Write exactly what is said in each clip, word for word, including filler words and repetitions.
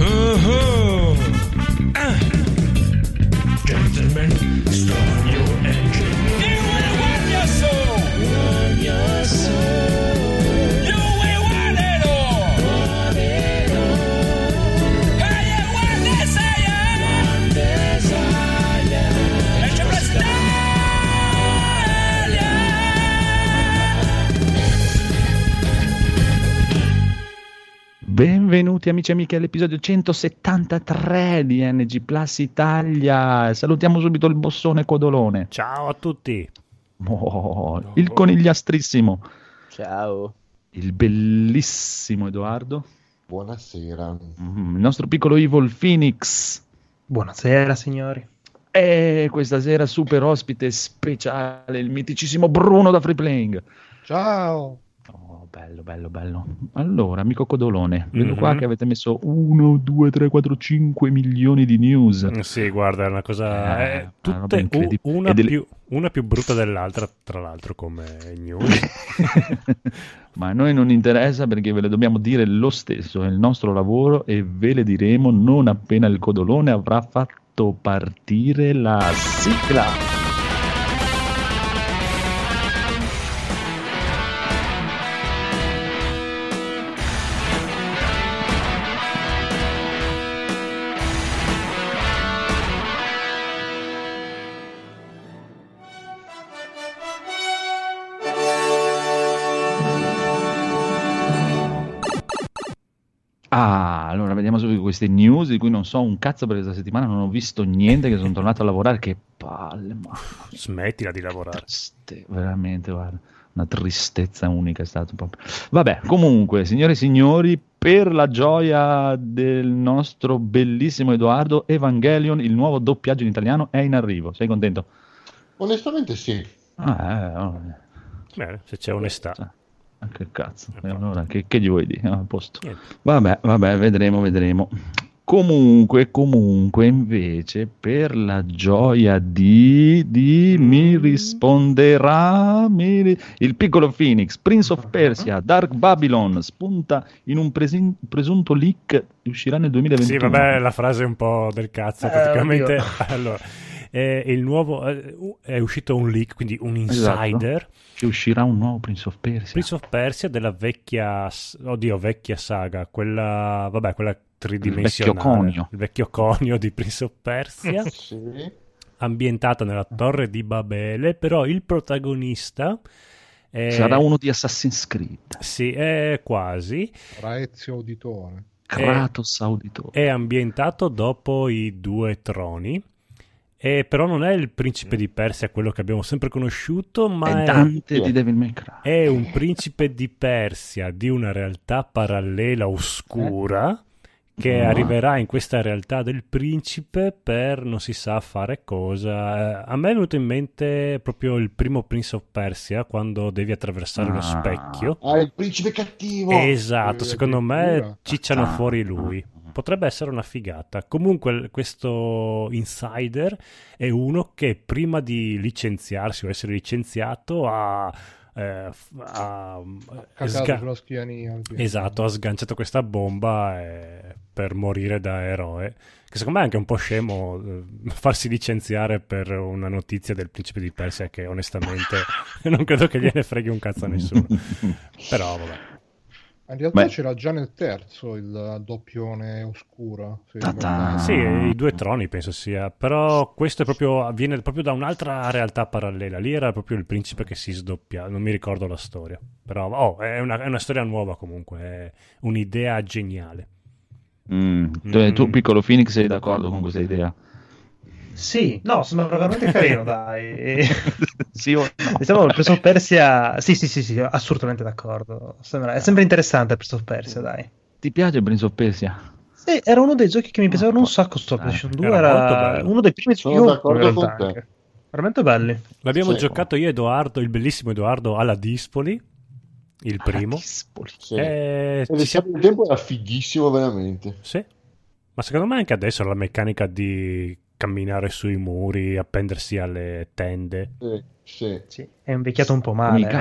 Oh, oh. Ah. Gentlemen, start your engine. You will want your soul. Run your soul. You will want it all. Want it all. I am one desire. One desire. And you must die. Benvenuti amici e amiche all'episodio centosettantatré di N G Plus Italia. Salutiamo subito il bossone Codolone. Ciao a tutti. Oh, no. Il conigliastrissimo. Ciao. Il bellissimo Edoardo. Buonasera. Il nostro piccolo Evil Phoenix. Buonasera signori. E questa sera super ospite speciale il miticissimo Bruno da Free Playing. Ciao. Oh, bello, bello, bello. Allora, amico Codolone, vedo mm-hmm. qua che avete messo uno, due, tre, quattro, cinque milioni di news. Sì, guarda, è una cosa eh, eh, tutte una, u- una, delle... più, una più brutta dell'altra, tra l'altro, come news. Ma a noi non interessa perché ve le dobbiamo dire lo stesso, è il nostro lavoro e ve le diremo non appena il Codolone avrà fatto partire la sigla. Ah, allora vediamo subito queste news di cui non so un cazzo perché questa settimana non ho visto niente, che sono tornato a lavorare, che palle, mamma. Smettila di lavorare. Triste, veramente, guarda, una tristezza unica è stato proprio. Vabbè, comunque, signore e signori, per la gioia del nostro bellissimo Edoardo, Evangelion, il nuovo doppiaggio in italiano è in arrivo, sei contento? Onestamente sì. Ah, eh, bene, se c'è onestà. Che cazzo, allora che, che gli vuoi dire? A posto. Vabbè, vabbè, vedremo, vedremo. Comunque, comunque, invece, per la gioia di, di mi risponderà mi ri... il piccolo Phoenix, Prince of Persia, Dark Babylon, spunta in un presin... presunto leak, uscirà nel duemilaventuno. Sì, vabbè, la frase è un po' del cazzo, eh, praticamente. Oddio. Allora, è il nuovo, è uscito un leak, quindi un insider. Esatto. Uscirà un nuovo Prince of Persia. Prince of Persia della vecchia, oddio, vecchia saga, quella, vabbè, quella tridimensionale. Il vecchio conio. Il vecchio conio di Prince of Persia. Sì. Ambientata nella Torre di Babele, però il protagonista è... sarà uno di Assassin's Creed. Sì, è quasi. Ezio Auditore. Kratos Auditore. È ambientato dopo i Due Troni. Eh, però non è il principe di Persia quello che abbiamo sempre conosciuto, ma è, è Dante di Devil May Cry. È un principe di Persia di una realtà parallela oscura che no. arriverà in questa realtà del principe per non si sa fare cosa. A me è venuto in mente proprio il primo Prince of Persia, quando devi attraversare ah. lo specchio. Ah, il principe cattivo! Esatto, eh, secondo me cicciano ah. fuori lui. Potrebbe essere una figata. Comunque questo insider è uno che prima di licenziarsi o essere licenziato ha, eh, ha, sga- schiania, esatto, ha sganciato questa bomba eh, per morire da eroe, che secondo me è anche un po' scemo eh, farsi licenziare per una notizia del principe di Persia che onestamente non credo che gliene freghi un cazzo a nessuno. Però vabbè. In realtà Beh. c'era già nel terzo il doppione oscuro. Sì, i Due Troni penso sia, però questo è proprio, viene proprio da un'altra realtà parallela. Lì era proprio il principe che si sdoppia, non mi ricordo la storia, però oh, è, una, è una storia nuova comunque, è un'idea geniale. Mm. Mm. Tu piccolo Phoenix sei d'accordo con questa idea? Sì, no, sembra veramente carino, dai. Sì o no? Diciamo il Prince of Persia, sì, sì, sì, sì, assolutamente d'accordo. Sembra... è sempre interessante il Prince of Persia, dai. Ti piace il Prince of Persia? Sì, era uno dei giochi che mi piacevano un sacco su PlayStation due, era, era uno dei primi giochi. Sono d'accordo con te. Veramente belli. L'abbiamo sì, giocato io e Edoardo, il bellissimo Edoardo alla Dispoli. Il primo. Sì. Eh, ci siamo... il tempo era fighissimo veramente. Sì. Ma secondo me anche adesso la meccanica di camminare sui muri, appendersi alle tende. Sì, sì. Sì, è invecchiato un po' male. Eh.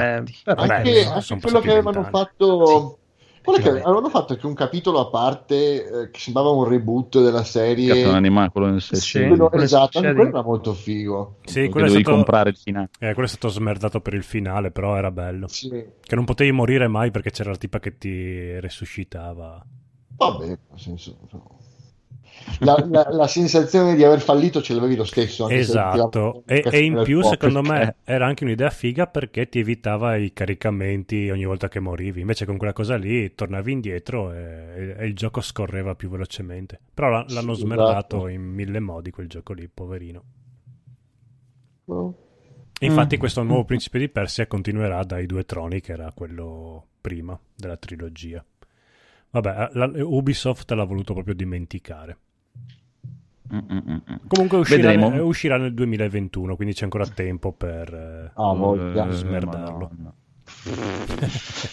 Anche, anche quello che avevano fatto sì. Avevano fatto anche un capitolo a parte eh, che sembrava un reboot della serie. Catto un animacolo in sé. Sì, quello, esatto, anche quello era molto figo. Sì, quello è stato... comprare il finale. Eh, quello è stato smerdato per il finale, però era bello. Sì. Che non potevi morire mai perché c'era la tipa che ti resuscitava. Vabbè, nel senso... La, la, la sensazione di aver fallito ce l'avevi lo stesso, anche esatto, se e, e in più secondo perché... me era anche un'idea figa perché ti evitava i caricamenti ogni volta che morivi, invece con quella cosa lì tornavi indietro e, e il gioco scorreva più velocemente, però la, l'hanno sì, smerdato esatto. in mille modi quel gioco lì, poverino. No. E infatti mm. questo nuovo Principe di Persia continuerà dai due troni che era quello prima della trilogia. Vabbè, la, Ubisoft l'ha voluto proprio dimenticare. Mm-mm-mm. Comunque uscirà nel, uscirà nel duemilaventuno, quindi c'è ancora tempo per oh, voglia, uh, smerdarlo. No, no.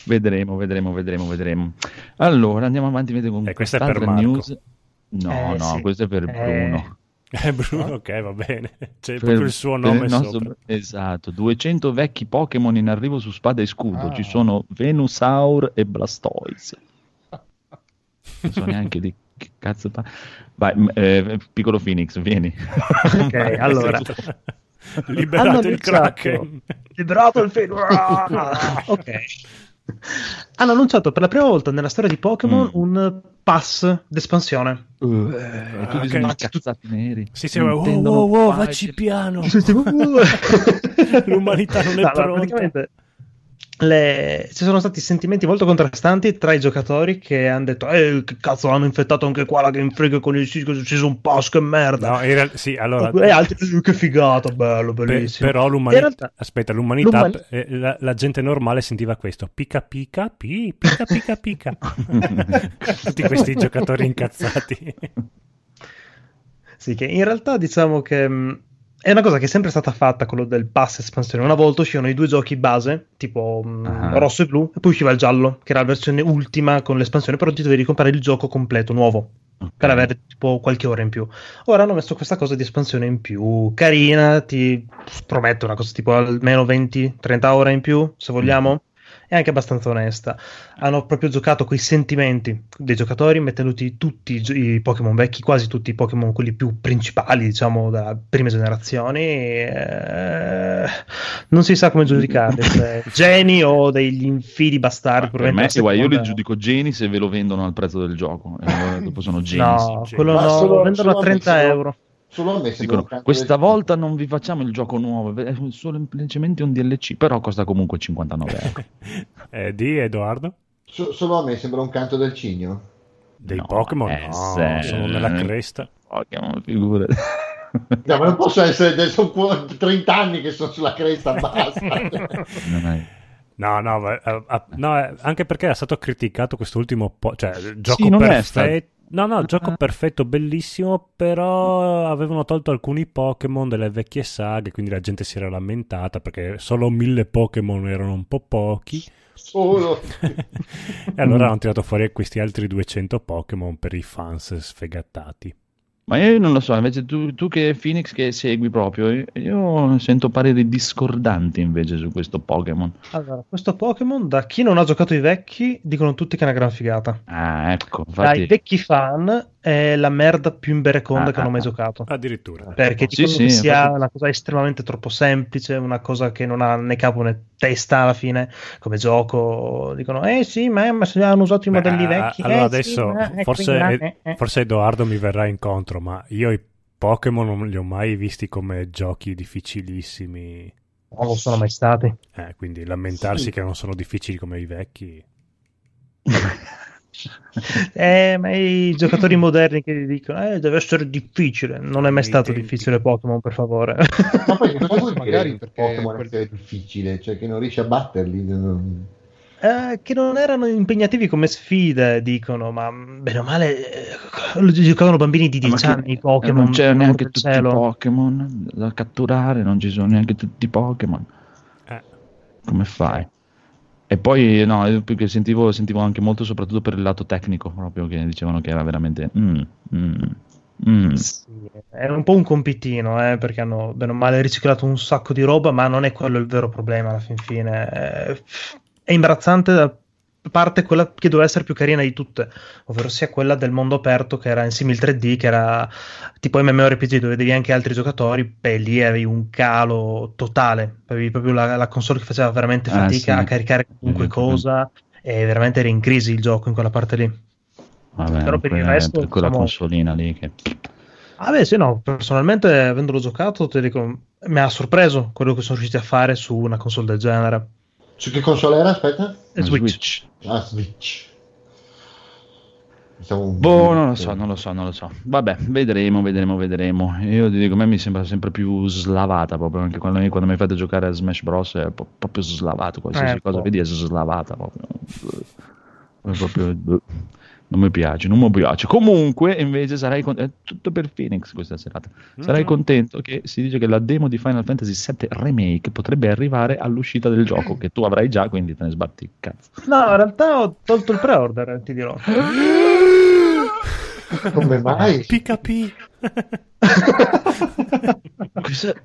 vedremo, vedremo, vedremo, vedremo. Allora, andiamo avanti. Con eh, questa è per Marco. News. No, eh, no, sì. Questo è per eh. Bruno. Eh, Bruno, ok, va bene. C'è per, proprio il suo nome il nostro, sopra. Esatto, duecento vecchi Pokémon in arrivo su Spada e Scudo. Ah. Ci sono Venusaur e Blastoise. Non so neanche di che cazzo fa. Vai, eh, piccolo Phoenix, vieni. Ok, allora liberato hanno il Kraken, liberato il Phoenix. Ok. Hanno annunciato per la prima volta nella storia di Pokémon mm. un pass d'espansione. Uh, eh, tu okay. sono cazzati neri. Sì, sì, wow, wow, wow, facci piano. L'umanità non è no, pronta. Le... ci sono stati sentimenti molto contrastanti tra i giocatori che hanno detto eh, che cazzo hanno infettato anche qua la Game Freak con il Cisco, ci sono un pass che merda no, era... sì, allora... e altri che figata, bello, bellissimo. Pe- però l'umanità realtà... aspetta l'umanità, l'umanità... Eh, la, la gente normale sentiva questo pica pica pi, pica pica pica tutti questi giocatori incazzati. Sì, che in realtà diciamo che mh, è una cosa che è sempre stata fatta, quello del pass espansione. Una volta uscivano i due giochi base, tipo uh-huh. rosso e blu, e poi usciva il giallo, che era la versione ultima con l'espansione, però ti dovevi comprare il gioco completo, nuovo, okay. per avere tipo qualche ora in più. Ora hanno messo questa cosa di espansione in più, carina, ti prometto una cosa tipo almeno venti trenta ore in più, se vogliamo. Mm. È anche abbastanza onesta. Hanno proprio giocato coi sentimenti dei giocatori, mettendoti tutti i, gi- i Pokémon vecchi, quasi tutti i Pokémon, quelli più principali, diciamo, da prime generazioni. E... non si sa come giudicarli, se geni o degli infidi bastardi. Per me, guai, io li giudico geni se ve lo vendono al prezzo del gioco. Eh, dopo sono geni. No, sì, quello no, lo vendono a trenta euro. Solo dicono, questa volta non vi facciamo il gioco nuovo, è solo semplicemente un D L C, però costa comunque cinquantanove euro. eh, di Edoardo? So, solo a me sembra un canto del cigno dei no, Pokémon no, sono nella cresta Pokémon, figure. No, ma non posso essere, sono trenta anni che sono sulla cresta, basta. Non è... No, no, no, anche perché è stato criticato quest'ultimo po- cioè gioco sì, perfetto. No, no, gioco perfetto, bellissimo, però avevano tolto alcuni Pokémon delle vecchie saghe, quindi la gente si era lamentata perché solo mille Pokémon erano un po' pochi. Solo. E allora hanno tirato fuori questi altri duecento Pokémon per i fans sfegatati. Ma io non lo so, invece tu, tu che Phoenix che segui proprio, io, io sento pareri discordanti invece su questo Pokémon. Allora, questo Pokémon, da chi non ha giocato i vecchi, dicono tutti che è una gran figata. Ah, ecco. Infatti... dai vecchi fan è la merda più imbereconda ah, che hanno mai giocato. Addirittura. Perché dicono sì, sì, che sia infatti... una cosa estremamente troppo semplice, una cosa che non ha né capo né testa alla fine, come gioco. Dicono, eh sì, ma, ma se hanno usato i Beh, modelli vecchi. Allora eh, adesso, sì, forse, eh, quindi, eh, eh. forse Edoardo mi verrà incontro, ma io i Pokémon non li ho mai visti come giochi difficilissimi. Non sono mai stati. Eh, quindi lamentarsi sì. che non sono difficili come i vecchi. eh, ma i giocatori moderni che dicono eh, deve essere difficile. Non è mai stato difficile Pokémon, per favore. Ma poi cosa magari perché Pokémon perché è difficile, cioè che non riesci a batterli. Non... Eh, che non erano impegnativi come sfide, dicono, ma bene o male eh, giocavano bambini di dieci anni i Pokémon, non c'erano neanche tutti cielo. i Pokémon da catturare, non ci sono neanche tutti i Pokémon, eh. come fai? E poi no, io più che sentivo, sentivo anche molto soprattutto per il lato tecnico, proprio che dicevano che era veramente mm, mm. Mm. Sì, è un po' un compitino eh, perché hanno bene o male riciclato un sacco di roba, ma non è quello il vero problema alla fin fine. Eh, è imbarazzante da parte quella che doveva essere più carina di tutte, ovvero sia quella del mondo aperto, che era in simil tre D, che era tipo MMORPG dove vedevi anche altri giocatori. Beh, lì avevi un calo totale, avevi proprio la, la console che faceva veramente fatica ah, sì. a caricare qualunque mm-hmm. cosa, e veramente era in crisi il gioco in quella parte lì. Vabbè, però per il resto, per quella diciamo, consolina lì che... Ah beh, sì, no, personalmente avendolo giocato te dico, mi ha sorpreso quello che sono riusciti a fare su una console del genere. Su che console era? Aspetta? Switch. Ah, Switch. Un... Boh, non lo so, non lo so, non lo so. Vabbè, vedremo, vedremo, vedremo. Io ti dico, a me mi sembra sempre più slavata, proprio anche quando mi, quando mi fate giocare a Smash Bros è proprio slavato, qualsiasi eh, cosa po'. Vedi è slavata proprio. È proprio... Non mi piace, non mi piace. Comunque, invece, sarai contento. È tutto per Phoenix questa serata. Sarai mm-hmm. contento che si dice che la demo di Final Fantasy sette Remake potrebbe arrivare all'uscita del gioco, che tu avrai già, quindi te ne sbatti il cazzo. No, in realtà ho tolto il pre-order, ti dirò. Come mai? P K P.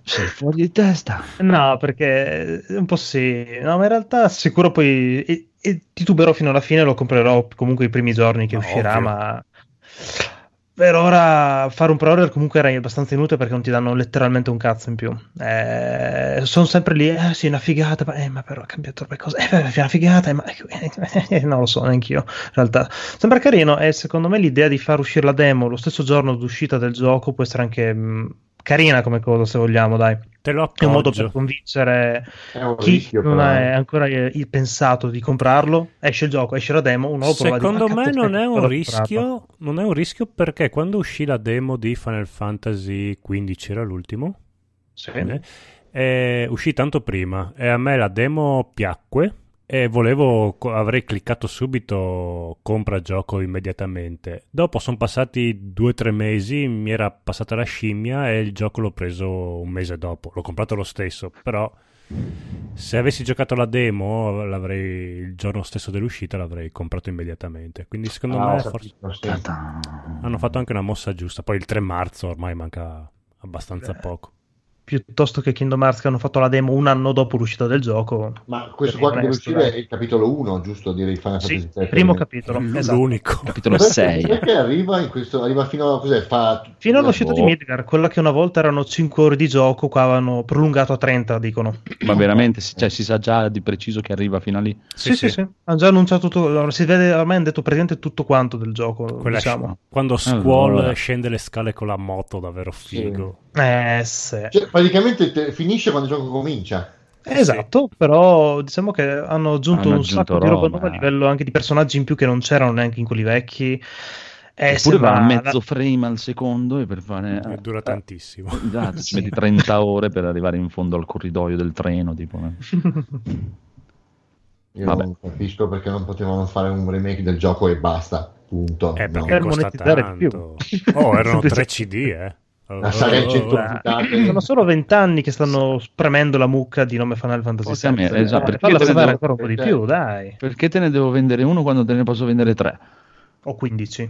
Sei fuori di testa. No, perché un po' sì. No, ma in realtà sicuro poi... E tituberò fino alla fine, lo comprerò comunque i primi giorni che no, uscirà, ovvio. Ma per ora fare un pre-order comunque era abbastanza inutile perché non ti danno letteralmente un cazzo in più. Eh, sono sempre lì, eh sì, una figata, ma, eh, ma però ha cambiato qualcosa, eh è una figata, eh, ma eh, non lo so neanch'io, in realtà. Sembra carino e secondo me l'idea di far uscire la demo lo stesso giorno d'uscita del gioco può essere anche... Mh, carina come cosa, se vogliamo, dai. Te lo appoggio. È un modo per convincere chi rischio, non è ancora il pensato di comprarlo. Esce il gioco, esce la demo, uno lo prova. Secondo me non è un rischio, non è un rischio perché quando uscì la demo di Final Fantasy quindici era l'ultimo. Sì. E uscì tanto prima e a me la demo piacque e volevo, avrei cliccato subito compra gioco immediatamente. Dopo sono passati due o tre mesi, mi era passata la scimmia e il gioco l'ho preso un mese dopo, l'ho comprato lo stesso, però se avessi giocato la demo l'avrei il giorno stesso dell'uscita l'avrei comprato immediatamente, quindi secondo ah, me forse hanno fatto anche una mossa giusta. Poi il tre marzo ormai manca abbastanza poco, piuttosto che Kingdom Hearts che hanno fatto la demo un anno dopo l'uscita del gioco. Ma questo qua che deve uscire è il capitolo uno, giusto? Direi Final Fantasy sì, sette, primo capitolo, l- esatto. L'unico capitolo sei. Perché arriva in questo arriva fino a cos'è? Fa fino all'uscita di Midgar, quella che una volta erano cinque ore di gioco, qua avevano prolungato a trenta, dicono. Ma veramente, cioè, si sa già di preciso che arriva fino a lì. Sì, sì, sì, sì. Hanno già annunciato tutto, si vede ormai hanno detto praticamente tutto quanto del gioco, quella diciamo. Sc- quando Squall allora. Scende le scale con la moto, davvero figo. Sì. Eh, sì. Cioè, praticamente te, finisce quando il gioco comincia. Esatto, sì. Però diciamo che hanno aggiunto hanno un aggiunto sacco roba. di roba nuova a livello anche di personaggi in più che non c'erano neanche in quelli vecchi. Eh, Eppure va a mezzo la... frame al secondo e per fare... E dura tantissimo. Esatto, sì. Metti trenta ore per arrivare in fondo al corridoio del treno, tipo. Io Vabbè. non capisco perché non potevano fare un remake del gioco e basta, punto. Eh, perché no. costa tanto. Più. Oh, erano tre CD, eh. Allora, allora, allora. Sono solo vent'anni che stanno spremendo la mucca di nome Final Fantasy sette. Eh, esatto, eh, perché, te devo... un po' di più, dai. Perché te ne devo vendere uno quando te ne posso vendere tre? O quindici.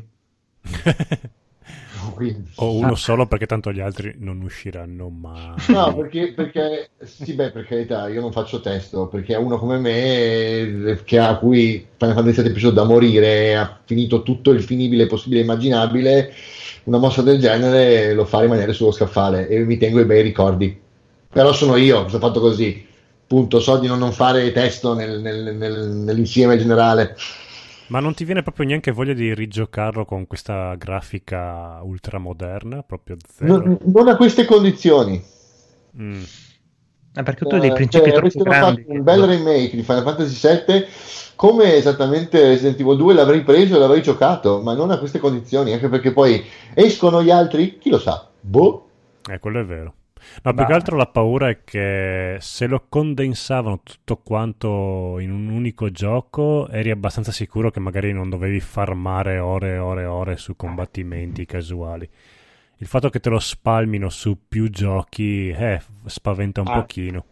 O uno solo perché tanto gli altri non usciranno mai. No, perché, perché sì, beh, per carità, io non faccio testo, perché uno come me che a cui Final Fantasy sette è piaciuto da morire, ha finito tutto il finibile, possibile, immaginabile, una mossa del genere lo fa rimanere sullo scaffale e mi tengo i bei ricordi. Però sono io, sono fatto così, punto. So di non fare testo nel, nel, nel, nell'insieme generale. Ma non ti viene proprio neanche voglia di rigiocarlo con questa grafica ultramoderna? Proprio zero? Non, non a queste condizioni. Mm. Eh, perché tu hai dei principi eh, cioè, troppo grandi. Un bel remake di Final Fantasy sette come esattamente Resident Evil due l'avrei preso e l'avrei giocato, ma non a queste condizioni, anche perché poi escono gli altri, chi lo sa, boh. Eh, quello è vero. No, bah. Più che altro la paura è che se lo condensavano tutto quanto in un unico gioco eri abbastanza sicuro che magari non dovevi farmare ore e ore e ore su combattimenti casuali. Il fatto che te lo spalmino su più giochi eh, spaventa un ah, pochino.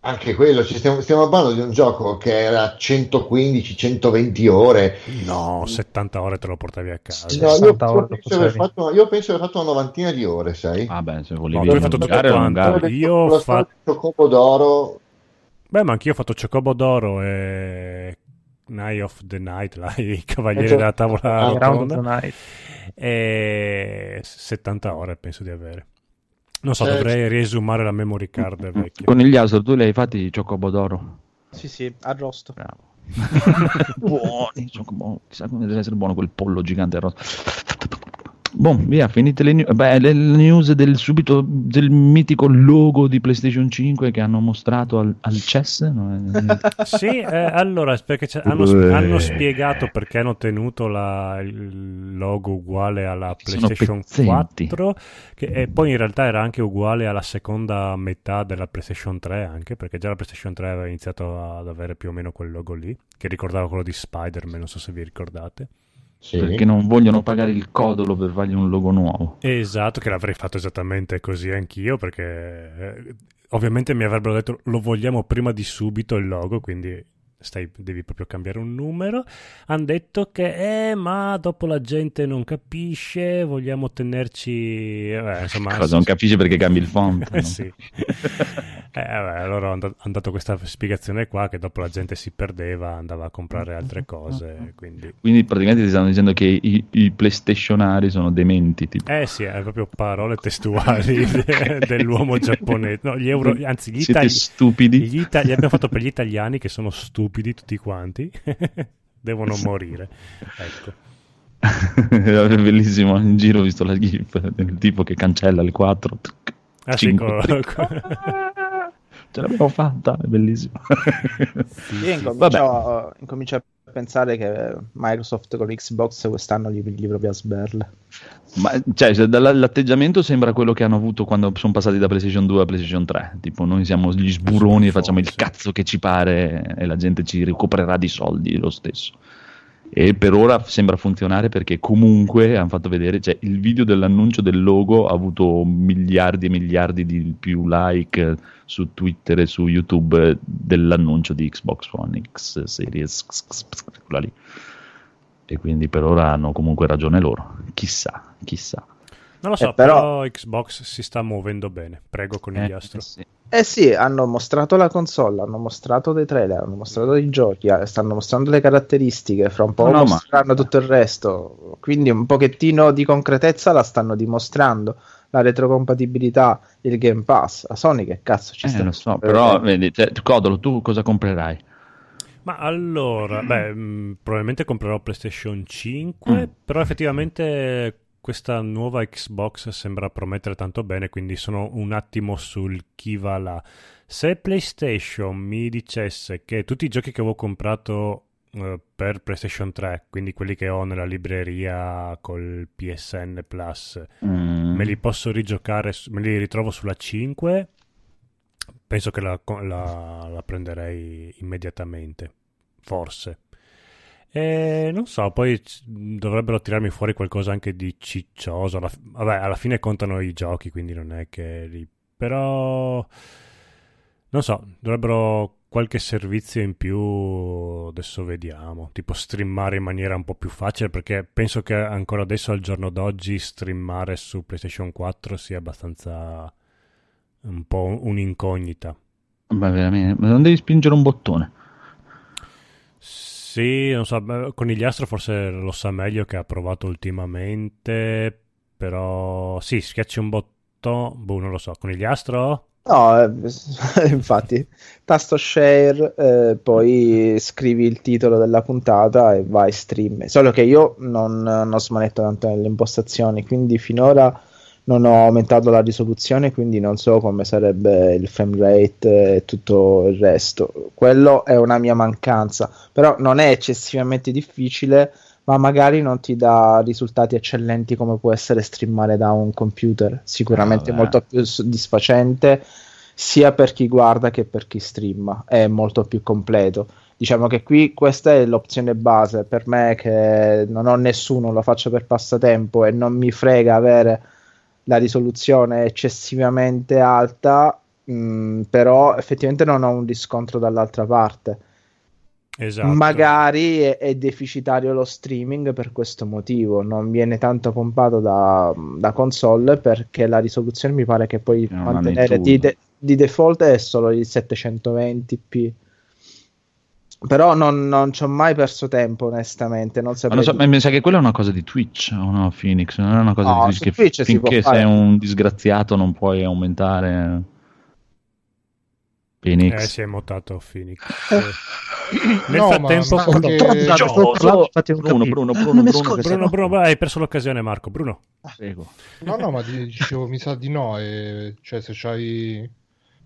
Anche quello, ci stiamo, stiamo parlando di un gioco che era centoquindici centoventi ore. No, settanta ore te lo portavi a casa. No, io, ore penso fatto, io penso che aver fatto una novantina di ore, sai? Ah beh, se volevi no, fatto giocare, giocare io ho fatto Chocobo d'oro. Beh, ma anch'io ho fatto Chocobo d'oro e Eye of the Night, là, i Cavalieri della Tavola Rotonda, e settanta ore penso di avere. Non so, eh, dovrei riesumare la memory card vecchia. Con il Yasor tu li hai fatti i Chocobo d'oro? Sì, sì, arrosto. Bravo. Buoni, Chocobo. Chissà come deve essere buono quel pollo gigante arrosto. Bon, via, finite le, new- beh, le news del subito del mitico logo di PlayStation cinque che hanno mostrato al, al C E S. Sì, eh, allora, perché hanno, hanno spiegato perché hanno tenuto la, il logo uguale alla PlayStation quattro, che, e poi in realtà era anche uguale alla seconda metà della PlayStation tre, anche perché già la PlayStation tre aveva iniziato ad avere più o meno quel logo lì, che ricordava quello di Spider-Man, non so se vi ricordate. Sì. Perché non vogliono pagare il codolo per fargli un logo nuovo. Esatto, che l'avrei fatto esattamente così anch'io, perché eh, ovviamente mi avrebbero detto lo vogliamo prima di subito il logo, quindi stai, devi proprio cambiare un numero. Hanno detto che eh, ma dopo la gente non capisce, vogliamo tenerci eh, insomma, cosa non capisce perché cambi il font. No? Sì. Eh, vabbè, allora hanno dato questa spiegazione qua, che dopo la gente si perdeva, andava a comprare altre cose, quindi, quindi praticamente ti stanno dicendo che i, i PlayStationari sono dementi, tipo. Eh sì, è proprio parole testuali de, dell'uomo giapponese, no, gli euro, anzi gli italiani stupidi, gli, Ita- gli abbiamo fatto per gli italiani che sono stupidi tutti quanti devono morire, ecco. È bellissimo, in giro ho visto la gif del tipo che cancella le quattro. Ah, cinque, sì, ce l'abbiamo fatta, è bellissimo. Io incomincio, incomincio a pensare che Microsoft con Xbox quest'anno gli pigli proprio a sberle. Ma cioè, se dall'atteggiamento sembra quello che hanno avuto quando sono passati da PlayStation due a PlayStation tre, tipo noi siamo gli sburoni e facciamo il cazzo che ci pare e la gente ci recupererà di soldi lo stesso. E per ora sembra funzionare, perché comunque hanno fatto vedere, cioè il video dell'annuncio del logo ha avuto miliardi e miliardi di più like su Twitter e su YouTube dell'annuncio di Xbox One X Series, quella lì. E quindi per ora hanno comunque ragione loro, chissà, chissà. Non lo so, eh, però... però Xbox si sta muovendo bene, prego con il astro. Eh, sì. eh sì, hanno mostrato la console, hanno mostrato dei trailer, hanno mostrato i giochi, stanno mostrando le caratteristiche, fra un po' no, mostreranno ma... tutto il resto, quindi un pochettino di concretezza la stanno dimostrando, la retrocompatibilità, il Game Pass, a Sony che cazzo ci eh, sta? Lo so, però vedi, cioè, Codolo, tu cosa comprerai? Ma allora, beh, mh, probabilmente comprerò PlayStation cinque, mm. però effettivamente... questa nuova Xbox sembra promettere tanto bene, quindi sono un attimo sul chi va là. Se PlayStation mi dicesse che tutti i giochi che avevo comprato eh, per PlayStation tre, quindi quelli che ho nella libreria col P S N Plus, mm. me li posso rigiocare, me li ritrovo sulla cinque, penso che la, la, la prenderei immediatamente, forse. E non so, poi dovrebbero tirarmi fuori qualcosa anche di ciccioso. Alla f- vabbè, alla fine contano i giochi, quindi non è che li... però non so, dovrebbero qualche servizio in più, adesso vediamo, tipo streamare in maniera un po' più facile, perché penso che ancora adesso al giorno d'oggi streamare su PlayStation quattro sia abbastanza un po' un'incognita. Ma veramente, ma non devi spingere un bottone. Sì, non so, Conigliastro forse lo sa meglio, che ha provato ultimamente, però sì, schiacci un bottone, boh, non lo so, Conigliastro? No, eh, infatti, tasto share, eh, poi scrivi il titolo della puntata e vai stream, solo che io non, non ho smanetto tanto nelle impostazioni, quindi finora non ho aumentato la risoluzione, quindi non so come sarebbe il frame rate e tutto il resto. Quello è una mia mancanza, però non è eccessivamente difficile, ma magari non ti dà risultati eccellenti come può essere streamare da un computer, sicuramente. Vabbè, molto più soddisfacente sia per chi guarda che per chi streama, è molto più completo. Diciamo che qui questa è l'opzione base, per me che non ho nessuno, lo faccio per passatempo e non mi frega avere la risoluzione eccessivamente alta, mh, però effettivamente non ho un riscontro dall'altra parte. Esatto. Magari è, è deficitario lo streaming per questo motivo, non viene tanto pompato da, da console, perché la risoluzione mi pare che puoi no, mantenere di, de- di default è solo il settecentoventi p. Però non, non ci ho mai perso tempo, onestamente. Non saprei. Ma so, ma pensa che quella è una cosa di Twitch, o no, Phoenix? Non è una cosa no, di Twitch, che Twitch finché sei un disgraziato non puoi aumentare. Phoenix. Eh, si è mutato Phoenix. Eh. Nel no, frattempo, ma, ma che... Bruno, Bruno, Bruno, Bruno, Bruno, Bruno, Bruno, hai perso l'occasione, Marco. Bruno, prego. No, no, ma dicevo, mi sa di no. E, cioè, se c'hai,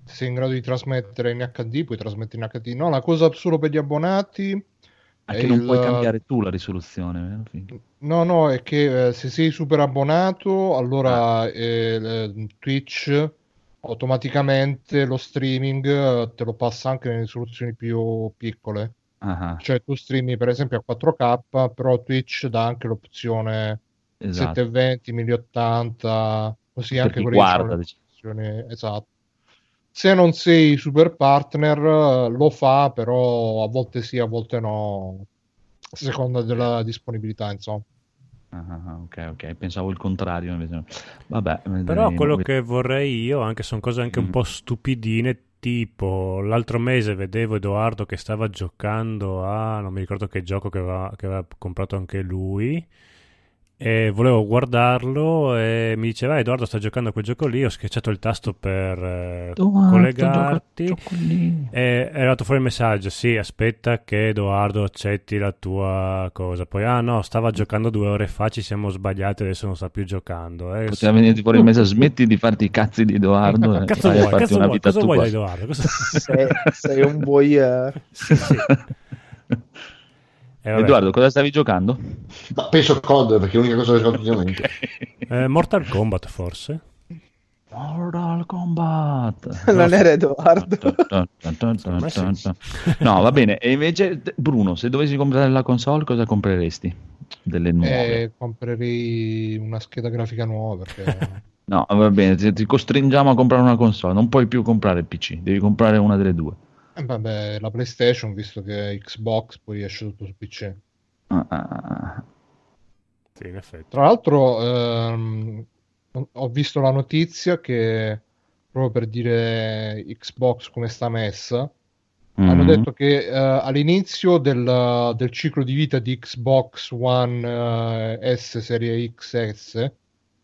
se sei in grado di trasmettere in H D, puoi trasmettere in H D. No, la cosa solo per gli abbonati. Anche non il... puoi cambiare tu la risoluzione. Eh? No, no, è che eh, se sei super abbonato, allora eh, Twitch automaticamente lo streaming te lo passa anche nelle risoluzioni più piccole. Uh-huh. Cioè tu streami per esempio a quattro K, però Twitch dà anche l'opzione, esatto, settecentoventi, mille ottanta, così per anche quelle guarda, risoluzioni, esatto. Se non sei super partner lo fa, però a volte sì, a volte no, a seconda della disponibilità, insomma. Ah, ok, ok, pensavo il contrario invece. Vabbè, però dai, quello dai. che vorrei io, anche sono cose anche mm. un po' stupidine, tipo l'altro mese vedevo Edoardo che stava giocando a non mi ricordo che gioco che aveva, che aveva comprato anche lui, e volevo guardarlo e mi diceva Edoardo sta giocando a quel gioco lì, ho schiacciato il tasto per eh, collegarti gioco, e è arrivato fuori il messaggio, sì aspetta che Edoardo accetti la tua cosa, poi ah no stava giocando due ore fa, ci siamo sbagliati, adesso non sta più giocando, eh, poteva venire fuori il messaggio, smetti di farti i cazzi di Edoardo, eh, cazzo vuoi, cazzo una vuoi, vita cosa tua. Vuoi da Edoardo cosa... sei, sei un voyeur, sì, sì. Eh, Edoardo, cosa stavi giocando? Ma penso C O D, perché è l'unica cosa che gioco ultimamente. Okay. Eh, Mortal Kombat, forse? Mortal Kombat! Non era Edoardo. No, va bene. E invece, Bruno, se dovessi comprare la console, cosa compreresti? Delle nuove? Eh, comprerei una scheda grafica nuova, perché... No, va bene, ti costringiamo a comprare una console. Non puoi più comprare il P C, devi comprare una delle due. Eh, vabbè, la PlayStation, visto che Xbox poi esce tutto su P C. Ah. Sì, in effetti. Tra l'altro ehm, ho visto la notizia che, proprio per dire Xbox come sta messa, mm-hmm. hanno detto che eh, all'inizio del, del ciclo di vita di Xbox One eh, S serie X S,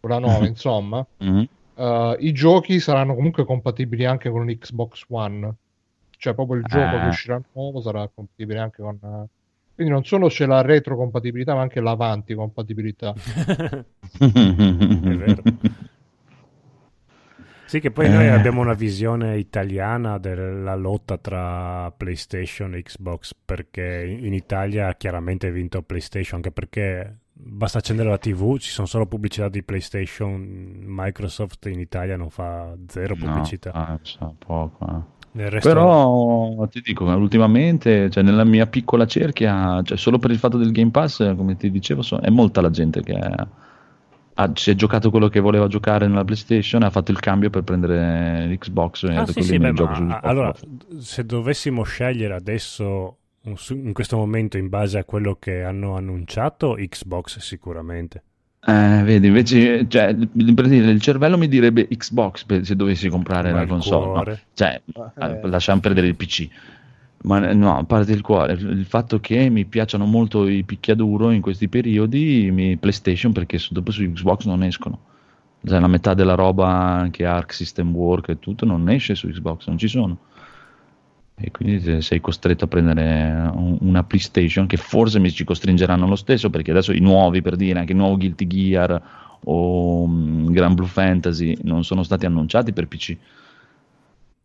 quella nuova mm-hmm. insomma, mm-hmm. eh, i giochi saranno comunque compatibili anche con l'Xbox One. Cioè proprio il gioco ah. che uscirà nuovo sarà compatibile anche con... Quindi non solo c'è la retrocompatibilità, ma anche l'avanti compatibilità. È vero. Sì, che poi eh. noi abbiamo una visione italiana della lotta tra PlayStation e Xbox, perché in Italia chiaramente è vinto PlayStation, anche perché basta accendere la tivù, ci sono solo pubblicità di PlayStation, Microsoft in Italia non fa zero pubblicità. No, ah, poco, eh. Però no. Ti dico, ultimamente, cioè nella mia piccola cerchia, cioè solo per il fatto del Game Pass, come ti dicevo, so, è molta la gente che ha, si è giocato quello che voleva giocare nella PlayStation, ha fatto il cambio per prendere l'Xbox. Ah, e sì, sì, beh, gioco ma, allora, se dovessimo scegliere adesso, in questo momento, in base a quello che hanno annunciato, Xbox sicuramente. Eh, vedi, invece cioè, il cervello mi direbbe Xbox se dovessi comprare ma la console, no? Cioè, eh. lasciamo perdere il P C, ma no, a parte il cuore, il fatto che mi piacciono molto i picchiaduro in questi periodi, mi PlayStation, perché dopo su Xbox non escono, cioè, la metà della roba, anche Ark System Works e tutto, non esce su Xbox, non ci sono, e quindi sei costretto a prendere una PlayStation, che forse mi ci costringeranno lo stesso, perché adesso i nuovi, per dire, anche il nuovo Guilty Gear o um, Grand Blue Fantasy non sono stati annunciati per P C,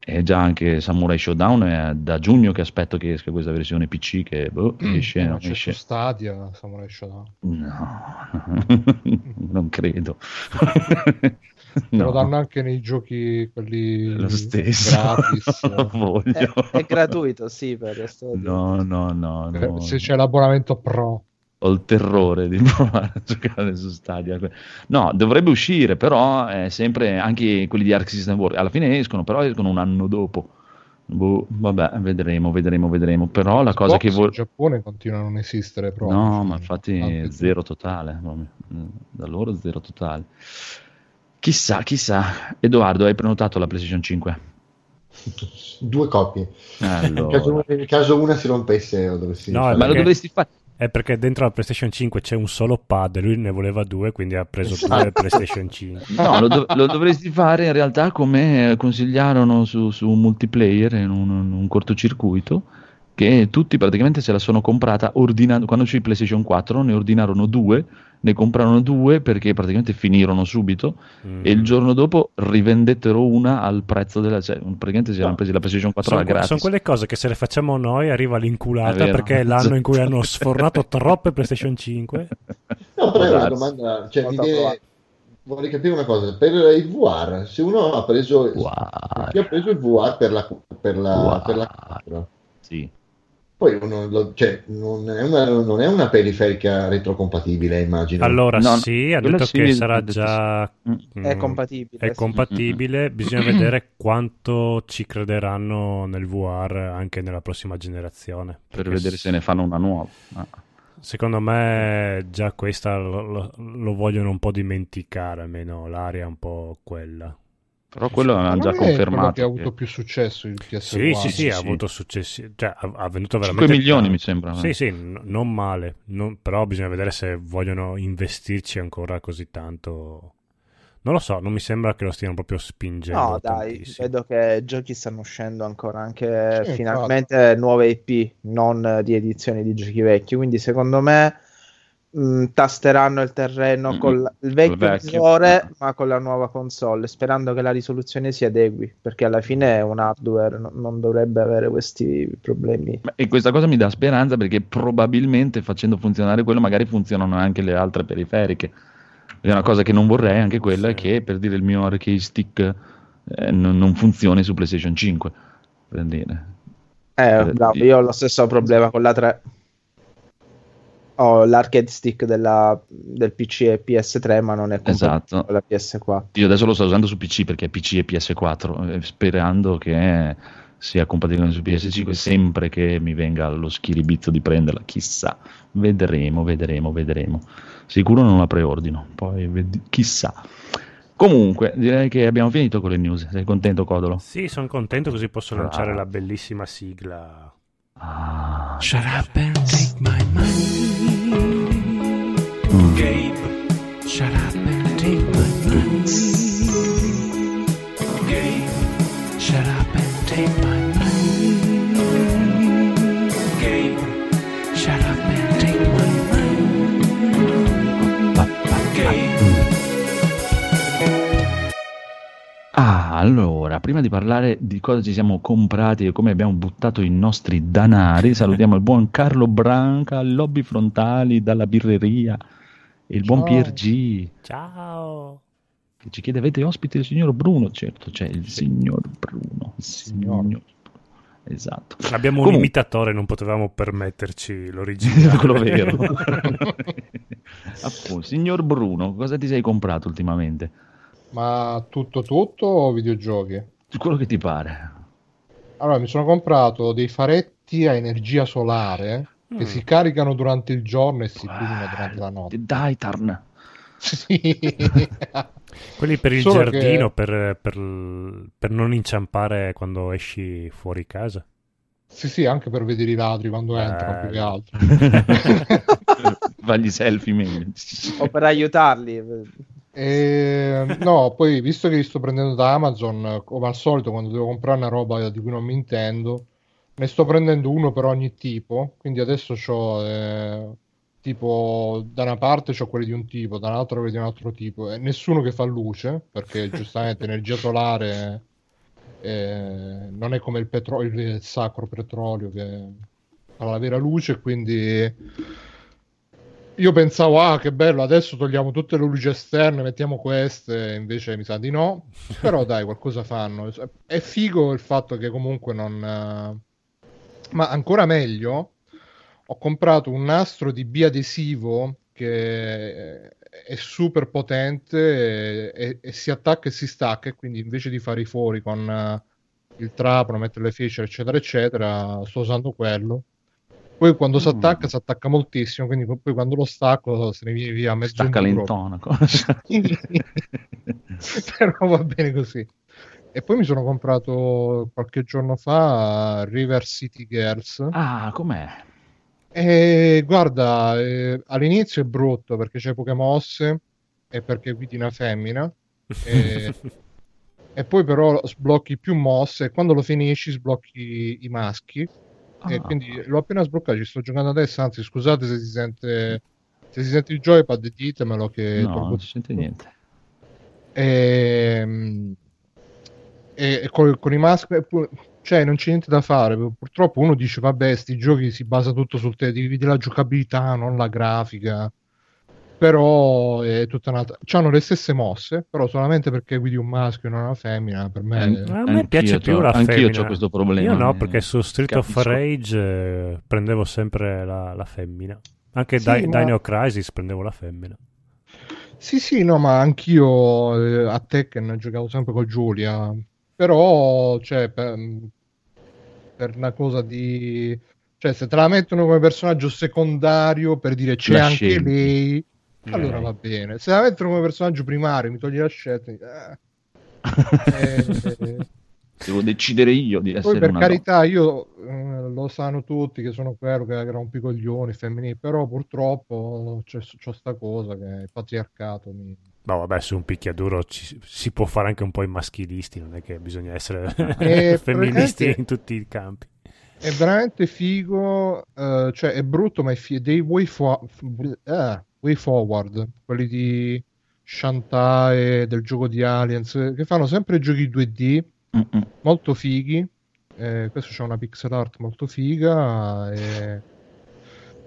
e già anche Samurai Shodown è da giugno che aspetto che esca questa versione P C, che boh, esce, mm, non c'è esce. Su Stadia Samurai Shodown? No, non credo. No. Lo danno anche nei giochi quelli lo stesso gratis. è, è gratuito, sì, per no, no, no, no. Se c'è l'abbonamento pro. Ho il terrore di provare a giocare su Stadia. No, dovrebbe uscire, però è sempre anche quelli di Ark System Works. Alla fine escono, però escono un anno dopo. Boh, vabbè, vedremo, vedremo, vedremo. Però la Xbox cosa che vuol... in Giappone continua a non esistere proprio. No, ma infatti tanti. Zero totale. Da loro zero totale. Chissà, chissà. Edoardo, hai prenotato la PlayStation cinque? due copie. Allora. Caso, nel caso una si rompesse, lo dovessi no, fare. Ma lo dovresti fare. È perché dentro la PlayStation cinque c'è un solo pad, lui ne voleva due, quindi ha preso due PlayStation cinque. No, lo, dov- lo dovresti fare in realtà come consigliarono su, su multiplayer in un, in un cortocircuito, che tutti praticamente se la sono comprata ordinando, quando uscì PlayStation quattro ne ordinarono due, ne comprarono due perché praticamente finirono subito mm. e il giorno dopo rivendettero una al prezzo della, cioè praticamente si erano presi la PlayStation quattro sono, alla gratis. Sono quelle cose che se le facciamo noi arriva l'inculata perché l'anno in cui hanno sfornato troppe PlayStation cinque. No, però è una domanda, cioè l'idea, vorrei capire una cosa, per il V R, se uno ha preso wow. chi ha preso il V R per la per la wow. per la sì. Poi uno lo, cioè, non, è una, non è una periferica retrocompatibile, immagino. Allora no, sì, ha detto sì, che sarà già sì. mh, è compatibile. È sì. compatibile, bisogna vedere quanto ci crederanno nel V R anche nella prossima generazione. Per vedere se ne fanno una nuova. Ah. Secondo me già questa lo, lo vogliono un po' dimenticare, almeno l'area è un po' quella. Però quello ha già confermato che ha avuto più successo il P S quattro. Sì, sì, sì, ha avuto successo, cioè ha venduto veramente cinque milioni mi sembra. Sì, sì, n- non male, non, però bisogna vedere se vogliono investirci ancora così tanto. Non lo so, non mi sembra che lo stiano proprio spingendo. No, tantissimo. Dai, vedo che giochi stanno uscendo ancora anche sì, finalmente infatti. Nuove I P, non riedizioni di giochi vecchi, quindi secondo me Mm, tasteranno il terreno mm, con il vecchio visore ma con la nuova console, sperando che la risoluzione si adegui, perché alla fine è un hardware, no, non dovrebbe avere questi problemi. E questa cosa mi dà speranza, perché probabilmente facendo funzionare quello magari funzionano anche le altre periferiche. È una cosa che non vorrei anche quella sì. che per dire il mio arcade stick eh, non, non funzioni su PlayStation cinque per dire. Eh, per bravo, dire. Io ho lo stesso problema con la tre. Oh, l'arcade stick della, del P C e P S tre, ma non è esatto. con la P S quattro. Io adesso lo sto usando su P C perché è P C e P S quattro, sperando che sia compatibile su P S cinque, sempre che mi venga lo schiribizzo di prenderla, chissà, vedremo, vedremo, vedremo. Sicuro non la preordino, poi ved- chissà. Comunque, direi che abbiamo finito con le news. Sei contento, Codolo? Sì, sono contento, così posso lanciare ah. la bellissima sigla. Ah. Shut up and take my money, mm. Gabe. Shut up and take my money, Gabe. Shut up and take my money, Gabe. Shut up and take my money, Gabe. Ah, allora, prima di parlare di cosa ci siamo comprati e come abbiamo buttato i nostri danari, salutiamo il buon Carlo Branca, Lobby Frontali dalla birreria, e il ciao. Buon Pier G. Ciao. Che ci chiede, avete ospite il signor Bruno? Certo, c'è il signor Bruno. Il signor. signor. Esatto. Abbiamo Comun- un imitatore, non potevamo permetterci l'originale. Quello vero. Appunto, signor Bruno, cosa ti sei comprato ultimamente? Ma tutto tutto o videogiochi? Quello che ti pare. Allora, mi sono comprato dei faretti a energia solare mm. che si caricano durante il giorno e si chiudono ah, durante la notte. Daitarn. Sì. Quelli per il Solo giardino, che... per, per, per non inciampare quando esci fuori casa. Sì, sì, anche per vedere i ladri quando eh... entrano, più che altro. Fagli selfie meglio. O per aiutarli. E, no, poi visto che li sto prendendo da Amazon, come al solito quando devo comprare una roba di cui non mi intendo, ne sto prendendo uno per ogni tipo, quindi adesso c'ho eh, tipo da una parte c'ho quelli di un tipo, da un'altra quelli di un altro tipo, e nessuno che fa luce, perché giustamente energia solare eh, non è come il, petro- il sacro petrolio che fa la vera luce, quindi... Io pensavo, ah che bello, adesso togliamo tutte le luci esterne, mettiamo queste, invece mi sa di no, però dai, qualcosa fanno. È figo il fatto che comunque non... Ma ancora meglio, ho comprato un nastro di biadesivo che è super potente e, e, e si attacca e si stacca, e quindi invece di fare i fori con il trapano, mettere le fecere, eccetera, eccetera, sto usando quello. Poi quando mm. si attacca, si attacca moltissimo, quindi poi quando lo stacco se ne viene via mezzo stacca l'intonaco. Però va bene così. E poi mi sono comprato qualche giorno fa River City Girls. Ah, com'è? E guarda, eh, all'inizio è brutto perché c'è poche mosse e perché guidi una femmina e, e poi però sblocchi più mosse e quando lo finisci sblocchi i maschi. Ah. E quindi l'ho appena sbloccato, ci sto giocando adesso, anzi scusate se si sente se si sente il joypad ditemelo che no, non si sente niente. E, e con, con i maschi cioè non c'è niente da fare, purtroppo uno dice vabbè sti giochi si basa tutto sul te dividi la giocabilità non la grafica, però è tutta un'altra, c'hanno le stesse mosse però solamente perché guidi un maschio e non una femmina per me An- a me piace più la anch'io femmina, anch'io ho questo problema, io no perché su Street capisco. Of Rage eh, prendevo sempre la, la femmina anche sì, Dino ma... Crisis prendevo la femmina. Sì, sì, no, ma anch'io eh, a Tekken giocavo sempre con Giulia, però, cioè, per, per una cosa di... Cioè, se te la mettono come personaggio secondario, per dire c'è la anche scelta. Lei, allora mm. va bene. Se la mettono come personaggio primario, mi togli la scelta, eh, eh, eh. Devo decidere io di essere poi, per una carità, donna. Io eh, lo sanno tutti che sono quello che era un piccoglione femminile, però purtroppo c'è, c'è sta cosa che il patriarcato mi... No vabbè, su un picchiaduro ci, si può fare anche un po' i maschilisti, non è che bisogna essere eh, femministi in tutti i campi. È veramente figo, eh, cioè è brutto ma è figo, dei way, fo- eh, way Forward, quelli di Shantae, del gioco di Aliens, che fanno sempre giochi due D, Mm-mm. molto fighi, eh, questo c'è una pixel art molto figa e,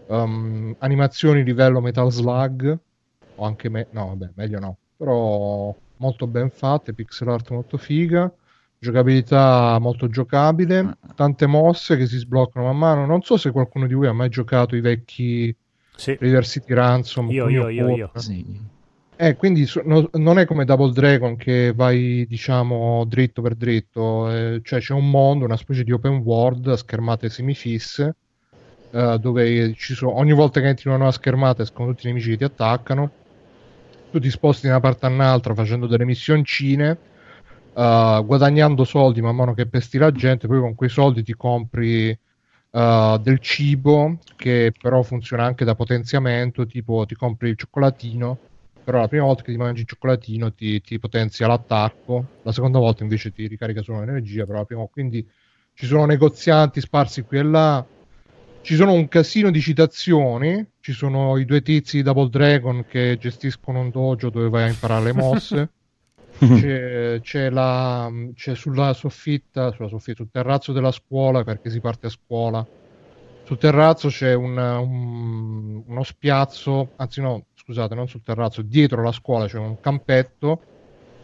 um, animazioni livello Metal Slug o anche me- no vabbè meglio no però molto ben fatte, pixel art molto figa, giocabilità molto giocabile, tante mosse che si sbloccano man mano. Non so se qualcuno di voi ha mai giocato i vecchi sì. River City Ransom, io io io, io. Sì. Eh, quindi su, no, non è come Double Dragon che vai diciamo dritto per dritto, eh, cioè c'è un mondo, una specie di open world a schermate semifisse, eh, dove ci sono, ogni volta che entri in una nuova schermata escono tutti i nemici che ti attaccano, tu ti sposti da una parte all'altra facendo delle missioncine, eh, guadagnando soldi man mano che pesti la gente, poi con quei soldi ti compri Uh, del cibo che però funziona anche da potenziamento, tipo ti compri il cioccolatino, però la prima volta che ti mangi il cioccolatino ti, ti potenzia l'attacco, la seconda volta invece ti ricarica solo l'energia, però la prima... quindi ci sono negozianti sparsi qui e là, ci sono un casino di citazioni, ci sono i due tizi di Double Dragon che gestiscono un dojo dove vai a imparare le mosse. C'è, c'è, la, c'è sulla soffitta, sulla soffitta, sul terrazzo della scuola, perché si parte a scuola, sul terrazzo c'è un, un, uno spiazzo, anzi no, scusate, non sul terrazzo, dietro la scuola c'è un campetto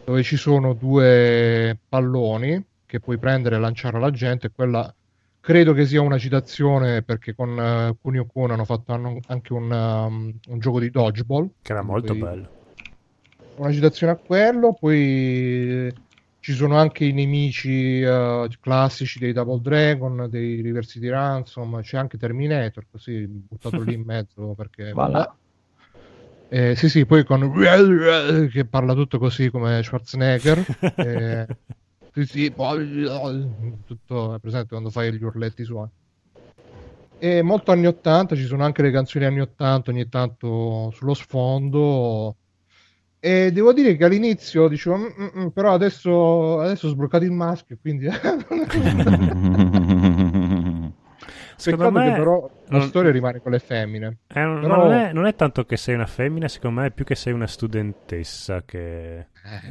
dove ci sono due palloni che puoi prendere e lanciare alla gente. Quella credo che sia una citazione perché con uh, Kunio Kun hanno fatto hanno anche un, um, un gioco di dodgeball che era molto bello. Una citazione a quello, poi ci sono anche i nemici uh, classici dei Double Dragon, dei River City Ransom, c'è anche Terminator, così buttato lì in mezzo perché... Voilà. Eh, sì sì, poi con... che parla tutto così come Schwarzenegger, eh, sì sì, tutto è presente quando fai gli urletti suoni. E molto anni ottanta, ci sono anche le canzoni anni ottanta ogni tanto sullo sfondo... E devo dire che all'inizio dicevo, però adesso, adesso ho sbloccato il maschio, quindi... Secondo me che però la non... storia rimane con le femmine. Eh, non, però... non, è, non è tanto che sei una femmina, secondo me è più che sei una studentessa che eh,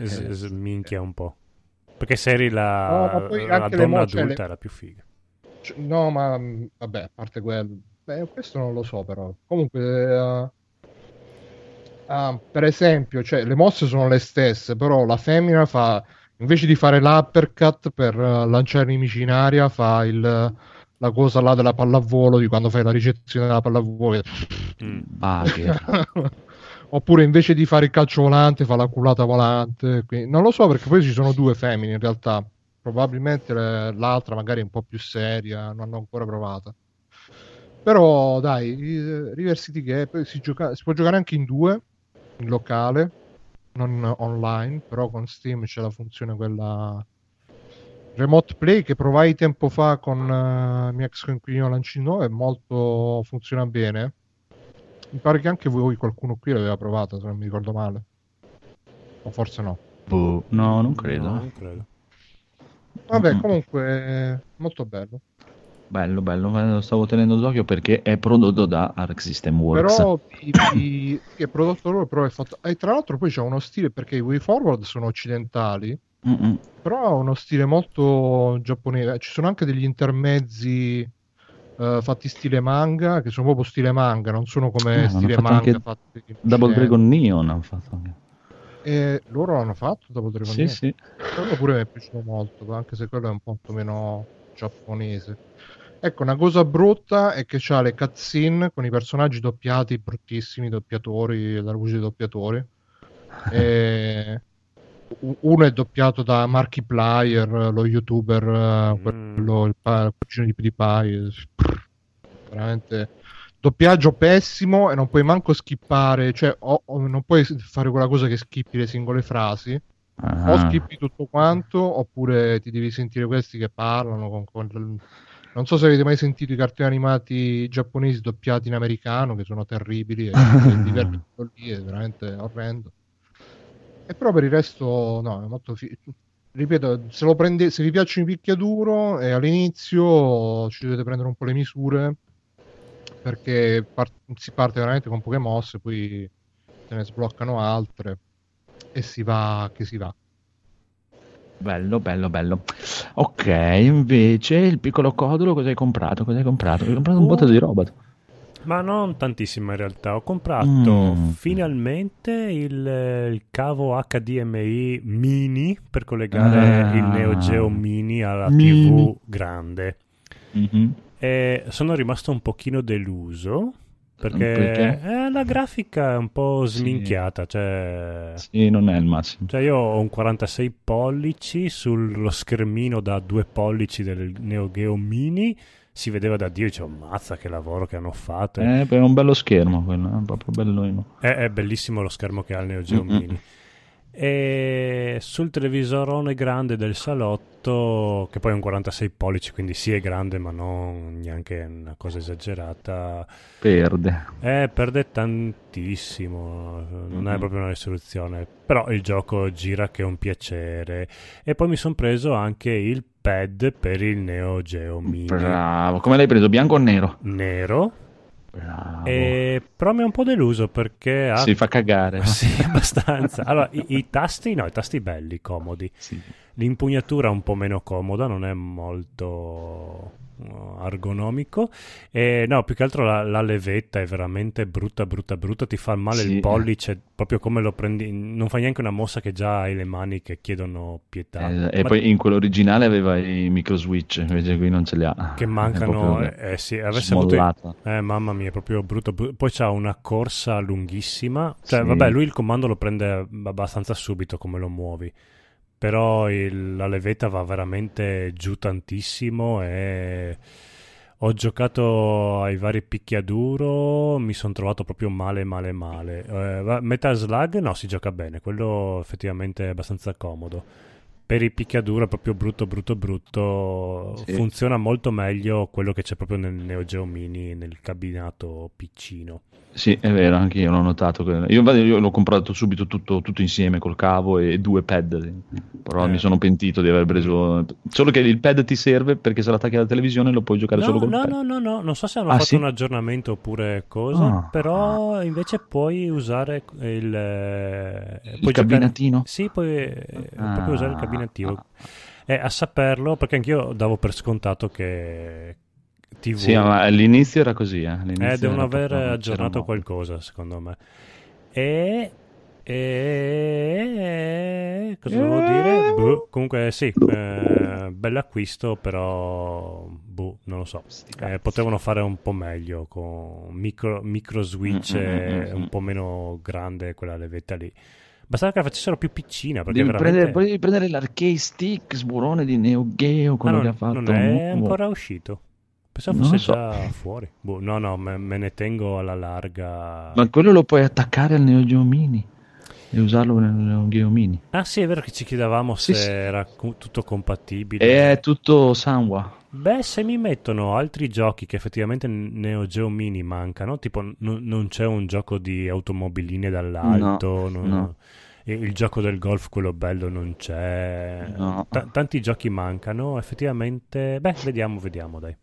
s- s- minchia un po'. Perché se eri la, no, la, la donna mo- adulta le... era più figa. Cioè, no, ma vabbè, a parte quello... Beh, questo non lo so però. Comunque... Uh... Ah, per esempio, cioè, le mosse sono le stesse, però la femmina fa, invece di fare l'uppercut per uh, lanciare i nemici in aria, fa il, la cosa là della pallavolo, di quando fai la ricezione della pallavolo. Mm, ah, che... Oppure invece di fare il calcio volante fa la culata volante. Quindi, non lo so, perché poi ci sono due femmine in realtà, probabilmente l'altra magari è un po' più seria, non l'ho ancora provata. Però dai, River City Gap si, gioca- si può giocare anche in due, in locale, non online, però con Steam c'è la funzione quella Remote Play che provai tempo fa con uh, il mio ex coinquilino Lancino, è molto, funziona bene. Mi pare che anche voi, qualcuno qui l'aveva provata, se non mi ricordo male. O forse no. Boh, no, non credo. No, non credo. Vabbè, comunque, molto bello. Bello, bello, stavo tenendo d'occhio perché è prodotto da Ark System Works. Però i, i, è prodotto loro, però è fatto... E tra l'altro poi c'è uno stile, perché i Way Forward sono occidentali, mm-mm, però ha uno stile molto giapponese. Ci sono anche degli intermezzi uh, fatti stile manga, che sono proprio stile manga, non sono come no, stile manga anche fatti... Double Dragon Neon hanno fatto anche. E loro l'hanno fatto Double Dragon Neon? Sì, sì. Quello pure mi è piaciuto molto, anche se quello è un po' meno giapponese. Ecco, una cosa brutta è che c'ha le cutscene con i personaggi doppiati, bruttissimi doppiatori, la voce dei doppiatori. E... uno è doppiato da Markiplier, lo youtuber, quello, il cugino di PewDiePie. Veramente doppiaggio pessimo, e non puoi manco skippare, cioè o, o non puoi fare quella cosa che skippi le singole frasi. Ah. O skippi tutto quanto, oppure ti devi sentire questi che parlano con... con... Non so se avete mai sentito i cartoni animati giapponesi doppiati in americano, che sono terribili, e è veramente orrendo. E però per il resto, no, è molto fi- ripeto, se lo prende- se vi piacciono i picchiaduro, eh, all'inizio ci dovete prendere un po' le misure, perché par- si parte veramente con poche mosse, poi se ne sbloccano altre e si va che si va. Bello, bello, bello. Ok, invece il piccolo Codolo cosa hai comprato? Cosa hai comprato? Hai comprato un uh, botto di roba. Ma non tantissima in realtà. Ho comprato mm. finalmente il, il cavo H D M I mini per collegare ah. il Neo Geo Mini alla mini. tivù grande. Mm-hmm. E sono rimasto un pochino deluso. Perché, perché? Eh, la grafica è un po' sminchiata, sì. Cioè, sì, non è il massimo. Cioè io ho un quarantasei pollici sullo schermino da due pollici del Neo Geo Mini, si vedeva da Dio, dicevo, mazza che lavoro che hanno fatto. Eh, è un bello schermo quello, è proprio bello. È, è bellissimo lo schermo che ha il Neo Geo mm-hmm. Mini. E sul televisorone grande del salotto, che poi è un quarantasei pollici, quindi sì è grande ma non neanche una cosa esagerata, perde eh, perde tantissimo, non mm-hmm. è proprio una risoluzione, però il gioco gira che è un piacere. E poi mi sono preso anche il pad per il Neo Geo Mini. Bravo, come l'hai preso? Bianco o nero? Nero. Bravo. E però mi è un po' deluso perché ha... si fa cagare. Sì, abbastanza. Allora, i, i tasti, no, i tasti belli, comodi. Sì. L'impugnatura un po' meno comoda, non è molto ergonomico. E no, più che altro la, la levetta è veramente brutta, brutta, brutta. Ti fa male sì. il pollice, proprio come lo prendi. Non fa neanche una mossa che già hai le mani che chiedono pietà. Eh, Ma... E poi in quello originale aveva i micro switch, invece qui non ce li ha. Che mancano. Eh, eh, sì, avesse avuto... eh, mamma mia, è proprio brutto. brutto. Poi c'ha una corsa lunghissima. Cioè, sì. vabbè, lui il comando lo prende abbastanza subito come lo muovi. Però il, la levetta va veramente giù tantissimo e ho giocato ai vari picchiaduro, mi sono trovato proprio male male male. Eh, Metal Slug no, si gioca bene, quello effettivamente è abbastanza comodo. Per il picchiaduro è proprio brutto brutto brutto, sì. funziona molto meglio quello che c'è proprio nel Neo Geo Mini, nel cabinato piccino. Sì, è vero, anche io l'ho notato. Io, io l'ho comprato subito tutto, tutto insieme col cavo e due pad, però eh. mi sono pentito di aver preso. Solo che il pad ti serve perché se lo attacchi alla televisione lo puoi giocare no, solo col no, pad. No, no, no, non so se hanno ah, fatto sì? un aggiornamento oppure cosa, ah. però invece puoi usare il, il puoi cabinatino. Giocare... Sì, puoi ah. proprio usare il cabinativo. Ah. Eh, a saperlo, perché anch'io davo per scontato che tivù. Sì, ma all'inizio era così. Eh, eh devono aver aggiornato qualcosa, secondo me. E, e... cosa volevo dire? Buh. Comunque sì, eh, bell'acquisto, però buh, non lo so. Eh, potevano fare un po' meglio con micro, micro switch mm-hmm. un po' meno grande quella levetta lì. Bastava che la facessero più piccina, perché devi veramente... prendere, devi prendere l'arcade stick, sburone di Neo Geo, quello ah, non, che ha fatto. Non è ancora uscito. Pensavo fosse so. già fuori. Boh, no, no, me, me ne tengo alla larga. Ma quello lo puoi attaccare al Neo Geo Mini. e usarlo nel Neo Geo Mini. Ah sì, è vero che ci chiedevamo sì, se sì. era tutto compatibile. È tutto Sanwa. Beh, se mi mettono altri giochi che effettivamente Neo Geo Mini mancano, tipo n- non c'è un gioco di automobiline dall'alto, no, non... no. il gioco del golf, quello bello, non c'è, no. T- tanti giochi mancano effettivamente. Beh, vediamo, vediamo dai.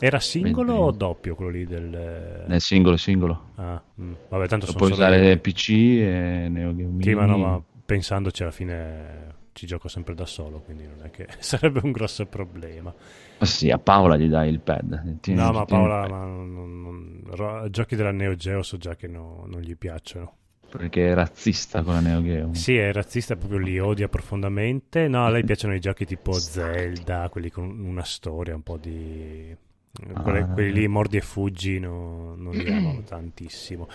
Era singolo o doppio quello lì del... È singolo, singolo. Ah, mh. Vabbè, tanto lo sono puoi usare le... P C e Neo Geo Mini. Sì, ma no, ma pensandoci alla fine ci gioco sempre da solo, quindi non è che sarebbe un grosso problema. Ma sì, a Paola gli dai il pad. Tieni, no, ma Paola ma non, non... giochi della Neo Geo so già che no, non gli piacciono. Perché è razzista con la Neo Geo. Sì, è razzista, proprio li odia profondamente. No, a lei piacciono i giochi tipo Zelda, quelli con una storia un po' di... Quelle, ah, quelli lì mordi e fuggi no, non li amano tantissimo.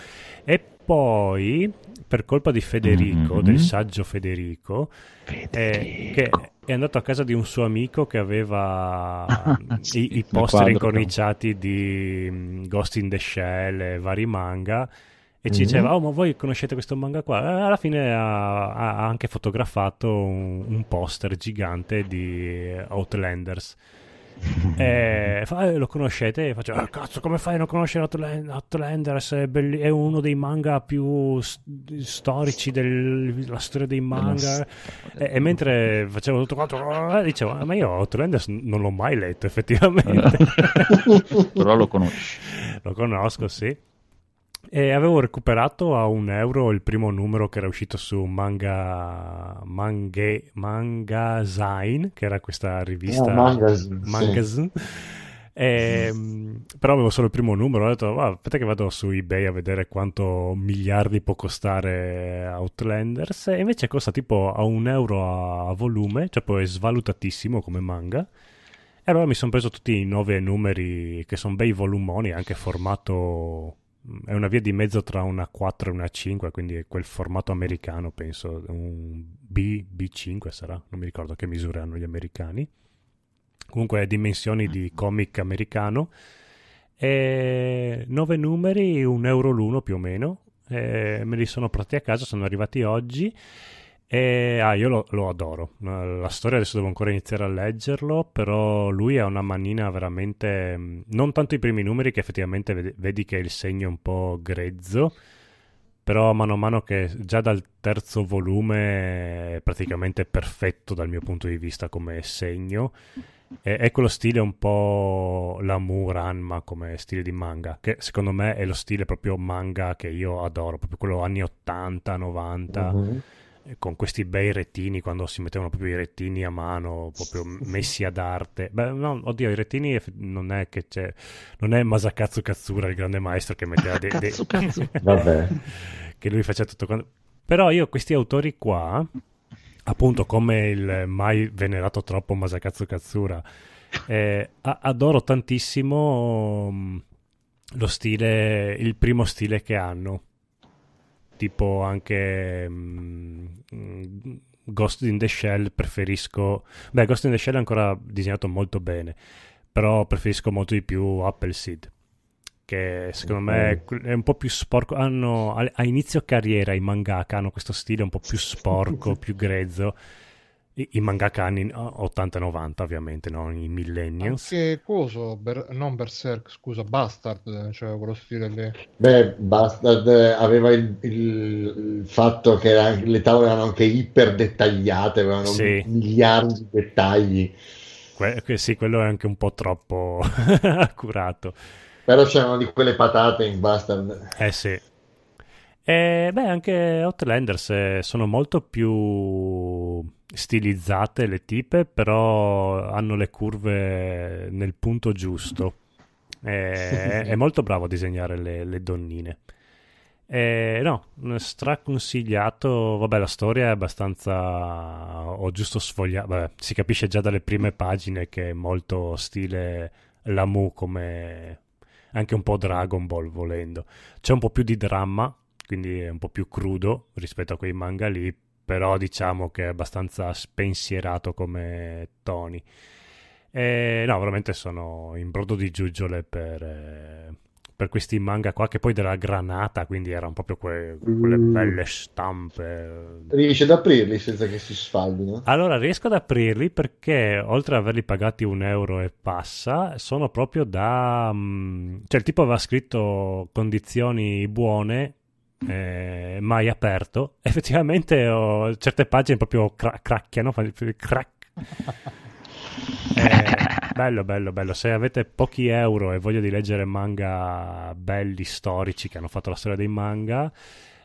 E poi per colpa di Federico, mm-hmm. del saggio Federico, Federico. Eh, che è andato a casa di un suo amico che aveva ah, sì, i, i poster incorniciati di Ghost in the Shell e vari manga e ci mm-hmm. diceva: oh, ma voi conoscete questo manga qua? Alla fine ha, ha anche fotografato un, un poster gigante di Outlanders. E fa, lo conoscete? E faccio: ah, cazzo, come fai a non conoscere Outland- Outlanders? È, belli- è uno dei manga più st- storici della storia dei manga. E, e mentre facevo tutto quanto, dicevo: ah, ma io Outlanders non l'ho mai letto, effettivamente. Però lo conosci. Lo conosco, sì. E avevo recuperato a un euro il primo numero che era uscito su manga manghe, MangaZine, che era questa rivista oh, MangaZine, MangaZine. Sì. E, però avevo solo il primo numero, ho detto aspetta che vado su eBay a vedere quanto miliardi può costare Outlanders, e invece costa tipo a un euro a volume, cioè poi è svalutatissimo come manga. E allora mi sono preso tutti i nove numeri che sono bei volumoni, anche formato... È una via di mezzo tra una quattro e una cinque, quindi è quel formato americano, penso, un B, B cinque sarà, non mi ricordo che misure hanno gli americani. Comunque dimensioni di comic americano, e nove numeri, un euro l'uno più o meno, e me li sono portati a casa, sono arrivati oggi. E, ah, io lo, lo adoro la storia, adesso devo ancora iniziare a leggerlo, però lui ha una manina veramente, non tanto i primi numeri che effettivamente vedi, vedi che il segno è un po' grezzo, però mano a mano che già dal terzo volume è praticamente perfetto dal mio punto di vista come segno, e, è quello stile un po' la Muranma come stile di manga, che secondo me è lo stile proprio manga che io adoro, proprio quello anni ottanta novanta. Mm-hmm. Con questi bei rettini, quando si mettevano proprio i rettini a mano, proprio messi ad arte. Beh, no, oddio, i rettini non è che c'è, non è Masakazu Katsura il grande maestro che metteva dei de... vabbè che lui faceva tutto quando... Però io questi autori qua, appunto come il mai venerato troppo Masakazu Katsura, eh, adoro tantissimo lo stile, il primo stile che hanno. Tipo anche um, Ghost in the Shell preferisco... Beh, Ghost in the Shell è ancora disegnato molto bene, però preferisco molto di più Appleseed, che secondo okay. me è un po' più sporco. Hanno, a, a inizio carriera i mangaka hanno questo stile un po' più sporco, più grezzo. I, i mangaka anni ottanta novanta ovviamente, no? I millennials. Anche coso, ber, non Berserk, scusa, Bastard, cioè quello stile lì. Beh, Bastard aveva il, il fatto che era, le tavole erano anche iper dettagliate, avevano sì. miliardi di dettagli. Que- que- sì, quello è anche un po' troppo accurato. Però c'erano di quelle patate in Bastard. Eh sì. E beh, anche Outlanders sono molto più stilizzate le tipe, però hanno le curve nel punto giusto. E, è molto bravo a disegnare le, le donnine. E, no, straconsigliato. Vabbè, la storia è abbastanza... Ho giusto sfogliato. Vabbè, si capisce già dalle prime pagine che è molto stile Lamu, come anche un po' Dragon Ball volendo. C'è un po' più di dramma, quindi è un po' più crudo rispetto a quei manga lì, però diciamo che è abbastanza spensierato come toni. E no, veramente sono in brodo di giuggiole per, per per questi manga qua, che poi della Granata, quindi erano proprio que- quelle mm. belle stampe. Riesci ad aprirli senza che si sfaldino? Allora, riesco ad aprirli perché oltre ad averli pagati un euro e passa, sono proprio da... cioè il tipo aveva scritto condizioni buone, eh, mai aperto. Effettivamente oh, certe pagine proprio cra- cracchiano, crack. Eh, bello bello bello, se avete pochi euro e voglia di leggere manga belli storici che hanno fatto la storia dei manga,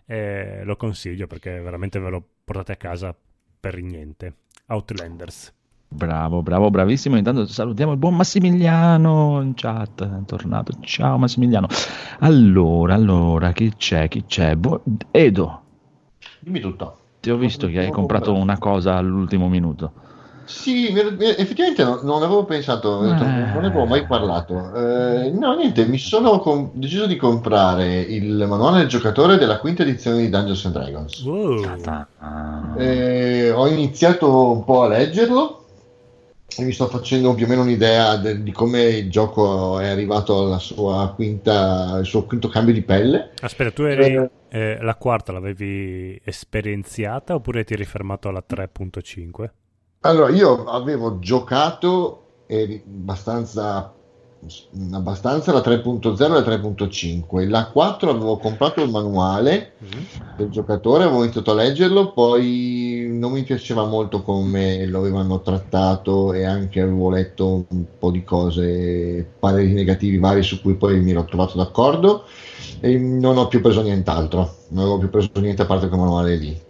eh, lo consiglio perché veramente ve lo portate a casa per niente. Outlanders. Bravo, bravo, bravissimo. Intanto salutiamo il buon Massimiliano in chat, è tornato. Ciao Massimiliano. Allora, allora, chi c'è? Chi c'è? Bo- Edo. Dimmi tutto. Ti ho visto che hai comprato una cosa all'ultimo minuto. Sì, effettivamente non, non avevo pensato, eh. non ne avevo mai parlato. Eh, no, niente, mi sono com- deciso di comprare il manuale del giocatore della quinta edizione di Dungeons and Dragons. Wow. Eh, ho iniziato un po' a leggerlo e mi sto facendo più o meno un'idea de- di come il gioco è arrivato alla sua quinta, il suo quinto cambio di pelle. Aspetta, tu eri eh, eh, la quarta, l'avevi esperienziata oppure ti eri fermato alla tre punto cinque? Allora, io avevo giocato eh, abbastanza, abbastanza la tre punto zero e la tre punto cinque. La quattro avevo comprato il manuale mm-hmm. del giocatore, avevo iniziato a leggerlo, poi non mi piaceva molto come lo avevano trattato e anche avevo letto un po' di cose, pareri negativi vari su cui poi mi ero trovato d'accordo e non ho più preso nient'altro, non avevo più preso niente a parte quel manuale lì.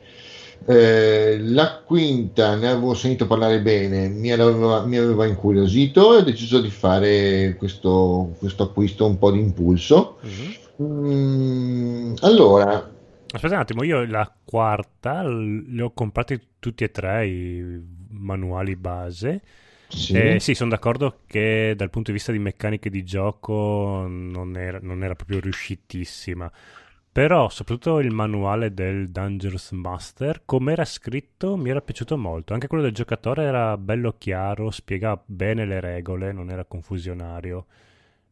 Eh, la quinta ne avevo sentito parlare bene, mi aveva, mi aveva incuriosito e ho deciso di fare questo, questo acquisto un po' di impulso. Mm-hmm. Mm, allora, aspetta un attimo, io la quarta le ho comprate tutti e tre i manuali base. Sì, eh, sì, sono d'accordo che dal punto di vista di meccaniche di gioco non era, non era proprio riuscitissima. Però soprattutto il manuale del Dungeons Master, come era scritto, mi era piaciuto molto. Anche quello del giocatore era bello chiaro, spiegava bene le regole, non era confusionario.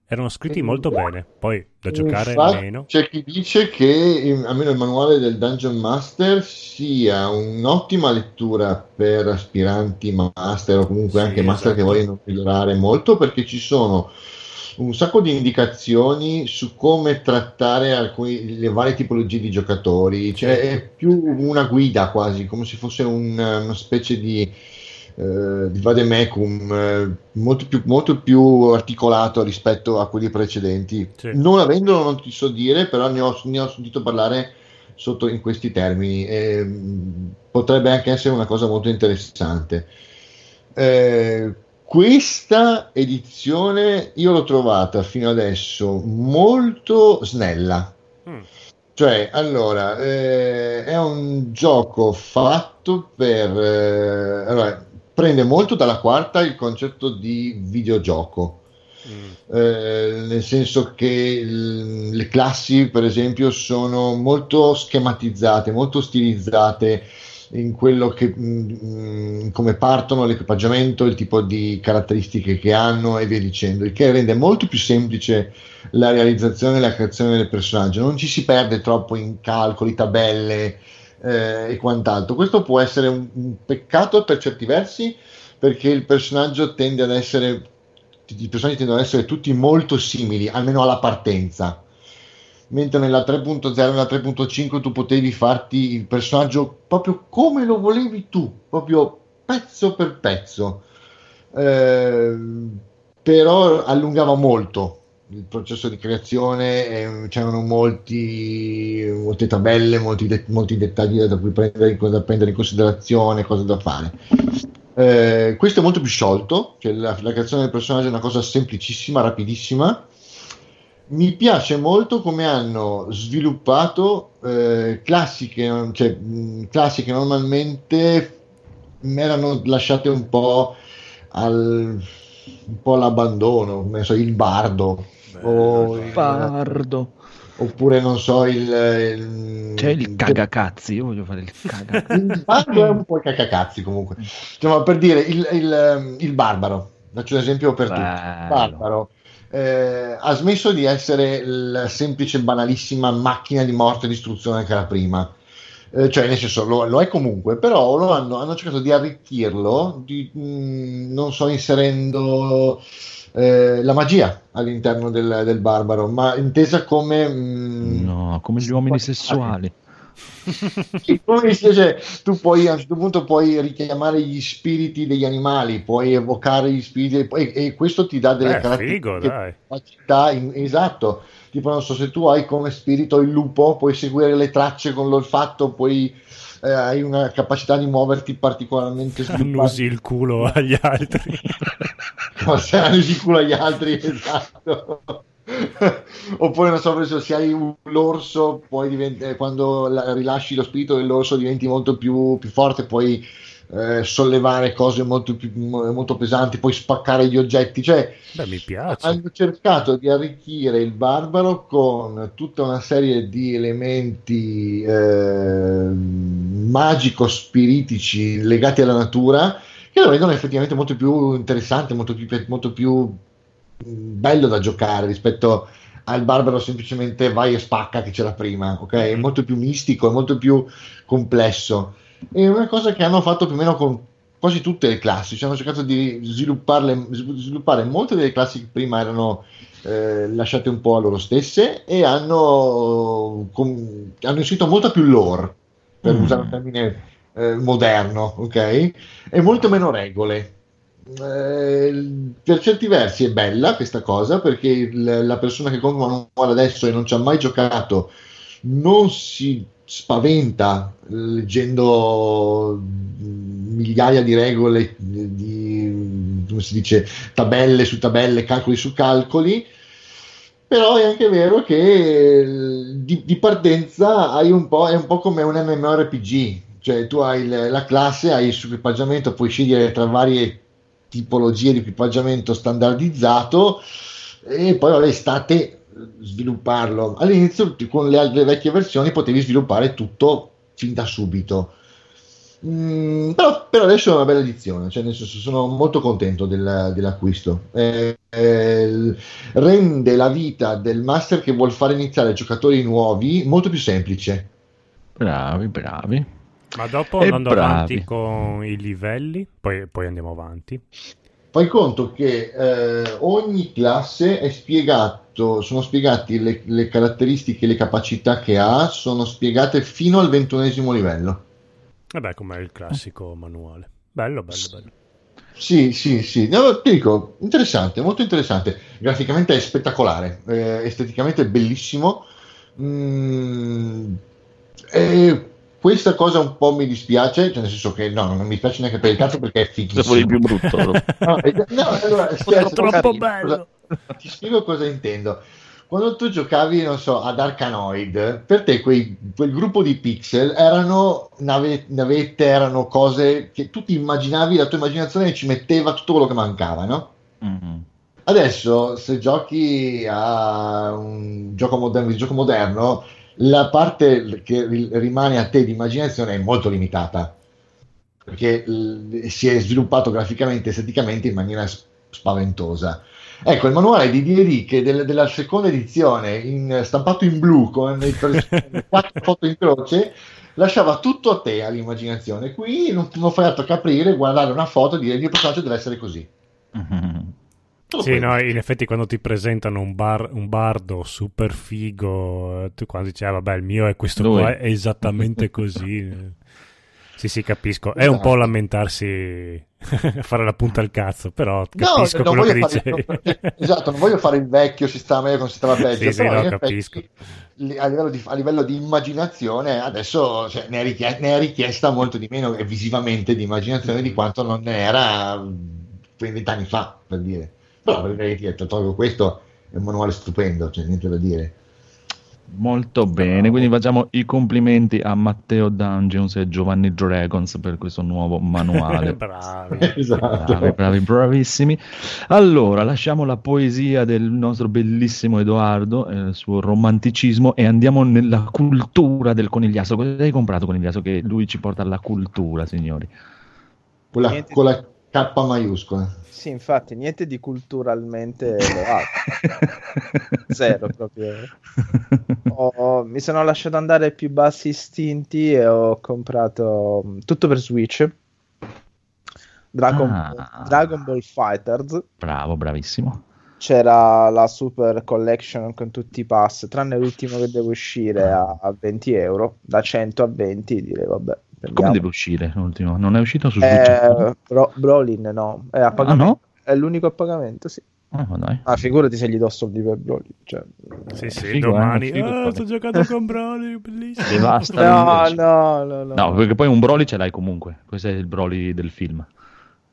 Erano scritti molto bene, poi da giocare infatti, meno. C'è chi dice che almeno il manuale del Dungeon Master sia un'ottima lettura per aspiranti master o comunque sì, anche esatto. master che vogliono migliorare molto, perché ci sono un sacco di indicazioni su come trattare alcuni, le varie tipologie di giocatori, cioè è più una guida quasi, come se fosse un, una specie di, eh, di vademecum eh, molto, più, molto più articolato rispetto a quelli precedenti. Sì. Non avendolo non ti so dire, però ne ho, ne ho sentito parlare sotto in questi termini, eh, potrebbe anche essere una cosa molto interessante. Eh, Questa edizione io l'ho trovata fino adesso molto snella, mm. cioè allora eh, è un gioco fatto per, eh, allora, prende molto dalla quarta il concetto di videogioco, mm. eh, nel senso che l- le classi per esempio sono molto schematizzate, molto stilizzate, in quello che mh, come partono, l'equipaggiamento, il tipo di caratteristiche che hanno e via dicendo, il che rende molto più semplice la realizzazione e la creazione del personaggio, non ci si perde troppo in calcoli, tabelle eh, e quant'altro. Questo può essere un, un peccato per certi versi, perché il personaggio tende ad essere i personaggi tendono ad essere tutti molto simili, almeno alla partenza, mentre nella tre punto zero e nella tre punto cinque tu potevi farti il personaggio proprio come lo volevi tu, proprio pezzo per pezzo, eh, però allungava molto il processo di creazione, eh, c'erano molti, molte tabelle, molti, de- molti dettagli da cui prendere, da prendere in considerazione, cose da fare. Eh, questo è molto più sciolto, cioè la, la creazione del personaggio è una cosa semplicissima, rapidissima. Mi piace molto come hanno sviluppato eh, classi che cioè, normalmente erano lasciate un po' al, un po' all'abbandono, come so, il bardo. Bello, o il bardo. Oppure non so il, il c'è il cagacazzi, io voglio fare il cagacazzi. Il bardo è un po' il cagacazzi comunque. Cioè, ma per dire il, il, il barbaro, faccio un esempio per Bello. Tutti. Barbaro. eh, ha smesso di essere la semplice banalissima macchina di morte e distruzione che era prima, eh, cioè nel senso lo, lo è comunque, però lo hanno, hanno cercato di arricchirlo di, mh, non so, inserendo eh, la magia all'interno del, del barbaro, ma intesa come mh, no, come gli uomini sessuali. Cioè, tu puoi a un certo punto puoi richiamare gli spiriti degli animali, puoi evocare gli spiriti e, e questo ti dà delle eh, caratteristiche, capacità in, esatto, tipo non so se tu hai come spirito il lupo, puoi seguire le tracce con l'olfatto, puoi eh, hai una capacità di muoverti particolarmente, annusi il culo agli altri. No, se annusi il culo agli altri, esatto. Oppure non so, se hai un, l'orso poi diventa, quando la, rilasci lo spirito dell'orso diventi molto più, più forte, puoi eh, sollevare cose molto, più, molto pesanti, puoi spaccare gli oggetti, cioè beh, mi piace. Hanno cercato di arricchire il barbaro con tutta una serie di elementi eh, magico-spiritici legati alla natura che lo rendono effettivamente molto più interessante, molto più, molto più bello da giocare rispetto al barbaro semplicemente vai e spacca che c'era prima, ok? È molto più mistico, è molto più complesso, è una cosa che hanno fatto più o meno con quasi tutte le classi, cioè hanno cercato di svilupparle, sviluppare molte delle classi che prima erano eh, lasciate un po' a loro stesse e hanno, com- hanno inserito molta più lore, per mm. usare un termine eh, moderno, ok? E molto meno regole. Eh, per certi versi è bella questa cosa, perché il, la persona che compra un manuale adesso e non ci ha mai giocato non si spaventa leggendo migliaia di regole, di, come si dice, tabelle su tabelle, calcoli su calcoli. Però è anche vero che di, di partenza hai un po', è un po' come un MMORPG, cioè tu hai le, la classe, hai il suo equipaggiamento, puoi scegliere tra varie tipologie di equipaggiamento standardizzato e poi vabbè, sta a te svilupparlo. All'inizio con le altre vecchie versioni potevi sviluppare tutto fin da subito, mm, però per adesso è una bella edizione, cioè nel senso, sono molto contento del, dell'acquisto, eh, eh, rende la vita del master che vuol fare iniziare giocatori nuovi molto più semplice. Bravi, bravi. Ma dopo andando bravi. avanti con i livelli, poi, poi andiamo avanti. Fai conto che eh, ogni classe è spiegato, sono spiegati le, le caratteristiche, le capacità che ha, sono spiegate fino al ventunesimo livello. Vabbè, com'è il classico manuale. Bello, bello, bello. Sì, sì, sì. No, ti dico, interessante, molto interessante. Graficamente è spettacolare, eh, esteticamente è bellissimo. Mm, è... Questa cosa un po' mi dispiace, cioè nel senso che no, non mi dispiace neanche per il cazzo perché è fighissimo. È più brutto. No, no, allora, stia, troppo bello. Cosa, ti spiego cosa intendo. Quando tu giocavi, non so, ad Arkanoid, per te quei, quel gruppo di pixel erano nave, navette, erano cose che tu ti immaginavi, la tua immaginazione ci metteva tutto quello che mancava, no? Mm-hmm. Adesso, se giochi a un gioco moderno, un gioco moderno, la parte che rimane a te di immaginazione è molto limitata, perché si è sviluppato graficamente e esteticamente in maniera spaventosa. Ecco, il manuale di D and D che del, della seconda edizione, in, stampato in blu con le quattro foto in croce, lasciava tutto a te all'immaginazione. Qui non, non fai altro che aprire, guardare una foto e dire il mio personaggio deve essere così. Mm-hmm. Sì, no, in effetti quando ti presentano un, bar, un bardo super figo, tu quando dici ah, vabbè il mio è questo Lui. qua, è esattamente così. Sì, sì, capisco. È un po' lamentarsi, fare la punta al cazzo, però capisco no, quello che dicevi. Esatto, non voglio fare il vecchio, si sta meglio, non si sta peggio. Sì, sì, no, capisco. Effetti, a, livello di, a livello di immaginazione adesso cioè, ne, è richiesta, ne è richiesta molto di meno visivamente di immaginazione di quanto non ne era vent'anni fa, per dire. Però perché tolgo questo, è un manuale stupendo, c'è niente da dire. Molto bene, quindi facciamo i complimenti a Matteo Dungeons e Giovanni Dragons per questo nuovo manuale. Bravi, esatto. bravi, bravi, bravissimi. Allora, lasciamo la poesia del nostro bellissimo Edoardo, il suo romanticismo, e andiamo nella cultura del conigliasso. Cosa hai comprato, conigliasso? Che lui ci porta alla cultura, signori. Con la... Con la... K maiuscola. Sì, infatti, niente di culturalmente zero proprio. Ho, mi sono lasciato andare ai più bassi istinti e ho comprato tutto per Switch. Dragon, ah. Dragon Ball FighterZ. Bravo, bravissimo. C'era la Super Collection con tutti i pass, tranne l'ultimo che deve uscire a, a venti euro, da cento a venti, direi vabbè. Prendiamo. Come deve uscire l'ultimo? Non è uscito su Switch? Eh, Bro- Brolin no, è a pagamento. Ah, no? È l'unico a pagamento, sì. Ah, ma dai. Ah, figurati se gli do soldi per Broly. Cioè, sì, sì, figo, domani. Eh, ah, sto giocando con Broly, bellissimo. No, no, no, no. No, perché poi un Broly ce l'hai comunque. Questo è il Broly del film.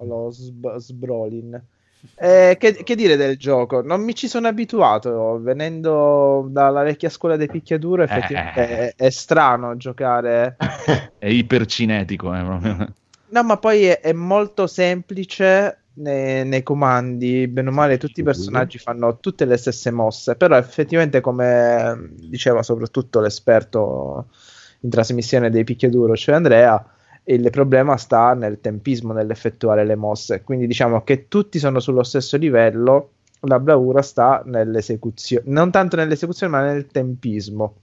Lo sb- sbrolin. Eh, che, che dire del gioco? Non mi ci sono abituato, venendo dalla vecchia scuola dei picchiaduro, effettivamente eh. è, è strano giocare. È ipercinetico, eh, proprio. No, ma poi è, è molto semplice nei, nei comandi, bene o male tutti i personaggi fanno tutte le stesse mosse, però effettivamente, come diceva soprattutto l'esperto in trasmissione dei picchiaduro, cioè Andrea, il problema sta nel tempismo, nell'effettuare le mosse, quindi diciamo che tutti sono sullo stesso livello, la bravura sta nell'esecuzione, non tanto nell'esecuzione ma nel tempismo.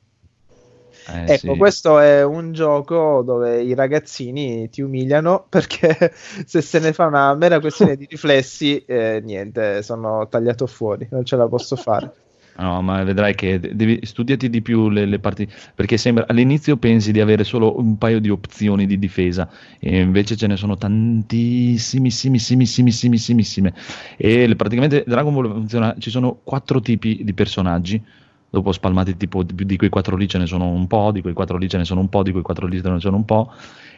Eh, ecco, sì. Questo è un gioco dove i ragazzini ti umiliano, perché se se ne fa una mera questione di riflessi, eh, niente, sono tagliato fuori, non ce la posso fare. No, ma vedrai che devi studiati di più le, le parti, perché sembra all'inizio pensi di avere solo un paio di opzioni di difesa e invece ce ne sono tantissimissimissimissimissimissimissime. E praticamente Dragon Ball funziona, ci sono quattro tipi di personaggi, dopo spalmati tipo di, di quei quattro lì ce ne sono un po', di quei quattro lì ce ne sono un po', di quei quattro lì ce ne sono un po',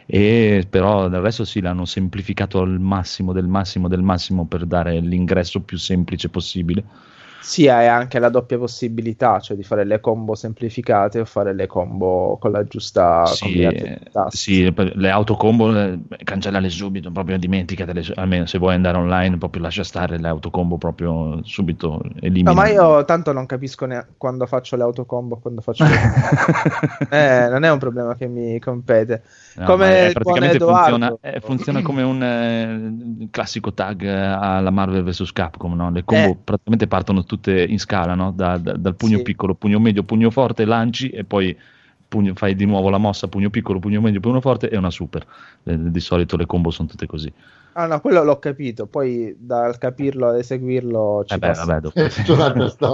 e però del resto sì, l'hanno semplificato al massimo del massimo del massimo per dare l'ingresso più semplice possibile. Sì, hai anche la doppia possibilità, cioè di fare le combo semplificate o fare le combo con la giusta... Sì, sì, le autocombo le, cancellale subito, proprio dimenticatele, almeno se vuoi andare online proprio lascia stare le autocombo, proprio subito elimina. No, ma io tanto non capisco ne- quando faccio le autocombo, quando faccio le... eh, non è un problema che mi compete. No, come è, praticamente funziona, eh, funziona come un eh, classico tag alla Marvel versus. Capcom, no? Le combo eh. praticamente partono tutte in scala, no? da, da, dal pugno sì. piccolo, pugno medio, pugno forte, lanci e poi pugno, fai di nuovo la mossa pugno piccolo, pugno medio, pugno forte e una super. Le, di solito le combo sono tutte così. Ah no, quello l'ho capito, poi dal capirlo ad eseguirlo ci eh beh, vabbè, dopo.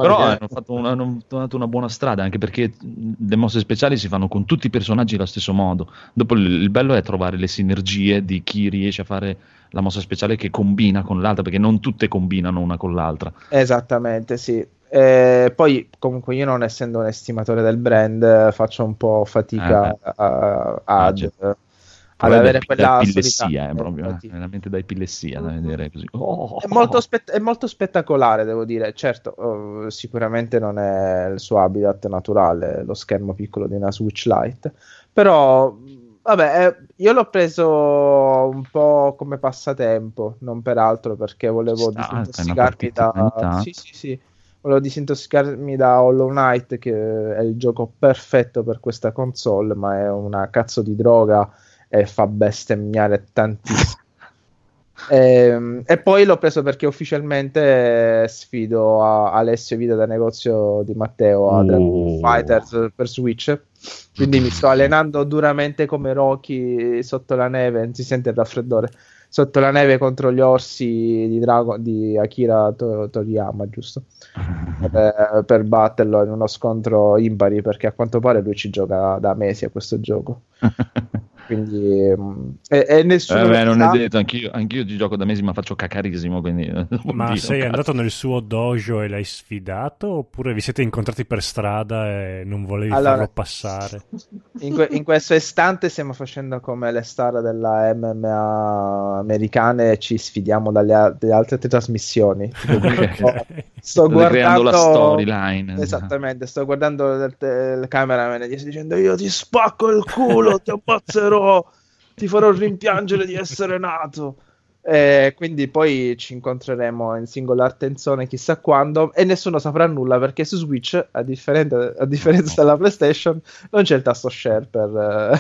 Però hanno fatto una, hanno fatto una buona strada, anche perché le mosse speciali si fanno con tutti i personaggi allo stesso modo. Dopo il, il bello è trovare le sinergie di chi riesce a fare la mossa speciale che combina con l'altra, perché non tutte combinano una con l'altra. Esattamente, sì. Eh, poi comunque io, non essendo un estimatore del brand, faccio un po' fatica eh, a, a ad, ad avere da, quella da pilessia, eh, proprio, eh, veramente da epilessia, da vedere così. Oh. È, molto spe- è molto spettacolare, devo dire. Certo, uh, sicuramente non è il suo habitat naturale, lo schermo piccolo di una Switch Lite, però vabbè, eh, io l'ho preso un po' come passatempo, non peraltro, perché volevo disintossicarmi da... Sì, sì, sì. Volevo disintossicarmi da Hollow Knight, che è il gioco perfetto per questa console, ma è una cazzo di droga e fa bestemmiare tantissimo. e, e poi l'ho preso perché ufficialmente sfido a Alessio Vita da negozio di Matteo a oh. Fighters per Switch, quindi mi sto allenando duramente come Rocky sotto la neve, non si sente il raffreddore, sotto la neve contro gli orsi di, Drago, di Akira Toriyama, giusto? per, per batterlo in uno scontro impari, perché a quanto pare lui ci gioca da mesi a questo gioco. Quindi e, e nessuno eh beh, non sta... è detto, anch'io, anch'io ci gioco da mesi, ma faccio cacarissimo, quindi... Ma Dio, sei cazzo. Andato nel suo dojo e l'hai sfidato, oppure vi siete incontrati per strada e non volevi allora, farlo passare? In, que- in questo istante stiamo facendo come le star della M M A americane, ci sfidiamo dalle, a- dalle altre tre trasmissioni. Okay. sto, sto guardando la storyline, esattamente, sto guardando il, te- il cameraman e dicendo: io ti spacco il culo, ti ammazzerò, ti farò rimpiangere di essere nato. Eh, quindi poi ci incontreremo in singola attenzone chissà quando, e nessuno saprà nulla perché su Switch, a, differen- a differenza della PlayStation, non c'è il tasto share per,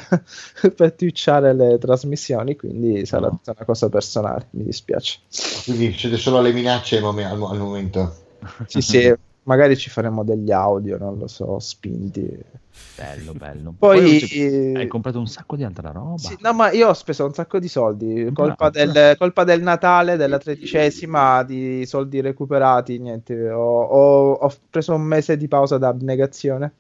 eh, per twitchare le trasmissioni, quindi sarà no. una cosa personale, mi dispiace. Quindi siete solo alle minacce al, mom- al momento. Sì sì, magari ci faremo degli audio, non lo so, spinti. Bello, bello. Poi, Poi hai comprato un sacco di altra roba. Sì, no, ma io ho speso un sacco di soldi. Colpa, no, del, no. colpa del Natale, della tredicesima, di soldi recuperati. Niente, ho, ho, ho preso un mese di pausa da abnegazione.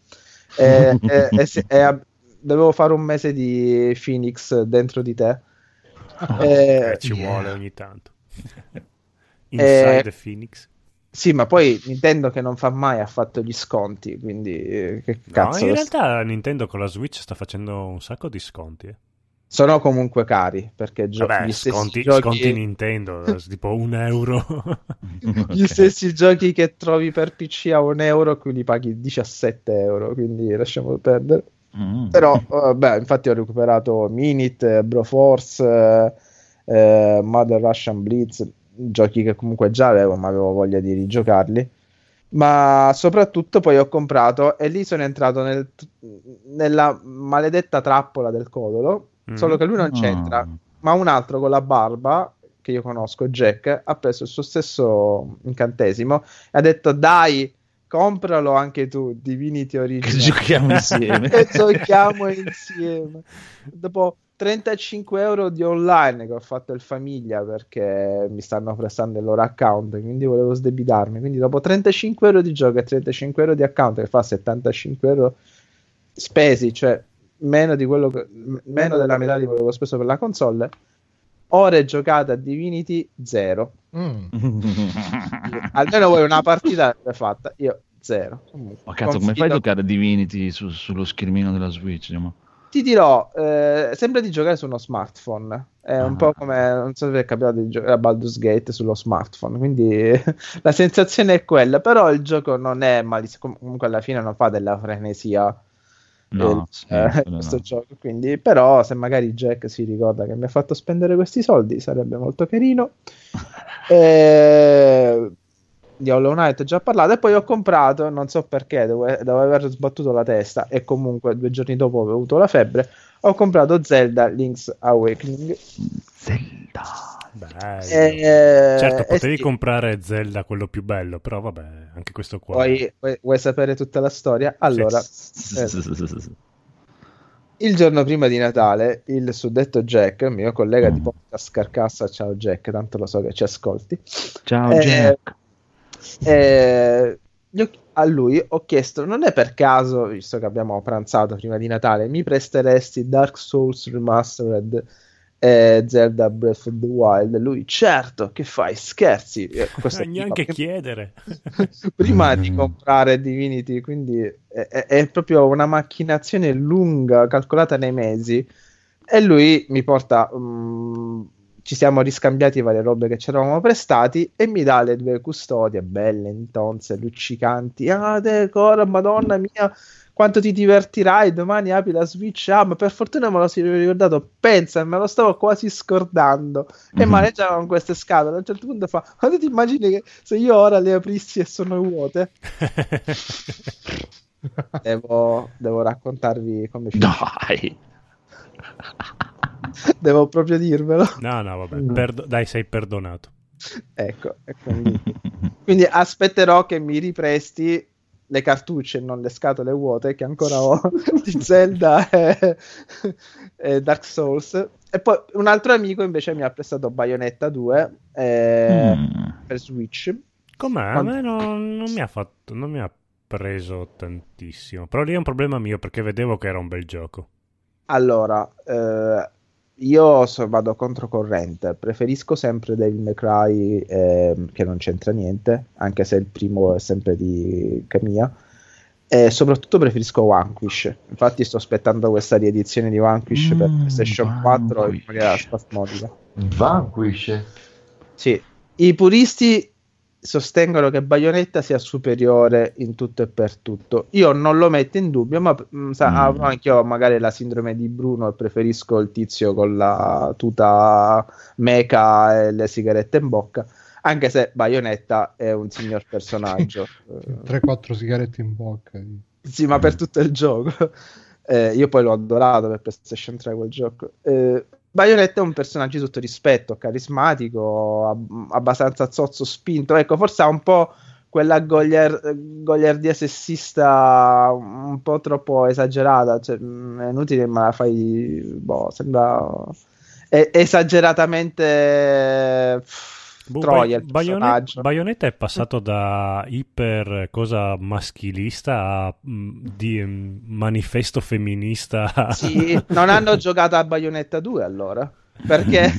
E, e, e, e, dovevo fare un mese di Phoenix dentro di te. Oh, e, eh, ci yeah. vuole ogni tanto. Inside e, the Phoenix. Sì, ma poi Nintendo che non fa mai ha fatto gli sconti, quindi eh, che cazzo. No, in realtà st- Nintendo con la Switch sta facendo un sacco di sconti. Eh. Sono comunque cari, perché gio- Vabbè, gli sconti, stessi giochi... sconti Nintendo, tipo un euro. Okay. Gli stessi giochi che trovi per P C a un euro, qui li paghi diciassette euro, quindi lasciamo perdere. Mm. Però, vabbè, infatti ho recuperato Minit, Broforce, eh, Mother Russian Blitz... giochi che comunque già avevo, ma avevo voglia di rigiocarli. Ma soprattutto poi ho comprato, e lì sono entrato nel, nella maledetta trappola del Codolo, mm. solo che lui non c'entra, oh. ma un altro con la barba che io conosco, Jack, ha preso il suo stesso incantesimo e ha detto: dai, compralo anche tu, Divinity Original, che giochiamo insieme. Che giochiamo insieme. Dopo trentacinque euro di online che ho fatto il famiglia, perché mi stanno prestando il loro account, quindi volevo sdebitarmi, quindi dopo trentacinque euro di gioco e trentacinque euro di account, che fa settantacinque euro spesi, cioè meno di quello che, meno della metà di quello che avevo speso per la console, ore giocate a Divinity zero. mm. Almeno vuoi una partita fatta, io zero. Ma cazzo, come fai a giocare a Divinity su, sullo schermino della Switch? Diciamo? Ti dirò, eh, sembra di giocare su uno smartphone, è ah. un po' come, non so se è capitato di giocare a Baldur's Gate sullo smartphone, quindi la sensazione è quella, però il gioco non è malissimo, comunque alla fine non fa della frenesia, no, eh, sì, questo no. gioco, quindi però se magari Jack si ricorda che mi ha fatto spendere questi soldi sarebbe molto carino. eh, di Hollow Knight ho già parlato, e poi ho comprato, non so perché, dopo aver sbattuto la testa e comunque due giorni dopo ho avuto la febbre, ho comprato Zelda Link's Awakening. Zelda bello. E, certo, potevi sì. comprare Zelda quello più bello, però vabbè, anche questo qua. Poi vuoi, vuoi sapere tutta la storia? Allora sì. Eh, sì, sì, sì, sì. Il giorno prima di Natale il suddetto Jack, mio collega mm. di podcast Carcassa, ciao Jack, tanto lo so che ci ascolti, ciao eh, Jack. Eh, io a lui ho chiesto: non è per caso, visto che abbiamo pranzato prima di Natale, mi presteresti Dark Souls Remastered e Zelda Breath of the Wild? Lui: certo, che fai, scherzi? Eh, questo neanche prima, chiedere prima di comprare Divinity, quindi è, è, è proprio una macchinazione lunga, calcolata nei mesi, e lui mi porta... Um, ci siamo riscambiati varie robe che ci eravamo prestati, e mi dà le due custodie belle, intonse, luccicanti. Ah, decora, madonna mia, quanto ti divertirai, domani apri la Switch. Ah, ma per fortuna me lo sono ricordato, pensa, me lo stavo quasi scordando. E mm-hmm. maneggiavano queste scatole, a un certo punto fa: ma tu ti immagini che se io ora le aprissi e sono vuote? devo, devo raccontarvi come... Dai! Devo proprio dirvelo. No, no, vabbè. Perdo- dai, sei perdonato. Ecco, quindi... quindi aspetterò che mi ripresti le cartucce, non le scatole vuote che ancora ho di Zelda e... e Dark Souls. E poi un altro amico invece mi ha prestato Bayonetta due e... mm. per Switch. Com'è? Quando... A me non, non mi ha fatto, non mi ha preso tantissimo. Però lì è un problema mio, perché vedevo che era un bel gioco. Allora, eh, io so, vado controcorrente, preferisco sempre Devil May Cry, eh, che non c'entra niente, anche se il primo è sempre di Camilla, e soprattutto preferisco Vanquish. Infatti sto aspettando questa riedizione di Vanquish mm, per PlayStation quattro e magari la spasmodica. Vanquish? Sì, i puristi sostengono che Bayonetta sia superiore in tutto e per tutto. Io non lo metto in dubbio, ma mh, sa, mm. anche io magari la sindrome di Bruno e preferisco il tizio con la tuta meca e le sigarette in bocca, anche se Bayonetta è un signor personaggio. tre quattro sigarette in bocca. Sì, ma per tutto il gioco. Eh, io poi l'ho adorato per PlayStation tre quel gioco. Eh, Bayonetta è un personaggio di tutto rispetto, carismatico, ab- abbastanza zozzo, spinto, ecco, forse ha un po' quella goliar- goliardia sessista un po' troppo esagerata, cioè, è inutile, ma la fai, boh, sembra è- esageratamente boh, troia il personaggio. Bayonet- Bayonetta è passato da iper cosa maschilista a mh, di, mh, manifesto femminista. Sì, non hanno giocato a Bayonetta due allora, perché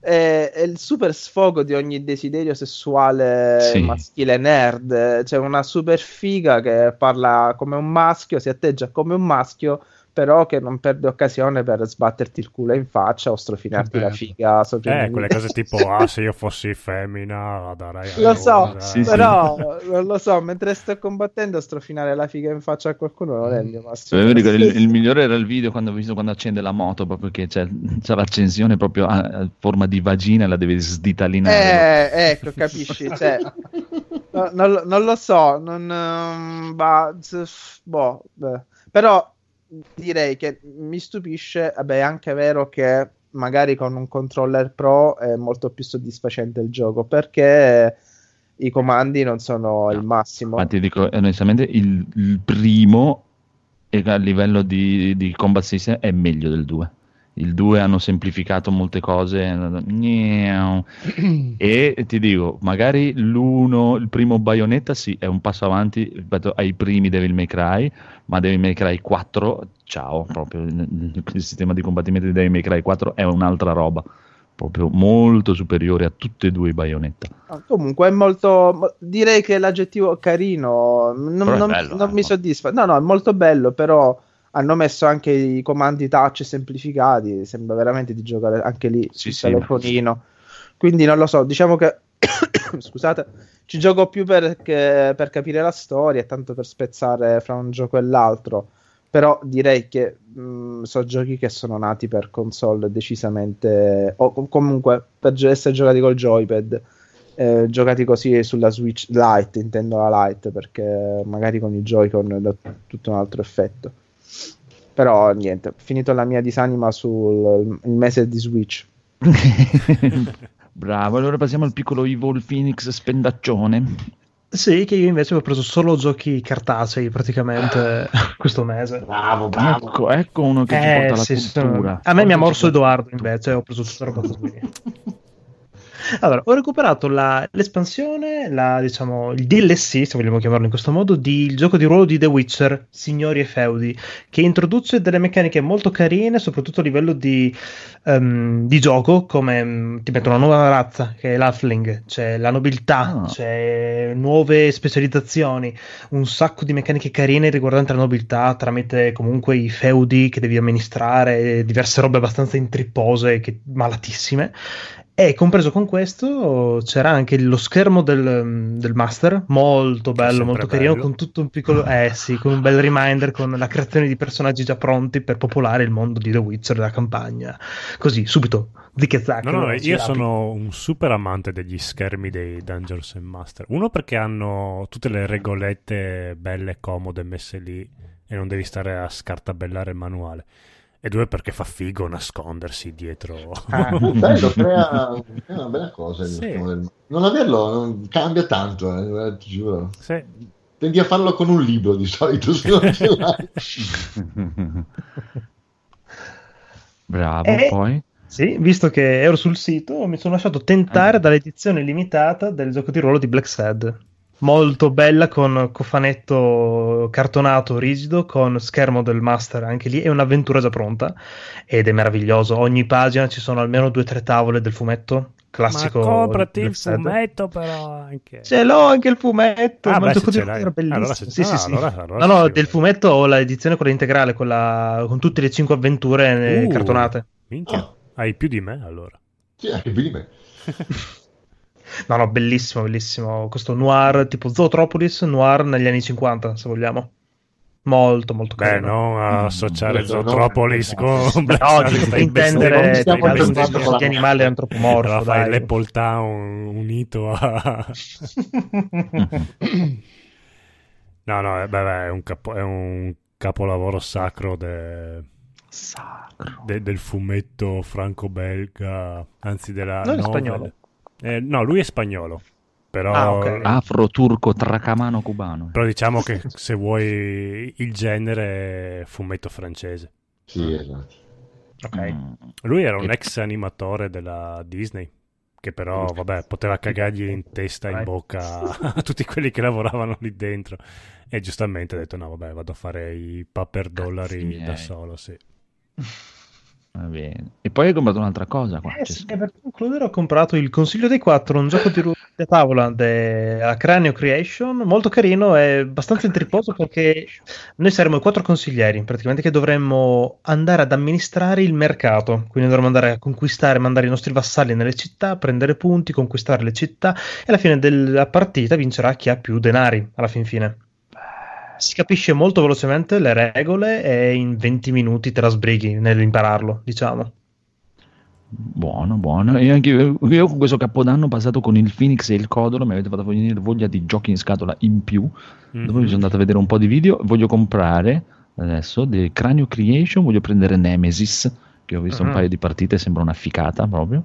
è, è il super sfogo di ogni desiderio sessuale sì. maschile nerd, c'è una super figa che parla come un maschio, si atteggia come un maschio, però che non perde occasione per sbatterti il culo in faccia o strofinarti la figa sopra eh, quelle cose tipo ah se io fossi femmina darei lo so sì, però sì. non lo so, mentre sto combattendo strofinare la figa in faccia a qualcuno non è il mio massimo. Sì, dico, il, il migliore era il video quando ho visto quando accende la moto, proprio che c'è, c'è l'accensione proprio a, a forma di vagina, la devi sditalinare eh, ecco capisci cioè, no, non, non lo so non bah, boh, beh. Però direi che mi stupisce, vabbè, è anche vero che magari con un controller pro è molto più soddisfacente il gioco, perché i comandi non sono no. il massimo. Ma ti dico, onestamente, il, il primo a livello di, di combat system è meglio del due. Il due hanno semplificato molte cose e ti dico, magari l'uno, il primo Bayonetta sì, è un passo avanti rispetto ai primi Devil May Cry, ma Devil May Cry quattro, ciao, proprio il sistema di combattimento di Devil May Cry quattro è un'altra roba, proprio molto superiore a tutte e due i Bayonetta. Ah, comunque è molto, direi che l'aggettivo carino non, bello, non, eh, non mi soddisfa, no no, è molto bello, però hanno messo anche i comandi touch semplificati, sembra veramente di giocare anche lì sì, sul sì, telefonino, sì. Quindi non lo so, diciamo che scusate, ci gioco più perché, per capire la storia e tanto per spezzare fra un gioco e l'altro, però direi che mh, so giochi che sono nati per console decisamente, o com- comunque per essere giocati col joypad, eh, giocati così sulla Switch Lite, intendo la Lite, perché magari con i Joy-Con dà tutto un altro effetto. Però niente, ho finito la mia disanima sul il mese di Switch. Bravo, allora passiamo al piccolo Evil Phoenix spendaccione. Sì, che io invece ho preso solo giochi cartacei praticamente questo mese. Bravo, bravo. Ecco, ecco uno che eh, ci porta alla sì, cultura. Sì, a me mi ha morso Edoardo invece, ho preso tutta roba così. Allora, ho recuperato la, l'espansione, la, diciamo, il D L C, se vogliamo chiamarlo in questo modo, di il gioco di ruolo di The Witcher, Signori e Feudi, che introduce delle meccaniche molto carine, soprattutto a livello di, um, di gioco, come um, ti mettono una nuova razza, che è l'Halfling, c'è la nobiltà, oh. c'è nuove specializzazioni, un sacco di meccaniche carine riguardanti la nobiltà, tramite comunque i feudi che devi amministrare, diverse robe abbastanza intrippose, che, malatissime. E compreso con questo c'era anche lo schermo del, del master, molto bello, molto carino, bello. Con tutto un piccolo eh sì, con un bel reminder, con la creazione di personaggi già pronti per popolare il mondo di The Witcher, la campagna, così subito zicche zacche. No, no, io sono un super amante degli schermi dei Dungeons and Master, uno perché hanno tutte le regolette belle comode messe lì e non devi stare a scartabellare il manuale, e due perché fa figo nascondersi dietro. Ah, bello, crea, è una bella cosa. Sì. Non averlo non cambia tanto, eh, ti giuro. Sì. Tendi a farlo con un libro di solito. Se non ce l'hai. Bravo, e poi? Sì, visto che ero sul sito, mi sono lasciato tentare ah. dall'edizione limitata del gioco di ruolo di Black Sad. Molto bella, con cofanetto cartonato rigido, con schermo del master anche lì, è un'avventura già pronta ed è meraviglioso, ogni pagina ci sono almeno due o tre tavole del fumetto classico. Ma comprati il fumetto però anche. Ce l'ho anche il fumetto, ah, ma beh, il era bellissimo. Allora, se sì, ah, sì, sì. Allora, allora no, no, del fumetto ho la edizione quella integrale, con, la... con tutte le cinque avventure uh, cartonate. Minchia, oh. Hai più di me allora. Sì, hai più di me. No, no, bellissimo, bellissimo. Questo noir, tipo Zootropolis, noir negli anni cinquanta, se vogliamo. Molto, molto carino. Beh, non associare mm, Zootropolis no, con... No, dico, intendere gli animali antropomorfi. Fai l'Apple Town unito a... No, no, beh, è un, capo, è un capolavoro sacro, de, sacro. De, del fumetto franco-belga, anzi della... Non è spagnolo. Eh, no, lui è spagnolo, però... Ah, okay. Afro-turco-tracamano-cubano. Però diciamo che se vuoi il genere è fumetto francese. Sì, esatto. Ok. Mm. Lui era un ex animatore della Disney, che però, vabbè, poteva cagargli in testa e in bocca a tutti quelli che lavoravano lì dentro. E giustamente ha detto, no, vabbè, vado a fare i paper dollari da solo, sì. Va bene. E poi hai comprato un'altra cosa qua. Eh, sì, per concludere ho comprato Il Consiglio dei Quattro, un gioco di ruolo da tavola della Cranio Creation, molto carino e abbastanza intriposo perché noi saremo i quattro consiglieri, praticamente, che dovremmo andare ad amministrare il mercato, quindi dovremmo andare a conquistare, mandare i nostri vassalli nelle città, prendere punti, conquistare le città, e alla fine della partita vincerà chi ha più denari, alla fin fine. Si capisce molto velocemente le regole e in venti minuti te la sbrighi nell'impararlo, diciamo. Buono, buono. E anche io, io con questo capodanno passato con il Phoenix e il Codolo mi avete fatto venire voglia di giochi in scatola in più. Mm-hmm. Dopo mi sono andato a vedere un po' di video. Voglio comprare adesso del Cranio Creation, voglio prendere Nemesis, che ho visto uh-huh. un paio di partite, sembra una ficata proprio,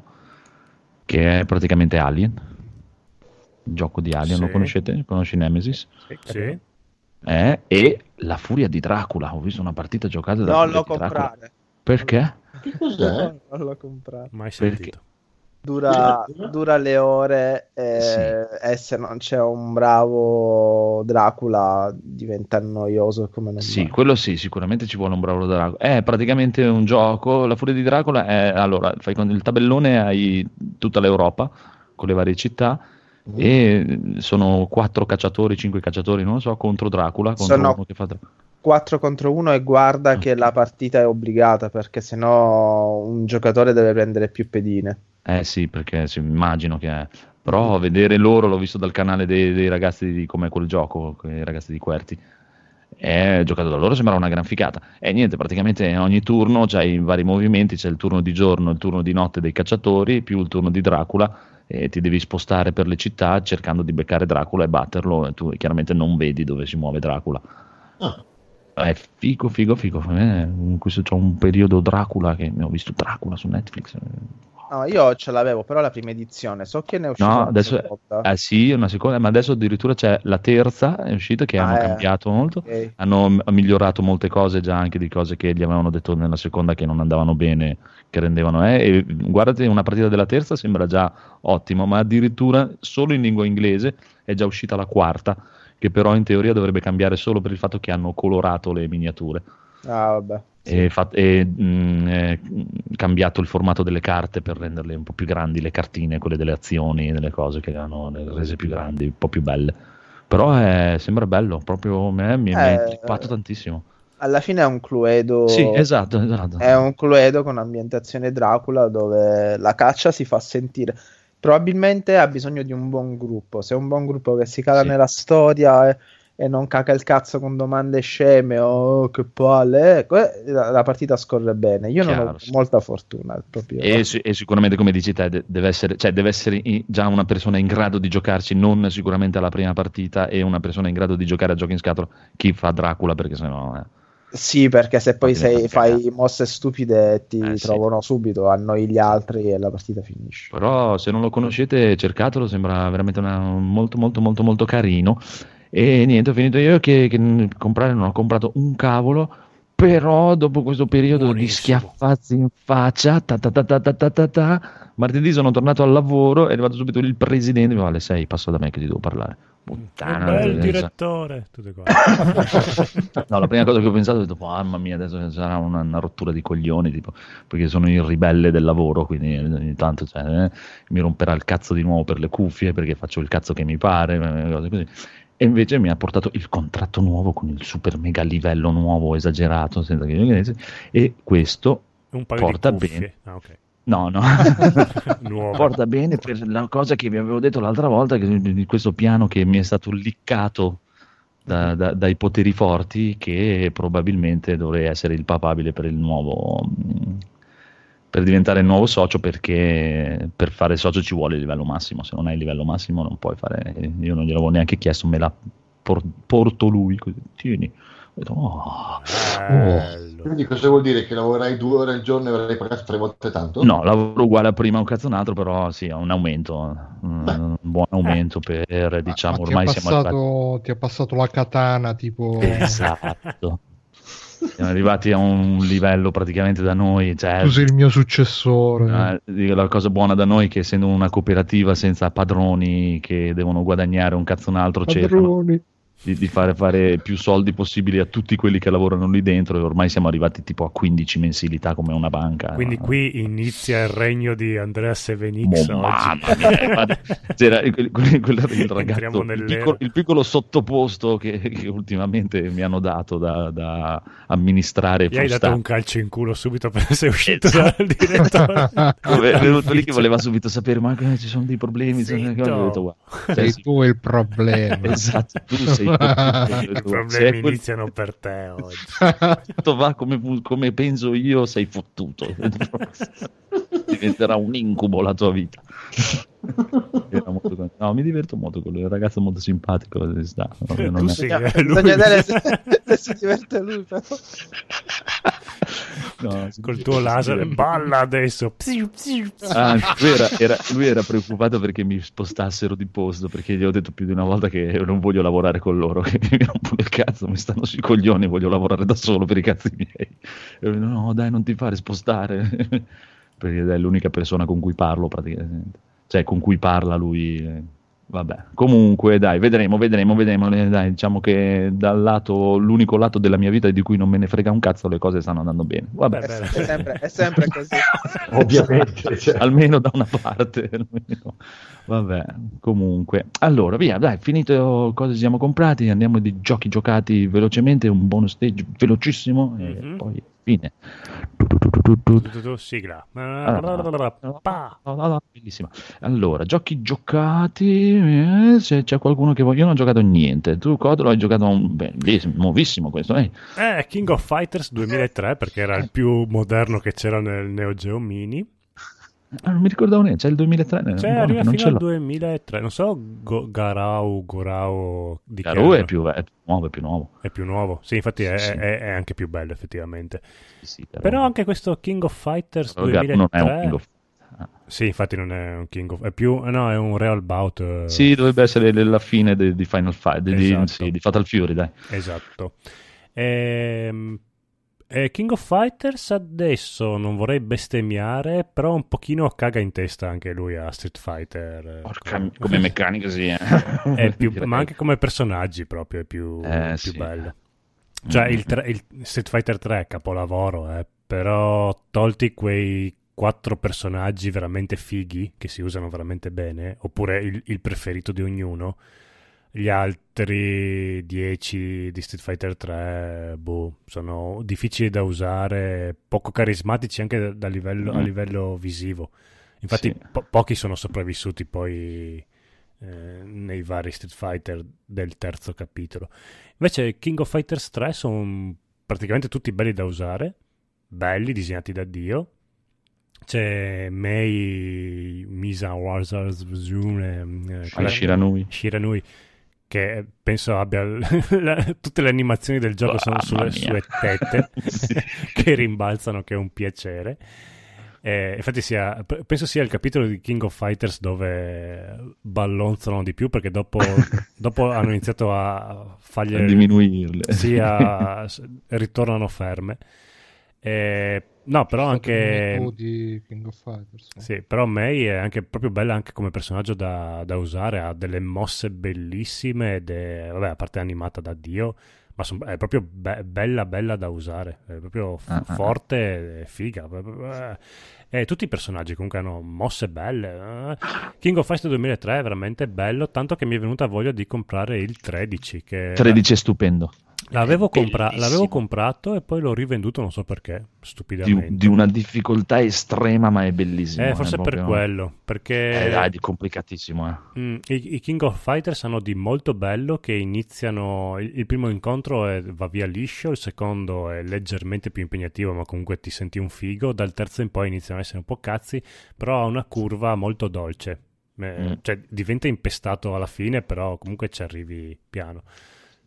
che è praticamente Alien. Il gioco di Alien, sì. Lo conoscete? Conosci Nemesis? Sì, sì. Eh, e La Furia di Dracula, ho visto una partita giocata da non lo comprare. Perché? Che cos'è? Non l'ho comprato. Mai sentito. Dura, dura le ore e, sì. E se non c'è un bravo Dracula diventa noioso come non sì, quello sì, sicuramente ci vuole un bravo Dracula. È praticamente un gioco, La Furia di Dracula è, allora, fai con il tabellone, hai tutta l'Europa con le varie città e sono quattro cacciatori, cinque cacciatori, non lo so, contro Dracula, contro sono uno che fa quattro contro uno e guarda ah. che la partita è obbligata perché sennò un giocatore deve prendere più pedine. Eh sì, perché sì, immagino che è. Però vedere loro, l'ho visto dal canale dei, dei ragazzi di come quel gioco, i ragazzi di Querti, è giocato da loro, sembra una gran ficata. E niente, praticamente ogni turno c'hai i vari movimenti, c'è il turno di giorno, il turno di notte dei cacciatori, più il turno di Dracula, e ti devi spostare per le città cercando di beccare Dracula e batterlo, e tu chiaramente non vedi dove si muove Dracula. Ah. È figo, figo, figo. Eh, questo c'è un periodo Dracula che ne ho visto Dracula su Netflix. No, io ce l'avevo, però la prima edizione, so che ne è uscita. No, adesso eh, sì, una seconda, ma adesso addirittura c'è la terza è uscita che ah, hanno eh, cambiato molto, okay. Hanno m- migliorato molte cose già, anche di cose che gli avevano detto nella seconda che non andavano bene, che rendevano eh, e guardate, una partita della terza sembra già ottimo, ma addirittura solo in lingua inglese è già uscita la quarta, che però in teoria dovrebbe cambiare solo per il fatto che hanno colorato le miniature. Ah, vabbè. E, fat- e mh, eh, cambiato il formato delle carte per renderle un po' più grandi, le cartine, quelle delle azioni, delle cose che le hanno rese più grandi, un po' più belle. Però eh, sembra bello, proprio me, mi ha eh, intrippato tantissimo. Alla fine è un Cluedo. Sì, esatto, esatto. È un Cluedo con ambientazione Dracula dove la caccia si fa sentire. Probabilmente ha bisogno di un buon gruppo. Se è un buon gruppo che si cala sì. nella storia... Eh, e non caca il cazzo con domande sceme o oh, che palle, la partita scorre bene. Io Chiaro, non ho sì. molta fortuna proprio, e, no? si, e sicuramente come dici te deve essere, cioè deve essere in, già una persona in grado di giocarci, non sicuramente alla prima partita, e una persona in grado di giocare a giochi in scatola chi fa Dracula, perché sennò eh. Sì, perché se poi sei, fai mosse stupide ti eh, trovano sì. subito, annoi gli altri e la partita finisce. Però se non lo conoscete cercatelo, sembra veramente una, molto molto molto molto carino. E niente, ho finito io che, che comprare non ho comprato un cavolo, però dopo questo periodo Buonissimo. di schiaffazzi in faccia ta ta ta ta ta ta ta ta, martedì sono tornato al lavoro, è arrivato subito il presidente, mi va alle sei, passa da me che ti devo parlare. Puttana, il direttore, tutte cose. No, la prima cosa che ho pensato è detto, mamma mia, adesso sarà una, una rottura di coglioni, tipo, perché sono il ribelle del lavoro, quindi ogni tanto cioè, eh, mi romperà il cazzo di nuovo per le cuffie perché faccio il cazzo che mi pare, cose così. E invece mi ha portato il contratto nuovo con il super mega livello nuovo esagerato senza che io, e questo un paio porta di bene. Ah, okay. No, no, porta bene per la cosa che vi avevo detto l'altra volta, che, di questo piano che mi è stato liccato da, da, dai poteri forti, che probabilmente dovrei essere il papabile per il nuovo, per diventare il nuovo socio, perché per fare socio ci vuole il livello massimo, se non hai il livello massimo non puoi fare. Io non gliel'avevo neanche chiesto, me la por, porto lui, così, tieni. Oh, oh. Quindi cosa vuol dire? Che lavorerai due ore al giorno e avrai pagato tre volte tanto? No, lavoro uguale a prima un cazzo un altro, però sì, è un aumento, Beh. un buon aumento eh. per, diciamo, ma, ma ormai ti siamo passato, arrivati... Ti è passato la katana, tipo... Esatto. Siamo arrivati a un livello praticamente da noi, cioè... Tu sei il mio successore. Eh, la cosa buona da noi è che, essendo una cooperativa senza padroni che devono guadagnare un cazzo un altro, padroni. cercano... Di, di fare fare più soldi possibili a tutti quelli che lavorano lì dentro, e ormai siamo arrivati tipo a quindici mensilità, come una banca. Quindi no? Qui inizia il regno di Andrea Sevenix. Oh, mamma mia, c'era quel, quel, quel ragazzo, il piccolo, il piccolo sottoposto che, che ultimamente mi hanno dato da, da amministrare. Gli hai dato un calcio in culo subito perché sei uscito dal direttore. Venuto lì che voleva subito sapere, ma eh, ci sono dei problemi. Sì, sono... No. Ho detto, guarda, sei sì. tu il problema. Esatto, tu sei. I problemi quel... iniziano per te oggi. Tutto va come, come penso io, sei fottuto. Diventerà un incubo la tua vita. Era molto... No, mi diverto molto con lui, è un ragazzo molto simpatico. Non è... sì, è lui. Bisogna vedere se, se si diverte lui, però. No, col tuo laser balla adesso. Ah, lui, era, era, lui era preoccupato perché mi spostassero di posto, perché gli ho detto più di una volta che non voglio lavorare con loro, che mi rompo il cazzo, mi stanno sui coglioni, voglio lavorare da solo per i cazzi miei. E lui, no dai, non ti fare spostare, perché è l'unica persona con cui parlo praticamente, cioè con cui parla lui. Vabbè, comunque dai, vedremo, vedremo, vedremo. Dai, diciamo che dal lato, l'unico lato della mia vita di cui non me ne frega un cazzo, le cose stanno andando bene. Vabbè, è sempre, è sempre così. Ovviamente, cioè. Almeno da una parte. Almeno. Vabbè, comunque. Allora, via, dai, finito cosa ci siamo comprati, andiamo di giochi giocati velocemente, un bonus stage velocissimo, mm-hmm. e poi fine. Sigla. Bellissima. Allora, giochi giocati. Eh, se c'è qualcuno che vuole, io non ho giocato niente. Tu, Codolo, hai giocato un bellissimo, nuovissimo questo. Eh? eh, King of Fighters duemilatré, perché era il più moderno che c'era nel Neo Geo Mini. Ah, non mi ricordavo neanche, c'è il duemilatré. Cioè, no, arriva non fino al duemilatré. Non so, Go, Garau, Gorau di Garou è più, è più nuovo, è più nuovo. È più nuovo, sì, infatti sì, è, sì. È, è anche più bello, effettivamente. Sì, sì, però... però anche questo King of Fighters duemilatré non è un King of... ah. Sì, infatti non è un King of... È più... No, è un Real Bout. Uh... Sì, dovrebbe essere la fine di, di Final Fight, di, esatto. Sì, di Fatal Fury, dai. Esatto. Ehm... King of Fighters adesso non vorrei bestemmiare, però un pochino caga in testa anche lui a Street Fighter. Porca, come, come meccanica sì, eh. È più, ma anche come personaggi proprio è più, eh, più sì. bello. Cioè mm-hmm. il, tre, il Street Fighter tre è capolavoro, eh, però tolti quei quattro personaggi veramente fighi che si usano veramente bene, oppure il, il preferito di ognuno, gli altri dieci di Street Fighter tre boh, sono difficili da usare, poco carismatici anche da livello, mm. a livello visivo. Infatti sì. po- pochi sono sopravvissuti poi eh, nei vari Street Fighter del terzo capitolo. Invece King of Fighters tre sono praticamente tutti belli da usare, belli, disegnati da Dio. C'è Mei Misawaza eh, Shiranui Shiranui che penso abbia la, tutte le animazioni del gioco oh, sono sulle sue tette sì. che rimbalzano, che è un piacere. Eh, infatti sia, penso sia il capitolo di King of Fighters dove ballonzano di più, perché dopo, dopo hanno iniziato a fargli diminuirle, sì, a, ritornano ferme. Eh, no, però anche di King of Fighters, eh. Sì, però Mei è anche proprio bella anche come personaggio da, da usare, ha delle mosse bellissime ed è, vabbè, a parte animata da Dio, ma son, è proprio be- bella bella da usare, è proprio f- uh-huh. forte e figa. E tutti i personaggi comunque hanno mosse belle. King of Fighters duemilatré è veramente bello, tanto che mi è venuta voglia di comprare il tredici che tredici è stupendo. L'avevo, compra- l'avevo comprato e poi l'ho rivenduto, non so perché, stupidamente. Di, di una difficoltà estrema, ma è bellissimo. Eh, forse è proprio... per quello, perché... Eh, è complicatissimo, eh. Mm, i, i King of Fighters hanno di molto bello che iniziano... Il, il primo incontro è, va via liscio, il secondo è leggermente più impegnativo, ma comunque ti senti un figo. Dal terzo in poi iniziano a essere un po' cazzi, però ha una curva molto dolce. Eh, mm. Cioè, diventa impestato alla fine, però comunque ci arrivi piano.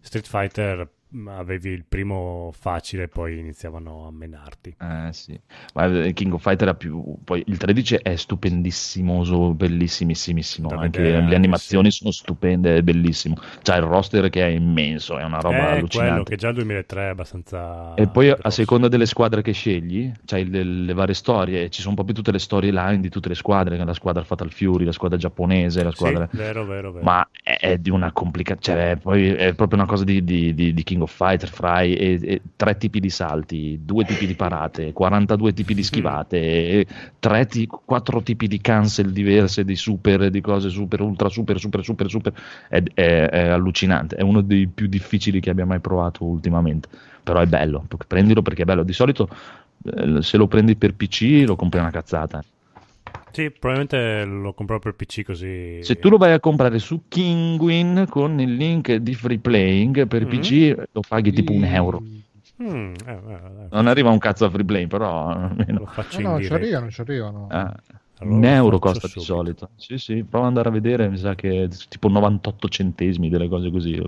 Street Fighter... avevi il primo facile, poi iniziavano a menarti. Eh sì, ma King of Fighter era più... Poi il tredici è stupendissimo, bellissimissimo. Da anche vedere, le animazioni sì. sono stupende, è bellissimo. C'ha il roster che è immenso, è una roba eh, allucinante. Quello che già il duemilatré è abbastanza... E poi grosso. A seconda delle squadre che scegli, c'hai le, le varie storie, ci sono proprio tutte le storyline di tutte le squadre, la squadra Fatal Fury, la squadra giapponese, la squadra... Sì, vero, vero, vero. Ma è, è di una complicazione, cioè, poi è proprio una cosa di, di, di, di King of Fighter, fry e, e tre tipi di salti, due tipi di parate, quarantadue tipi di schivate, e tre ti, quattro tipi di cancel diverse, di super, di cose super, ultra super, super, super, super. È, è, è allucinante, è uno dei più difficili che abbia mai provato ultimamente, però è bello, prendilo perché è bello. Di solito se lo prendi per P C lo compri una cazzata. Sì, probabilmente lo compro per P C così... Se tu lo vai a comprare su Kinguin con il link di Free Playing per mm-hmm. P C lo paghi tipo un euro. Mm, eh, eh, non arriva un cazzo a Free Playing, però... Almeno. Lo faccio no, no, ci arrivano, ci arrivano. Ah, allora un euro costa subito. Di solito. Sì, sì, prova ad andare a vedere, mi sa che tipo novantotto centesimi, delle cose così.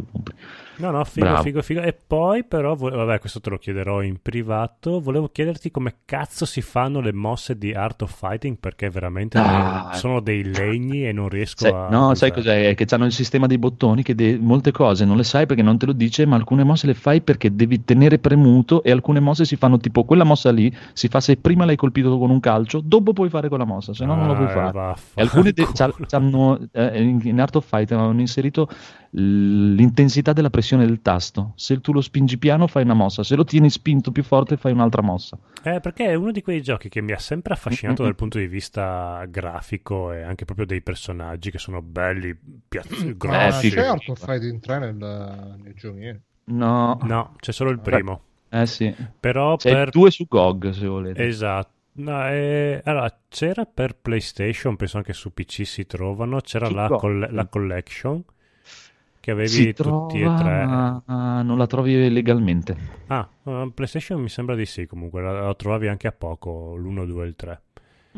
No, no, figo, Bravo. figo, figo. E poi però, vo- vabbè, questo te lo chiederò in privato, volevo chiederti come cazzo si fanno le mosse di Art of Fighting, perché veramente ah, non... sono dei legni e non riesco sai, a... No, usare. Sai cos'è? È che hanno il sistema dei bottoni che de- molte cose non le sai perché non te lo dice, ma alcune mosse le fai perché devi tenere premuto, e alcune mosse si fanno tipo quella mossa lì, si fa se prima l'hai colpito con un calcio, dopo puoi fare quella mossa, se no ah, non la puoi fare. Vaffa, e alcune de- c'hanno, eh, in Art of Fighting hanno inserito l'intensità della pressione del tasto. Se tu lo spingi piano fai una mossa, se lo tieni spinto più forte fai un'altra mossa. Eh, perché è uno di quei giochi che mi ha sempre affascinato mm-hmm. dal punto di vista grafico e anche proprio dei personaggi che sono belli, piazz- grossi. Eh, c'è Art of Fighting tre nel, nel gioco? No. No, c'è solo il primo. Eh sì. Però c'è per... due su G O G se volete. Esatto. No, eh, allora c'era per PlayStation, penso anche su P C si trovano, c'era la, coll- la collection che avevi si tutti trova, e tre. Ma non la trovi legalmente. Ah, PlayStation mi sembra di sì, comunque la, la trovavi anche a poco, l'uno, il due e il tre.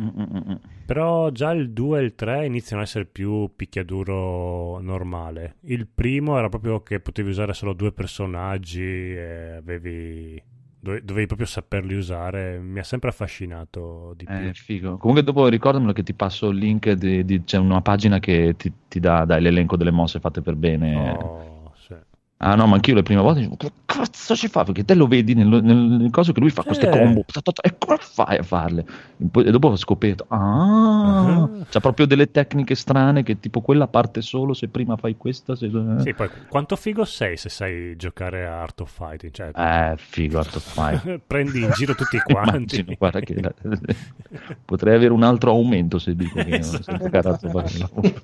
Mm-mm. Però già il due e il tre iniziano a essere più picchiaduro normale. Il primo era proprio che potevi usare solo due personaggi e avevi... dovevi proprio saperli usare, mi ha sempre affascinato di più. Eh, figo. Comunque dopo ricordamelo che ti passo il link, di, di, c'è una pagina che ti, ti dà dai, l'elenco delle mosse fatte per bene. Oh, sì. Ah no, ma anch'io le prime volte dicevo, che cazzo ci fa? Perché te lo vedi nel, nel, nel coso che lui fa queste eh. combo, e come fai a farle? E dopo ho scoperto, ah, uh-huh. c'ha proprio delle tecniche strane che tipo quella parte solo se prima fai questa. Se... Sì, poi quanto figo sei se sai giocare a Art of Fighting? Cioè, eh, figo Art of Fighting. Prendi in giro tutti quanti. Immagino, guarda che potrei avere un altro aumento se dico che esatto. non so giocare Art of Fighting.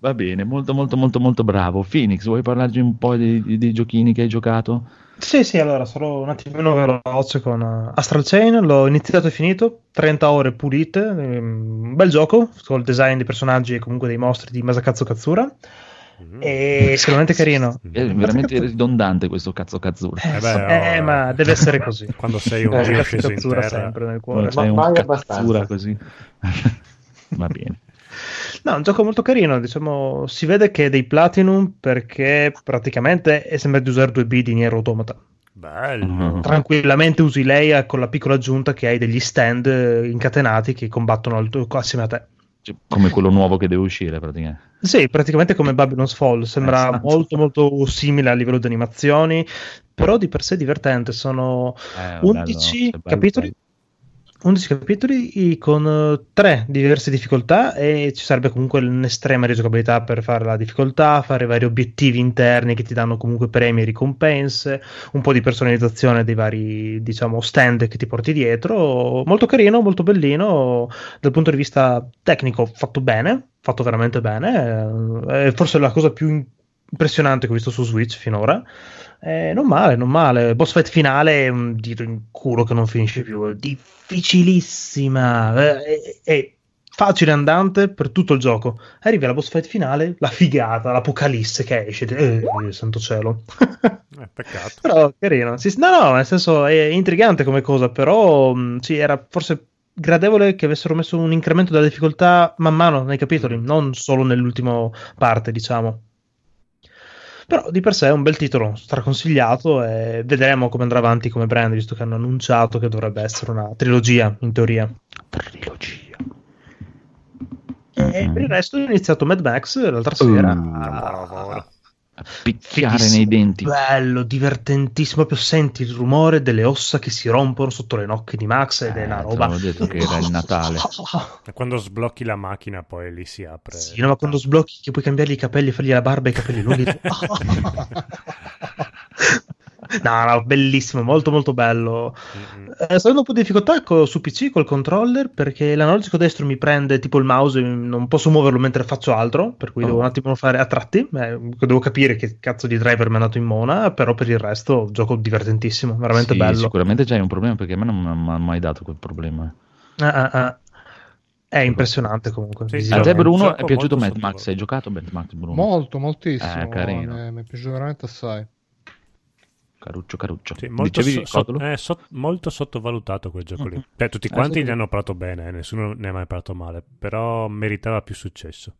Va bene, molto molto molto molto bravo. Fini. Vuoi parlarci un po' dei, dei, dei giochini che hai giocato? Sì, sì, allora sarò un attimino veloce con uh, Astral Chain, l'ho iniziato e finito, trenta ore pulite, um, un bel gioco, col design dei personaggi e comunque dei mostri di Masakazu Katsura, mm-hmm. e sicuramente carino. È veramente ridondante questo cazzo Katsura. Eh, eh, beh, oh, eh, eh. ma deve essere così. Quando sei un eh, Katsura sempre nel cuore. Ma un Katsura così. Va bene. No, è un gioco molto carino, diciamo, si vede che è dei Platinum perché praticamente è sembra di usare due B di Nier Automata. Bello. Tranquillamente usi Leia con la piccola aggiunta che hai degli stand incatenati che combattono al tuo, assieme a te. Come quello nuovo che deve uscire praticamente. Sì, praticamente come Babylon's Fall, sembra esatto. molto molto simile a livello di animazioni, però di per sé divertente, sono eh, undici bello, capitoli. Bello. undici capitoli con tre diverse difficoltà e ci serve comunque un'estrema rigiocabilità per fare la difficoltà, fare vari obiettivi interni che ti danno comunque premi e ricompense, un po' di personalizzazione dei vari, diciamo, stand che ti porti dietro. Molto carino, molto bellino dal punto di vista tecnico, fatto bene, fatto veramente bene. È forse la cosa più impressionante che ho visto su Switch finora. Eh, non male, non male. Boss fight finale è un dito in culo che non finisce più. Difficilissima. È, è facile andante per tutto il gioco. Arrivi alla boss fight finale, la figata, l'apocalisse che esce. Eh, santo cielo. Eh, peccato. Però carino. Sì, no, no, nel senso è intrigante come cosa, però sì, era forse gradevole che avessero messo un incremento della difficoltà man mano nei capitoli, non solo nell'ultima parte, diciamo. Però di per sé è un bel titolo, straconsigliato, e vedremo come andrà avanti come brand, visto che hanno annunciato che dovrebbe essere una trilogia, in teoria. Trilogia. E per il resto ho iniziato Mad Max l'altra sera. Uh, picchiare Fittissimo, nei denti. Bello, divertentissimo, proprio senti il rumore delle ossa che si rompono sotto le nocche di Max ed eh, è una roba. Ho detto che era il Natale. E quando sblocchi la macchina poi lì si apre. Sì, no, ma quando sblocchi che puoi cambiargli i capelli, fargli la barba e i capelli lunghi. No, no, bellissimo, molto molto bello. Mm-hmm. eh, Sto avendo un po' di difficoltà co- su P C col controller, perché l'analogico destro mi prende tipo il mouse, non posso muoverlo mentre faccio altro, per cui oh. devo un attimo fare a tratti, eh, devo capire che cazzo di driver mi è andato in mona. Però per il resto gioco divertentissimo, veramente sì, bello. Sicuramente già è un problema, perché a me non mi ha mai dato quel problema. ah, ah, ah. È impressionante comunque. Sì, a te Bruno è piaciuto Mad Max? Hai giocato Mad Max, Bruno? Molto, moltissimo, eh, carino. Eh, mi è piaciuto veramente assai. Caruccio, Caruccio. Sì, molto, Dicevi, so, eh, so, molto sottovalutato quel gioco lì. Beh, tutti quanti eh, sì. ne hanno parlato bene, eh, nessuno ne ha mai parlato male, però meritava più successo.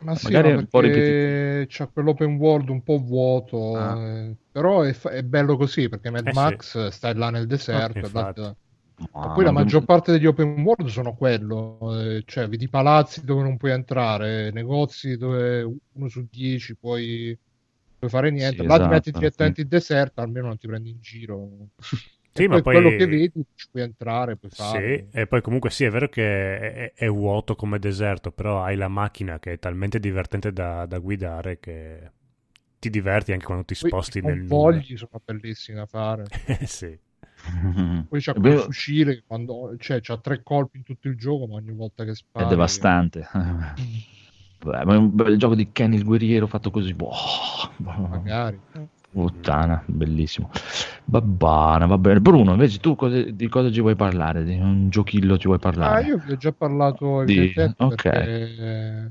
Ma sì, magari no, un po' ripetitivo. C'ha quell'open world un po' vuoto, ah. eh, però è, è bello così, perché Mad eh, Max sì. sta là nel deserto. Ah, Ma poi la maggior parte degli open world sono quello, eh, cioè vedi palazzi dove non puoi entrare, negozi dove uno su dieci puoi... puoi fare niente, sì, là esatto, ti metti direttamente sì. in deserto, almeno non ti prendi in giro. Sì, e ma poi, poi quello che vedi ci puoi entrare, puoi fare. Sì, e poi comunque sì, è vero che è, è vuoto come deserto, però hai la macchina che è talmente divertente da, da guidare che ti diverti anche quando ti sposti poi, nel nulla. I convogli sono bellissimi da fare. Sì. Poi c'ha quel fucile, quando, cioè c'ha tre colpi in tutto il gioco, ma ogni volta che spari... È devastante. Ma è un bel gioco di Kenny il guerriero fatto così, boh, magari puttana, bellissimo. Babbana, va bene. Bruno, invece tu cosa, di cosa ci vuoi parlare? Di un giochillo ci vuoi parlare? Ah, io vi ho già parlato di... ok, eh,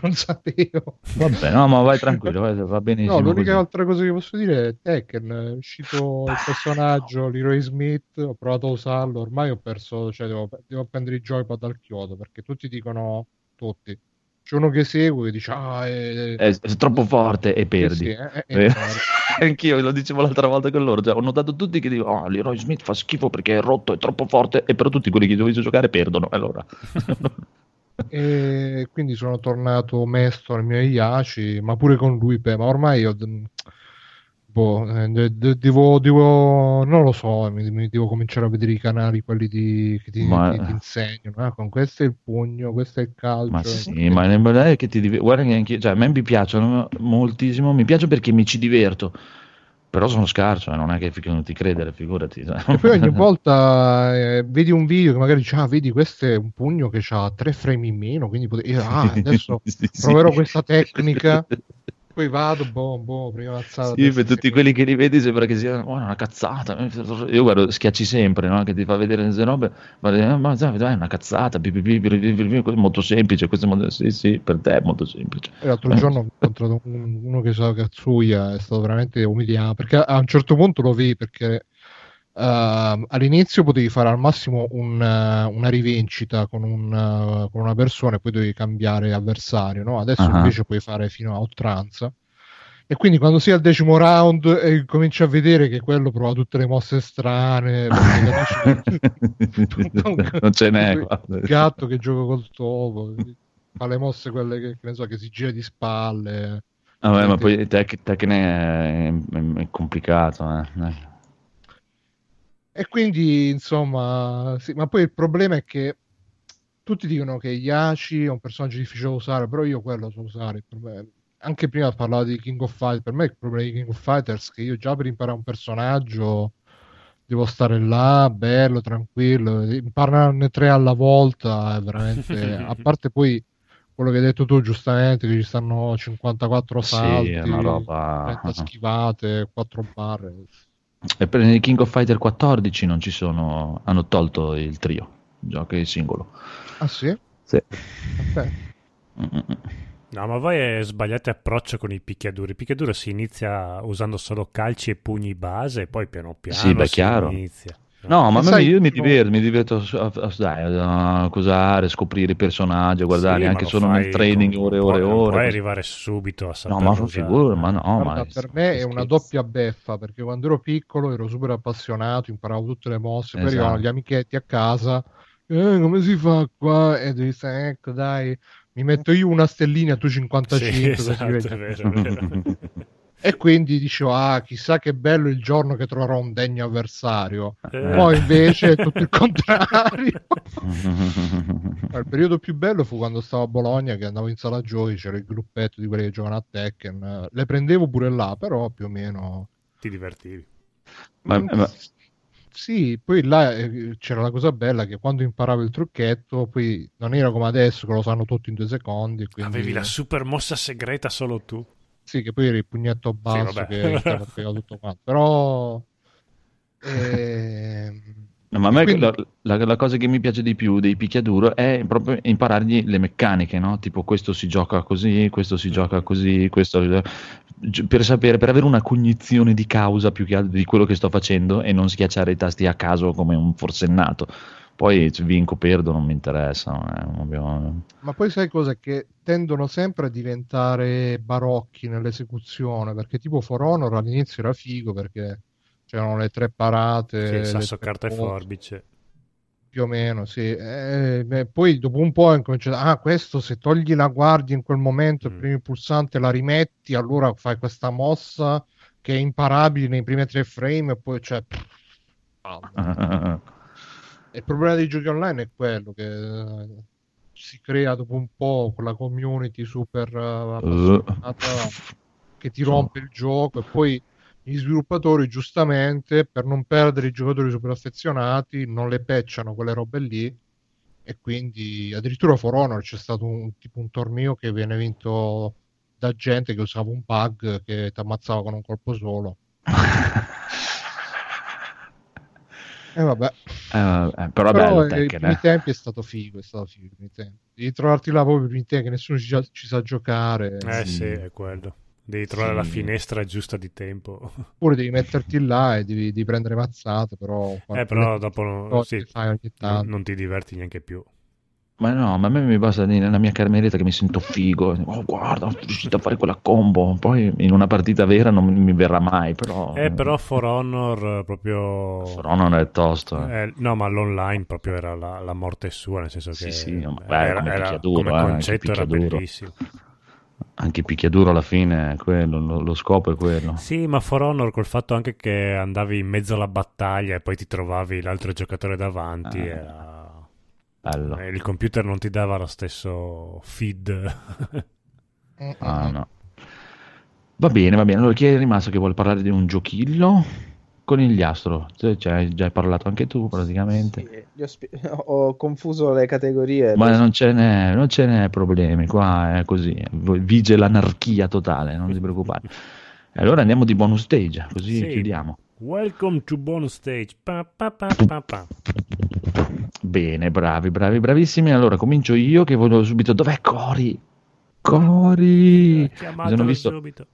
non sapevo. Vabbè, no, ma vai tranquillo, vai, va benissimo. No, l'unica così. Altra cosa che posso dire è Tekken, è uscito bah, il personaggio no. Leroy Smith, ho provato a usarlo, ormai ho perso, cioè devo, devo prendere il joypad dal chiodo, perché tutti dicono tutti. C'è uno che segue e dice ah, è... È, è troppo forte e perdi. Sì, sì, è, è forte. Anch'io lo dicevo l'altra volta con loro, cioè, ho notato tutti che dicono oh, Leroy Smith fa schifo perché è rotto, è troppo forte, e però tutti quelli che dovevano giocare perdono, allora. E quindi sono tornato mesto al mio Iaci, ma pure con lui, ma ormai io boh, devo, devo non lo so, mi, mi devo cominciare a vedere i canali, quelli di, che ti, ma... ti, ti insegnano, eh? Con questo è il pugno, questo è il calcio. Ma sì, ma è che ti div... guarda che anche cioè, a me mi piacciono moltissimo, mi piace perché mi ci diverto, però sono scarso, eh? Non è che non ti credere, figurati. E poi ogni volta eh, vedi un video che magari dici ah, vedi questo è un pugno che ha tre frame in meno, quindi pot- ah, adesso sì, proverò sì. questa tecnica. Poi vado, boh, boh, prima alzata. Sì, per tutti quelli che li vedi sembra che sia oh, una cazzata. Io guardo, schiacci sempre, no? Che ti fa vedere queste robe. Ma, ma è una cazzata, questo è molto semplice. Questo è molto... Sì, sì, per te è molto semplice. E l'altro giorno ho incontrato uno che usava Katsuya, è stato veramente umiliante, perché a un certo punto lo vedi, perché Uh, all'inizio potevi fare al massimo un, uh, una rivincita con, un, uh, con una persona e poi dovevi cambiare avversario, no? Adesso uh-huh. invece puoi fare fino a oltranza, e quindi quando sei al decimo round eh, cominci a vedere che quello prova tutte le mosse strane non ce n'è il gatto che gioca col topo, fa le mosse quelle che, che ne so, che si gira di spalle. Vabbè, ma poi Tekken è, è complicato, eh. E quindi insomma sì, ma poi il problema è che tutti dicono che Yashi è un personaggio difficile da usare, però io quello so usare. Anche prima parlavo di King of Fighters, per me il problema di King of Fighters è che io già per imparare un personaggio devo stare là, bello, tranquillo, impararne tre alla volta è veramente a parte poi quello che hai detto tu giustamente, che ci stanno cinquantaquattro salti, sì, è una roba... trenta schivate, quattro barre. E per il King of Fighter quattordici non ci sono, hanno tolto il trio, giochi singolo. Ah sì? Sì. Okay. No, ma voi sbagliate approccio con i picchiaduri. Il picchiaduro si inizia usando solo calci e pugni base e poi piano piano sì, beh, si chiaro. inizia. No, ma sai, io mi diverto, mi diverto a, a, a, a cosare, scoprire i personaggi, a guardare sì, anche solo nel trading ore e ore e ore. Puoi arrivare subito a sapere. No, ma figura, ma no, guarda, ma per me è, è una doppia beffa, perché quando ero piccolo ero super appassionato, imparavo tutte le mosse, esatto. Poi arrivavano gli amichetti a casa, eh, come si fa qua? E devi stare, ecco dai, mi metto io una stellina, tu cinquantacinque. Sì, esatto, è vero, è vero. E quindi dicevo, ah, chissà che bello il giorno che troverò un degno avversario. Eh. Poi invece è tutto il contrario. Il periodo più bello fu quando stavo a Bologna, che andavo in sala giochi, c'era il gruppetto di quelli che giocano a Tekken. Le prendevo pure là, però più o meno... Ti divertivi. Ma, ma... Sì, poi là c'era la cosa bella che quando imparavo il trucchetto, poi non era come adesso, che lo sanno tutti in due secondi. Quindi... Avevi la super mossa segreta solo tu. Sì, che poi era il pugnetto basso sì, che faceva tutto quanto, però eh... no, ma a me quindi... la, la, la cosa che mi piace di più dei picchiaduro è proprio imparargli le meccaniche, no? Tipo questo si gioca così, questo si gioca così, questo per sapere, per avere una cognizione di causa più che altro di quello che sto facendo e non schiacciare i tasti a caso come un forsennato. Poi vinco, perdo, non mi interessa. Eh, abbiamo... Ma poi sai cosa? Che tendono sempre a diventare barocchi nell'esecuzione, perché tipo For Honor all'inizio era figo, perché c'erano le tre parate... Sì, il sasso, carta e forbice. Più o meno, sì. E, beh, poi dopo un po' incominciato, ah, questo se togli la guardia in quel momento, mm. il primo pulsante la rimetti, allora fai questa mossa che è imparabile nei primi tre frame e poi c'è... Cioè... Il problema dei giochi online è quello che uh, si crea dopo un po' quella community super uh, uh. che ti rompe il gioco, e poi gli sviluppatori giustamente per non perdere i giocatori super affezionati non le patchano quelle robe lì, e quindi addirittura For Honor c'è stato un tipo un torneo che viene vinto da gente che usava un bug che ti ammazzava con un colpo solo. E eh vabbè, eh, però, però bello, i primi eh. tempi è stato figo, è stato figo tempi. Devi trovarti là proprio i primi tempi che nessuno ci, ci sa giocare. Eh sì, sì è quello. Devi trovare sì. la finestra giusta di tempo. Oppure devi metterti là e devi, devi prendere mazzate, però... Eh però dopo non, sì, non, non ti diverti neanche più. Ma no, ma a me mi basta nella mia cameretta che mi sento figo, oh, guarda, sono riuscito a fare quella combo, poi in una partita vera non mi verrà mai, però... Eh, però For Honor proprio... For Honor è tosto. Eh. Eh, no, ma l'online proprio era la, la morte sua, nel senso che... Sì, sì, no, ma beh, era, come picchiaduro, era, come concetto eh, era bellissimo. Anche il picchiaduro alla fine è quello, lo, lo scopo è quello. Sì, ma For Honor col fatto anche che andavi in mezzo alla battaglia e poi ti trovavi l'altro giocatore davanti ah. era... Bello. Il computer non ti dava lo stesso feed. Ah no. Va bene, va bene. Allora chi è rimasto che vuole parlare di un giochillo? Conigliastro, cioè, cioè, già hai parlato anche tu praticamente. Sì, sp- ho confuso le categorie. Ma non ce n'è, non ce n'è problemi, qua è così, vige l'anarchia totale, non ti preoccupare. Allora andiamo di bonus stage, così sì. chiudiamo. Welcome to bonus stage. Pa, pa, pa, pa, pa. Bene, bravi, bravi, bravissimi. Allora comincio io che voglio subito. Dov'è Cori? Cori! Sono visto subito.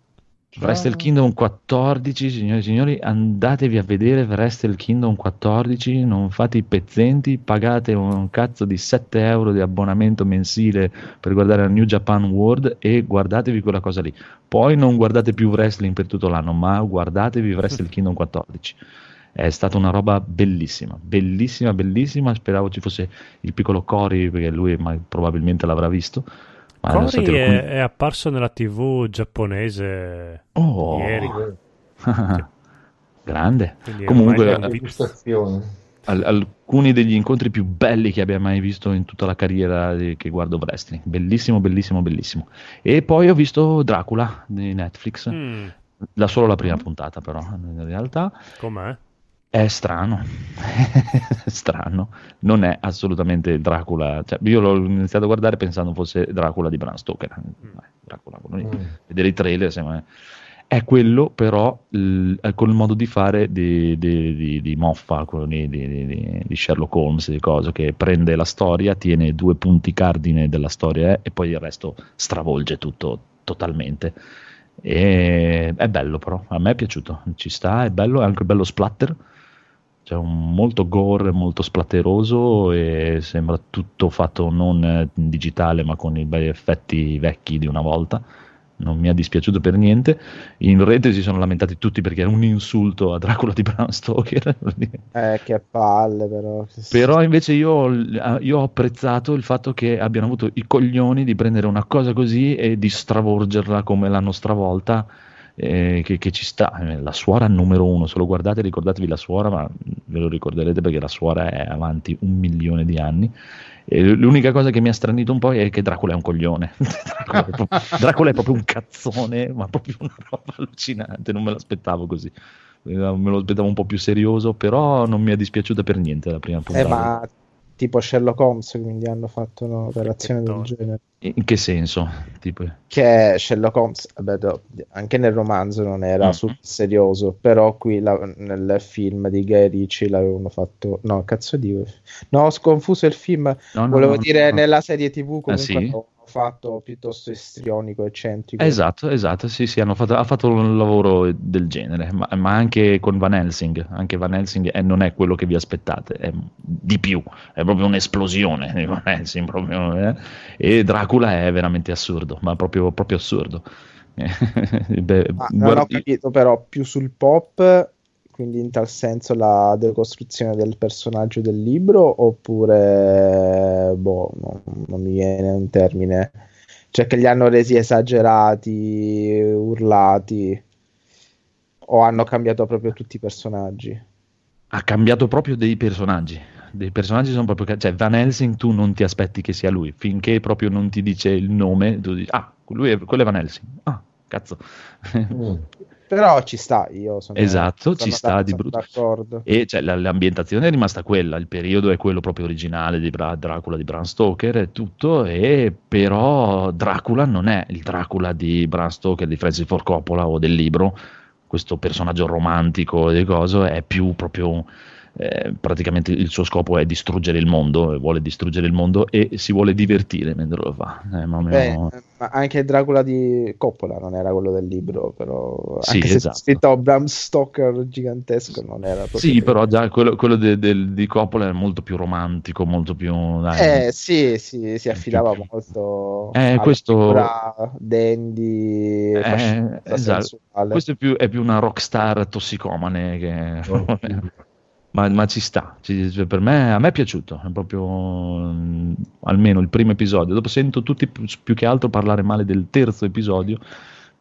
Wrestle Kingdom quattordici, signori e signori, andatevi a vedere Wrestle Kingdom quattordici, non fate i pezzenti, pagate un cazzo di sette euro di abbonamento mensile per guardare la New Japan World e guardatevi quella cosa lì. Poi non guardate più wrestling per tutto l'anno, ma guardatevi Wrestle Kingdom quattordici. È stata una roba bellissima, bellissima, bellissima. Speravo ci fosse il piccolo Cory, perché lui ma, probabilmente l'avrà visto. Ma Cory so, è, alcuni... è apparso nella tivù giapponese oh. ieri. Grande. Quindi comunque, al, al, alcuni degli incontri più belli che abbia mai visto in tutta la carriera di, che guardo wrestling. Bellissimo, bellissimo, bellissimo. E poi ho visto Dracula di Netflix. Mm. La solo la prima puntata però, in realtà. Com'è? È strano, strano, non è assolutamente Dracula, cioè, io l'ho iniziato a guardare pensando fosse Dracula di Bram Stoker, mm. Dracula, mm. vedere i trailer sembra... è quello però l- col modo di fare di, di, di, di moffa, quello di, di, di Sherlock Holmes, di cosa, che prende la storia, tiene due punti cardine della storia eh, e poi il resto stravolge tutto totalmente. E è bello, però a me è piaciuto, ci sta, è bello, è anche bello splatter, c'è un molto gore, molto splatteroso e sembra tutto fatto non in digitale ma con i bei effetti vecchi di una volta. Non mi ha dispiaciuto per niente. In rete si sono lamentati tutti perché era un insulto a Dracula di Bram Stoker. Eh, che palle, però. Però invece io, io ho apprezzato il fatto che abbiano avuto i coglioni di prendere una cosa così e di stravolgerla come l'hanno stravolta. Eh, che, che ci sta, la suora numero uno, se lo guardate ricordatevi la suora, ma ve lo ricorderete perché la suora è avanti un milione di anni. E l'unica cosa che mi ha stranito un po' è che Dracula è un coglione. Dracula, è proprio, Dracula è proprio un cazzone, ma proprio una roba allucinante, non me l'aspettavo così, me lo aspettavo un po' più serioso, però non mi è dispiaciuta per niente la prima puntata. Eh, ma... tipo Sherlock Holmes, quindi hanno fatto un'operazione del genere. In che senso? Tipo... che Sherlock Holmes, vabbè, anche nel romanzo non era mm. super serioso, però qui la, nel film di Guy Ritchie l'avevano fatto... No, cazzo dico... No, ho sconfuso il film, no, no, volevo no, dire no. Nella serie tivù comunque... Ah, sì? No. Fatto piuttosto istrionico, eccentrico. Esatto, esatto, sì, sì, hanno fatto, ha fatto un lavoro del genere, ma, ma anche con Van Helsing, anche Van Helsing eh, non è quello che vi aspettate, è di più, è proprio un'esplosione di Van Helsing, proprio, eh? E Dracula è veramente assurdo, ma proprio, proprio assurdo. Beh, ma, guardi... Non ho capito però, più sul pop, quindi in tal senso la decostruzione del personaggio del libro, oppure boh, no, non mi viene un termine, cioè che li hanno resi esagerati, urlati, o hanno cambiato proprio tutti i personaggi? Ha cambiato proprio dei personaggi, dei personaggi sono proprio, cioè Van Helsing tu non ti aspetti che sia lui, finché proprio non ti dice il nome, tu dici ah, lui è, quello è Van Helsing, ah, cazzo. Mm. Però ci sta, io sono esatto, sono ci sta da, di brutto d'accordo. E cioè, l- l'ambientazione è rimasta quella, il periodo è quello proprio originale di Bra- Dracula di Bram Stoker e tutto, e però Dracula non è il Dracula di Bram Stoker, di Francis Ford Coppola o del libro, questo personaggio romantico di coso, è più proprio eh, praticamente il suo scopo è distruggere il mondo, vuole distruggere il mondo e si vuole divertire mentre lo fa. Eh, ma Beh, meno... ma anche Dracula di Coppola non era quello del libro, però anche sì, se esatto. Scritto Bram Stoker gigantesco non era proprio sì, però già quello, quello de, de, di Coppola è molto più romantico, molto più dai, eh sì, sì, si affidava più, molto eh, alla questo... figura dandy eh, fascista, esatto. Questo è più, è più una rockstar tossicomane che oh. Ma, ma ci sta, ci, cioè per me, a me è piaciuto, è proprio mh, almeno il primo episodio, dopo sento tutti più, più che altro parlare male del terzo episodio,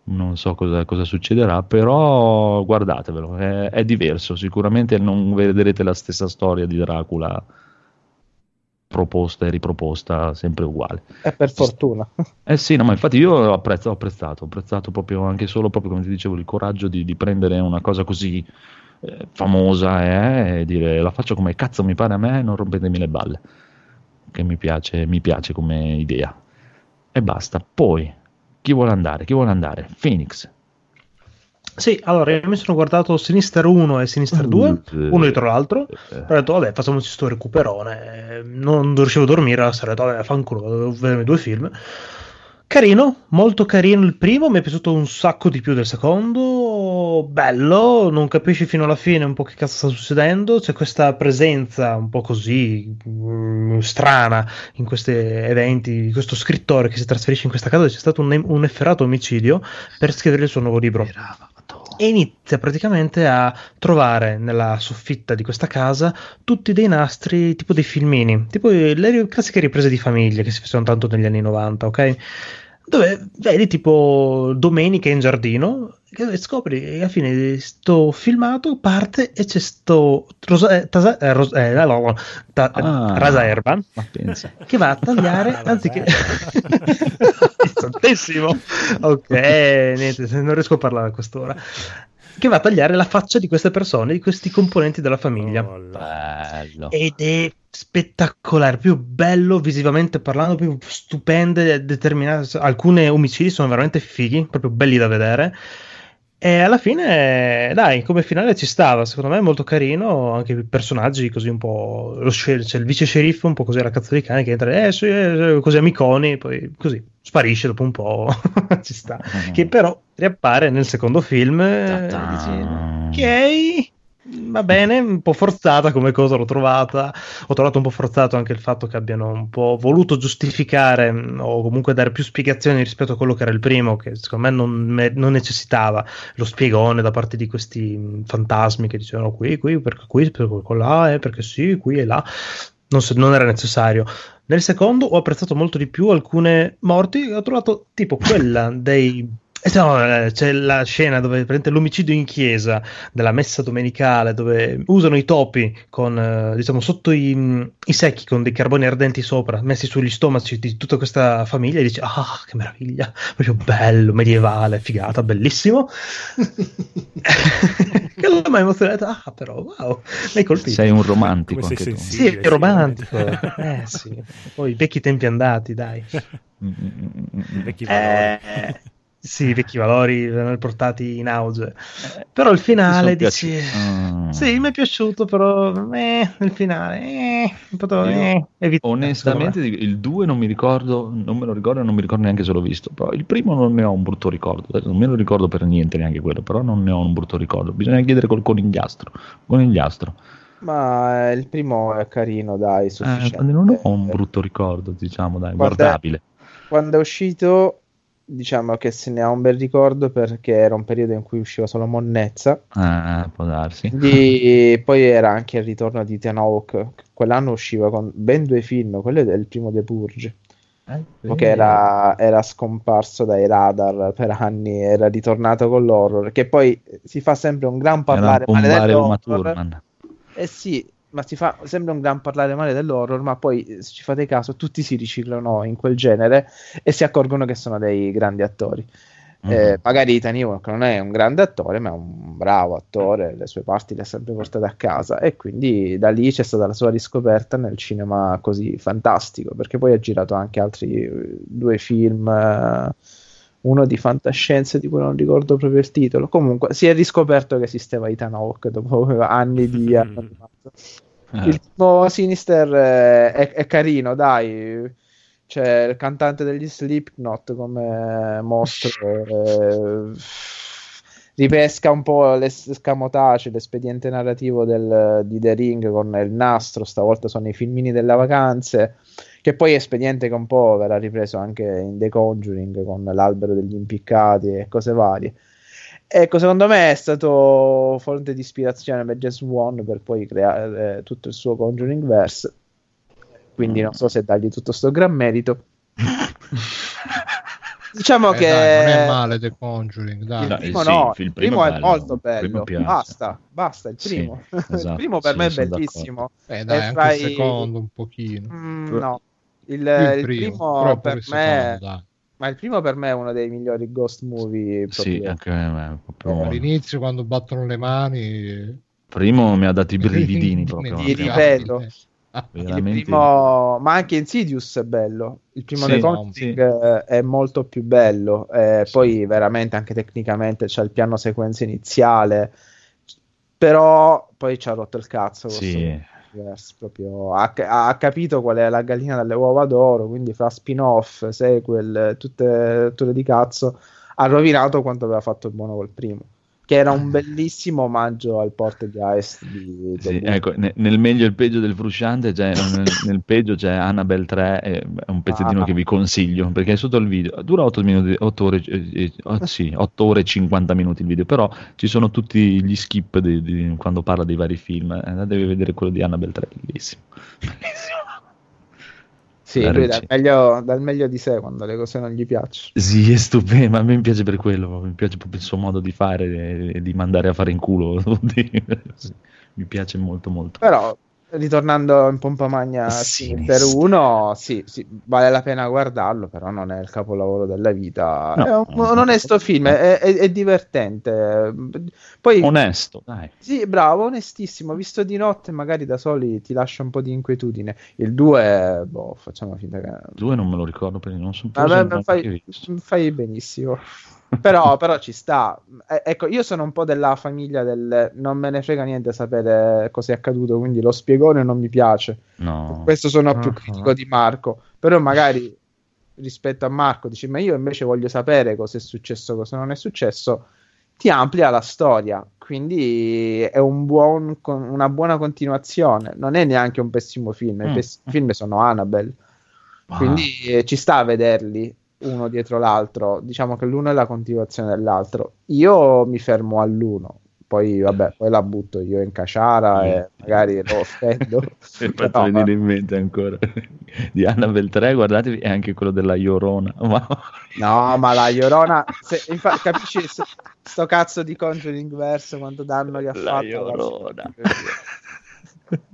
non so cosa, cosa succederà, però guardatevelo, è, è diverso, sicuramente non vedrete la stessa storia di Dracula proposta e riproposta sempre uguale. È per fortuna. Eh sì, no, ma infatti io apprezzo, ho apprezzato, ho apprezzato proprio anche solo proprio come ti dicevo il coraggio di, di prendere una cosa così Eh, famosa eh, e dire la faccio come cazzo mi pare a me, non rompetemi le balle, che mi piace, mi piace come idea e basta. Poi chi vuole andare, chi vuole andare? Phoenix. Sì, allora io mi sono guardato Sinister uno e Sinister due, uno dietro l'altro, ho detto vabbè facciamoci sto recuperone, non riuscivo a dormire, ho detto vabbè fanculo, dovevo vedermi due film. Carino, molto carino il primo, mi è piaciuto un sacco di più del secondo, bello, non capisci fino alla fine un po' che cazzo sta succedendo, c'è questa presenza un po' così um, strana in questi eventi, questo scrittore che si trasferisce in questa casa, c'è stato un, un efferato omicidio per scrivere il suo nuovo libro. E inizia praticamente a trovare nella soffitta di questa casa tutti dei nastri tipo dei filmini, tipo le classiche riprese di famiglia che si facevano tanto negli anni novanta, ok? Dove vedi tipo Domenica in giardino e scopri e alla fine sto filmato parte e c'è sto eh, eh, no, ta, ah, Rasaerba che va a tagliare ah, anziché santissimo ok niente, non riesco a parlare a quest'ora che va a tagliare la faccia di queste persone, di questi componenti della famiglia. Oh, bello. Ed è spettacolare, più bello visivamente parlando, più stupende, determinate. Alcune omicidi sono veramente fighi, proprio belli da vedere. E alla fine, dai, come finale ci stava, secondo me è molto carino. Anche i personaggi così un po', lo scer- c'è il vice sceriffo un po' così alla cazzo di cane che entra, eh, sì, eh, così amiconi, poi così sparisce dopo un po'. Ci sta, mm. che però riappare nel secondo film, dice, ok, va bene, un po' forzata come cosa l'ho trovata, ho trovato un po' forzato anche il fatto che abbiano un po' voluto giustificare o comunque dare più spiegazioni rispetto a quello che era il primo, che secondo me non, me- non necessitava lo spiegone da parte di questi fantasmi che dicevano qui, qui, perché qui, perché là, eh, perché sì, qui e là. Non, so, non era necessario. Nel secondo ho apprezzato molto di più alcune morti, ho trovato tipo quella dei eh, no, c'è la scena dove praticamente l'omicidio in chiesa della messa domenicale, dove usano i topi con eh, diciamo sotto i, i secchi con dei carboni ardenti sopra messi sugli stomaci di tutta questa famiglia, e dici ah, che meraviglia, proprio bello, medievale, figata, bellissimo. Che l'ho mai emozionato, ah però wow, mi hai colpito. Sei un romantico. Come anche tu. Sì, è romantico. Eh sì, poi vecchi tempi andati, dai. Vecchi valori. Eh, sì, vecchi valori vengono portati in auge. Però il finale dici mm. sì, mi è piaciuto, però eh, il finale eh, potevo, eh, evitare, onestamente il due non mi ricordo, non me lo ricordo, non mi ricordo neanche se l'ho visto, però il primo non ne ho un brutto ricordo, non me lo ricordo per niente neanche quello, però non ne ho un brutto ricordo, bisogna chiedere col conigliastro, conigliastro. Ma il primo è carino, dai, sufficiente. Eh, non ho un brutto ricordo, diciamo, dai, quando guardabile. È, quando è uscito, diciamo che se ne ha un bel ricordo perché era un periodo in cui usciva solo monnezza. Ah, può darsi. Di, poi era anche il ritorno di Ethan Hawke, quell'anno usciva con ben due film, quello è il primo The Purge, eh, che era, era scomparso dai radar per anni, era ritornato con l'horror, che poi si fa sempre un gran parlare male dell'horror. Eh sì, ma si fa sempre un gran parlare male dell'horror, ma poi se ci fate caso tutti si riciclano in quel genere e si accorgono che sono dei grandi attori. Mm-hmm. Eh, magari Ethan Hawke non è un grande attore, ma è un bravo attore, le sue parti le ha sempre portate a casa, e quindi da lì c'è stata la sua riscoperta nel cinema così fantastico, perché poi ha girato anche altri due film, eh, uno di fantascienza di cui non ricordo proprio il titolo. Comunque si è riscoperto che esisteva Ethan Hawke dopo anni di il tipo Sinister è, è carino, dai, c'è il cantante degli Slipknot come mostro, eh, ripesca un po' l'escamotage, l'espediente narrativo del, di The Ring con il nastro, stavolta sono i filmini delle vacanze, che poi è espediente che un po' verrà ripreso anche in The Conjuring con l'albero degli impiccati e cose varie. Ecco, secondo me è stato fonte di ispirazione per James Wan per poi creare eh, tutto il suo Conjuring Verse, quindi non so se dargli tutto sto gran merito. Diciamo eh che dai, non è male The Conjuring, dai. Il primo, sì, no, il primo, il primo è, bello, è molto bello, basta, basta il primo. Sì, esatto, il primo per sì, me è bellissimo. Eh, dai, anche trai... il secondo un pochino. Mm, no, il, il, il primo, primo per me secondo, ma il primo per me è uno dei migliori ghost movie. Sì, anche me, proprio... all'inizio quando battono le mani. Primo mi ha dato i brividini proprio. Ti ripeto. Ah, il primo, ma anche Insidious è bello, il primo sì, The Conjuring no, sì. È molto più bello, eh, sì. Poi veramente anche tecnicamente c'è il piano sequenza iniziale, però poi ci ha rotto il cazzo, sì. Questo, proprio, ha, ha capito qual è la gallina dalle uova d'oro, quindi fra spin-off, sequel, tutte, tutte di cazzo, ha rovinato quanto aveva fatto il buono col primo, che era un bellissimo omaggio al Poltergeist di, di sì, ecco, ne, nel meglio e il peggio del frusciante c'è, nel, nel peggio c'è Annabelle tre, è un pezzettino ah. che vi consiglio perché è sotto il video, dura otto minuti otto ore, eh, sì, otto ore e cinquanta minuti il video, però ci sono tutti gli skip di, di, quando parla dei vari film, andatevi a vedere quello di Annabelle tre, bellissimo, bellissimo. Sì, la lui dal meglio, dal meglio di sé quando le cose non gli piacciono. Sì, è stupendo, ma a me piace per quello, mi piace proprio il suo modo di fare e di mandare a fare in culo. Sì, mi piace molto molto. Però ritornando in pompa magna per uno, sì, sì, vale la pena guardarlo, però non è il capolavoro della vita. No, è un, no, un onesto no, film, no. È, è, è divertente. Poi, onesto, dai. Sì, bravo, onestissimo. Visto di notte, magari da soli ti lascia un po' di inquietudine. Il due, boh, facciamo finta che... Il due non me lo ricordo perché non sono più... Vabbè, fai, fai benissimo. Però, però ci sta, e- ecco, io sono un po' della famiglia del non me ne frega niente sapere cosa è accaduto, quindi lo spiegone non mi piace, no. Questo sono uh-huh. più critico di Marco, però magari rispetto a Marco dici ma io invece voglio sapere cosa è successo, cosa non è successo, ti amplia la storia, quindi è un buon, una buona continuazione, non è neanche un pessimo film, mm. i pess- film sono Annabelle, wow. Quindi eh, ci sta a vederli uno dietro l'altro, diciamo che l'uno è la continuazione dell'altro. Io mi fermo all'uno, poi vabbè, poi la butto io in caciara e magari lo offendo. E fatto no, venire ma... in mente ancora di Annabelle tre, guardatevi, è anche quello della Llorona. Ma... no, ma la Llorona, se, infa- capisci se, sto cazzo di Conjuring verso quanto danno gli ha la fatto Llorona. La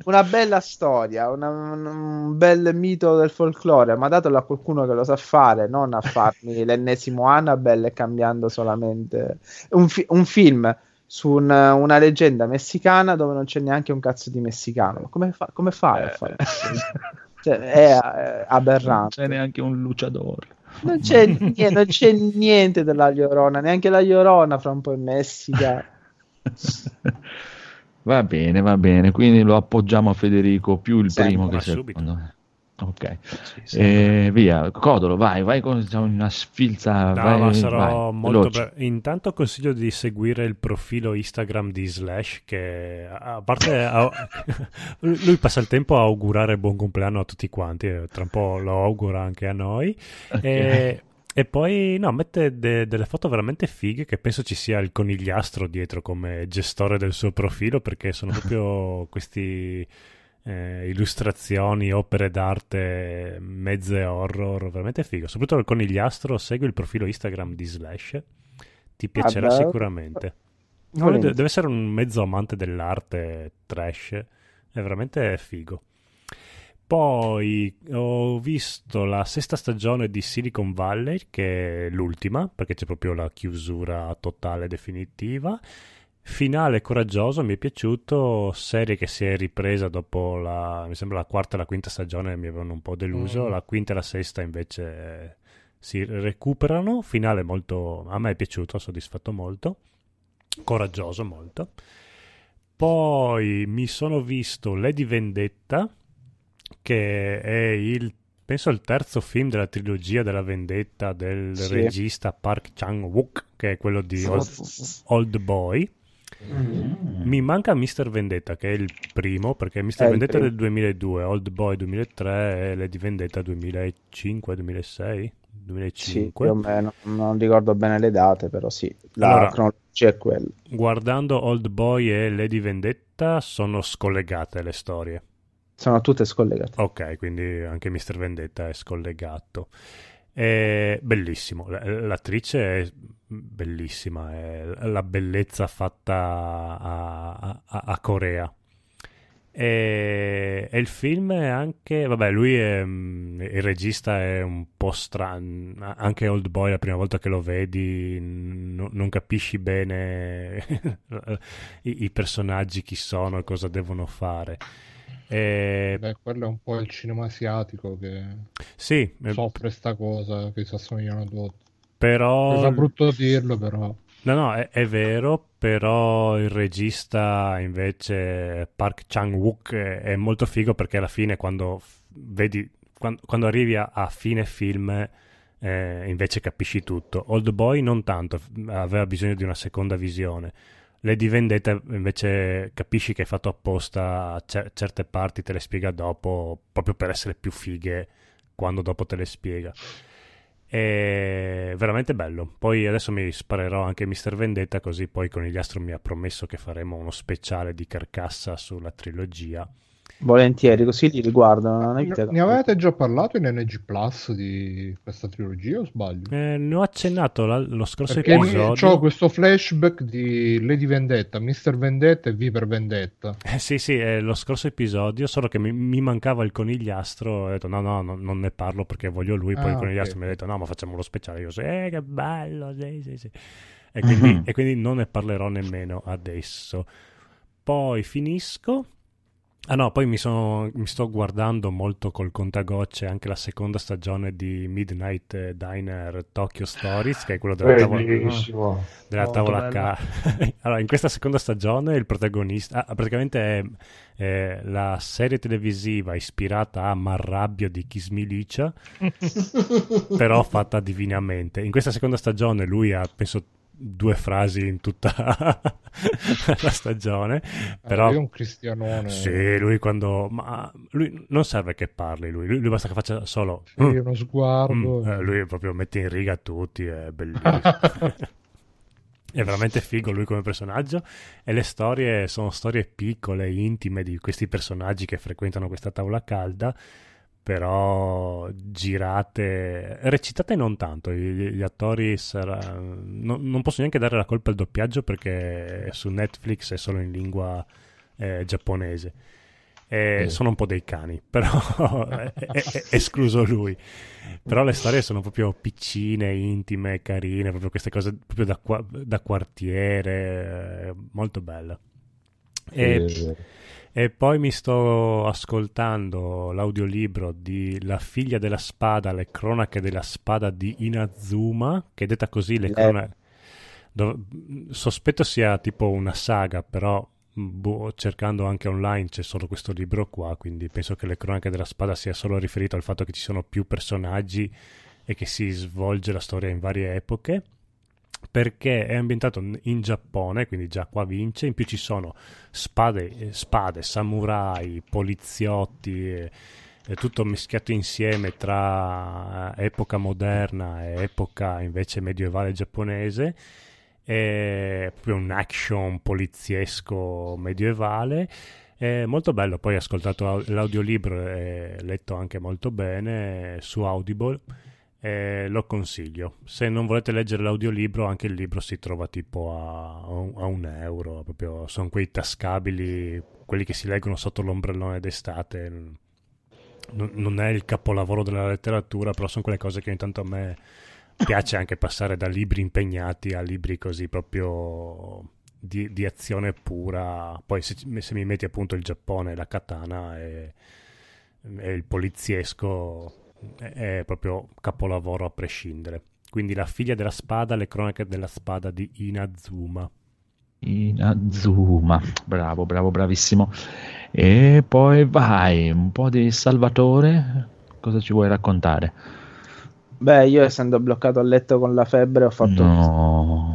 una bella storia, una, un bel mito del folklore, ma datelo a qualcuno che lo sa fare, non a farmi l'ennesimo Annabelle cambiando solamente un, fi- un film su una, una leggenda messicana dove non c'è neanche un cazzo di messicano, come, fa- come fai a fare? Cioè, è, è aberrante, non c'è neanche un luciador, non c'è niente, non c'è niente della Llorona, neanche la Llorona fra un po' in Messica. Va bene, va bene, quindi lo appoggiamo a Federico, più il sempre, primo che secondo me. Ok, sì, e via, Codolo, vai, vai con una sfilza. No, vai, ma sarò vai, molto bre- Intanto consiglio di seguire il profilo Instagram di Slash, che a parte a- lui passa il tempo a augurare buon compleanno a tutti quanti, tra un po' lo augura anche a noi. Okay. E... e poi no, mette de- delle foto veramente fighe, che penso ci sia il conigliastro dietro come gestore del suo profilo, perché sono proprio questi eh, illustrazioni, opere d'arte, mezze horror, veramente figo. Soprattutto il conigliastro, segui il profilo Instagram di Slash, ti piacerà Adà. sicuramente. No, de- deve essere un mezzo amante dell'arte trash, è veramente figo. Poi ho visto la sesta stagione di Silicon Valley, che è l'ultima, perché c'è proprio la chiusura totale definitiva. Finale coraggioso, mi è piaciuto, serie che si è ripresa dopo la, mi sembra la quarta e la quinta stagione mi avevano un po' deluso, mm. la quinta e la sesta invece si recuperano. Finale molto, a me è piaciuto, ha soddisfatto molto, coraggioso molto. Poi mi sono visto Lady Vendetta, che è il penso il terzo film della trilogia della vendetta del sì. regista Park Chan-wook, che è quello di Old, Old Boy. Mm. Mi manca mister Vendetta, che è il primo, perché mister Vendetta è del duemiladue, Old Boy duemilatré e Lady Vendetta duemilacinque duemilasei duemilacinque. Sì, più o meno, non ricordo bene le date, però sì, la allora, cronologia è quella. Guardando Old Boy e Lady Vendetta sono scollegate le storie. Sono tutte scollegate. Ok, quindi anche mister Vendetta è scollegato. È bellissimo. L'attrice è bellissima. È la bellezza fatta a, a, a Corea. E, e il film è anche... Vabbè, lui è... Il regista è un po' strano. Anche Old Boy, la prima volta che lo vedi, n- non capisci bene i, i personaggi, chi sono e cosa devono fare. E... Beh, quello è un po' il cinema asiatico che sì, soffre sta cosa che si assomigliano a tutti. Però... è brutto dirlo, però no no è, è vero, però il regista invece Park Chan-wook è, è molto figo, perché alla fine quando vedi quando, quando arrivi a, a fine film eh, invece capisci tutto. Old Boy non tanto, aveva bisogno di una seconda visione. Lady Vendetta invece capisci che è fatto apposta, cer- certe parti te le spiega dopo, proprio per essere più fighe quando dopo te le spiega. È veramente bello. Poi adesso mi sparerò anche mister Vendetta, così poi Conigliastro mi ha promesso che faremo uno speciale di carcassa sulla trilogia. volentieri, così li riguardano. Ne, ne avevate già parlato in N G Plus di questa trilogia, o sbaglio? Eh, ne ho accennato la, lo scorso Perché episodio. Ho questo flashback di Lady Vendetta, mister Vendetta e V per Vendetta. Eh, sì, sì, eh, lo scorso episodio, solo che mi, mi mancava il conigliastro. Ho detto no, no, no, non ne parlo perché voglio lui. Poi ah, il conigliastro okay. mi ha detto no, ma facciamo lo speciale. Io so, eh, che bello, sì, sì, sì. E quindi, uh-huh. e quindi non ne parlerò nemmeno adesso. Poi finisco. Ah no, poi mi, sono, mi sto guardando molto col contagocce anche la seconda stagione di Midnight Diner Tokyo Stories, che è quello della tavola, della tavola car- Allora, in questa seconda stagione il protagonista ah, praticamente è, è la serie televisiva ispirata a Marrabbio di Chi Smilicia però fatta divinamente. In questa seconda stagione lui ha, penso, due frasi in tutta la stagione, però lui è un cristianone. Sì, lui quando ma lui non serve che parli, lui, lui basta che faccia solo sì, mm, uno sguardo. Mm, eh, lui proprio mette in riga tutti, è bellissimo. È veramente figo lui come personaggio, e le storie sono storie piccole, intime di questi personaggi che frequentano questa tavola calda, però girate, recitate non tanto, gli, gli attori sarà, no, non posso neanche dare la colpa al doppiaggio perché su Netflix è solo in lingua eh, giapponese e mm. sono un po' dei cani, però è, è, è escluso lui, però le storie sono proprio piccine, intime, carine, proprio queste cose proprio da, da quartiere, molto bella. E, eh. e poi mi sto ascoltando l'audiolibro di La figlia della spada, le cronache della spada di Inazuma, che detta così le cronache do, sospetto sia tipo una saga, però boh, cercando anche online c'è solo questo libro qua, quindi penso che le cronache della spada sia solo riferito al fatto che ci sono più personaggi e che si svolge la storia in varie epoche, perché è ambientato in Giappone, quindi già qua vince. In più ci sono spade, spade samurai, poliziotti, eh, tutto mischiato insieme tra epoca moderna e epoca invece medievale giapponese, è proprio un action poliziesco medievale, è molto bello. Poi ho ascoltato l'audiolibro e letto anche molto bene su Audible. Eh, lo consiglio. Se non volete leggere l'audiolibro, anche il libro si trova tipo a, a un euro. Proprio sono quei tascabili, quelli che si leggono sotto l'ombrellone d'estate. Non, non è il capolavoro della letteratura, però sono quelle cose che intanto a me piace anche passare da libri impegnati a libri così proprio di, di azione pura. Poi se, se mi metti appunto il Giappone, la katana e, e il poliziesco, è proprio capolavoro a prescindere. Quindi La figlia della spada, le cronache della spada di Inazuma. Inazuma, bravo, bravo, bravissimo. E poi vai, un po' di Salvatore, cosa ci vuoi raccontare? Beh, io essendo bloccato a letto con la febbre ho fatto... No.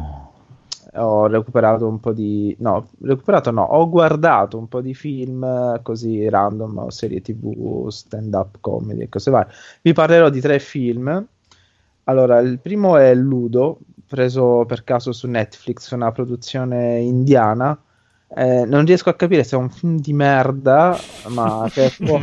Ho recuperato un po' di... No, recuperato no, ho guardato un po' di film così random, o serie tv, stand-up comedy e cose varie. Vi parlerò di tre film. Allora, il primo è Ludo, preso per caso su Netflix, una produzione indiana. Eh, non riesco a capire se è un film di merda, ma che può,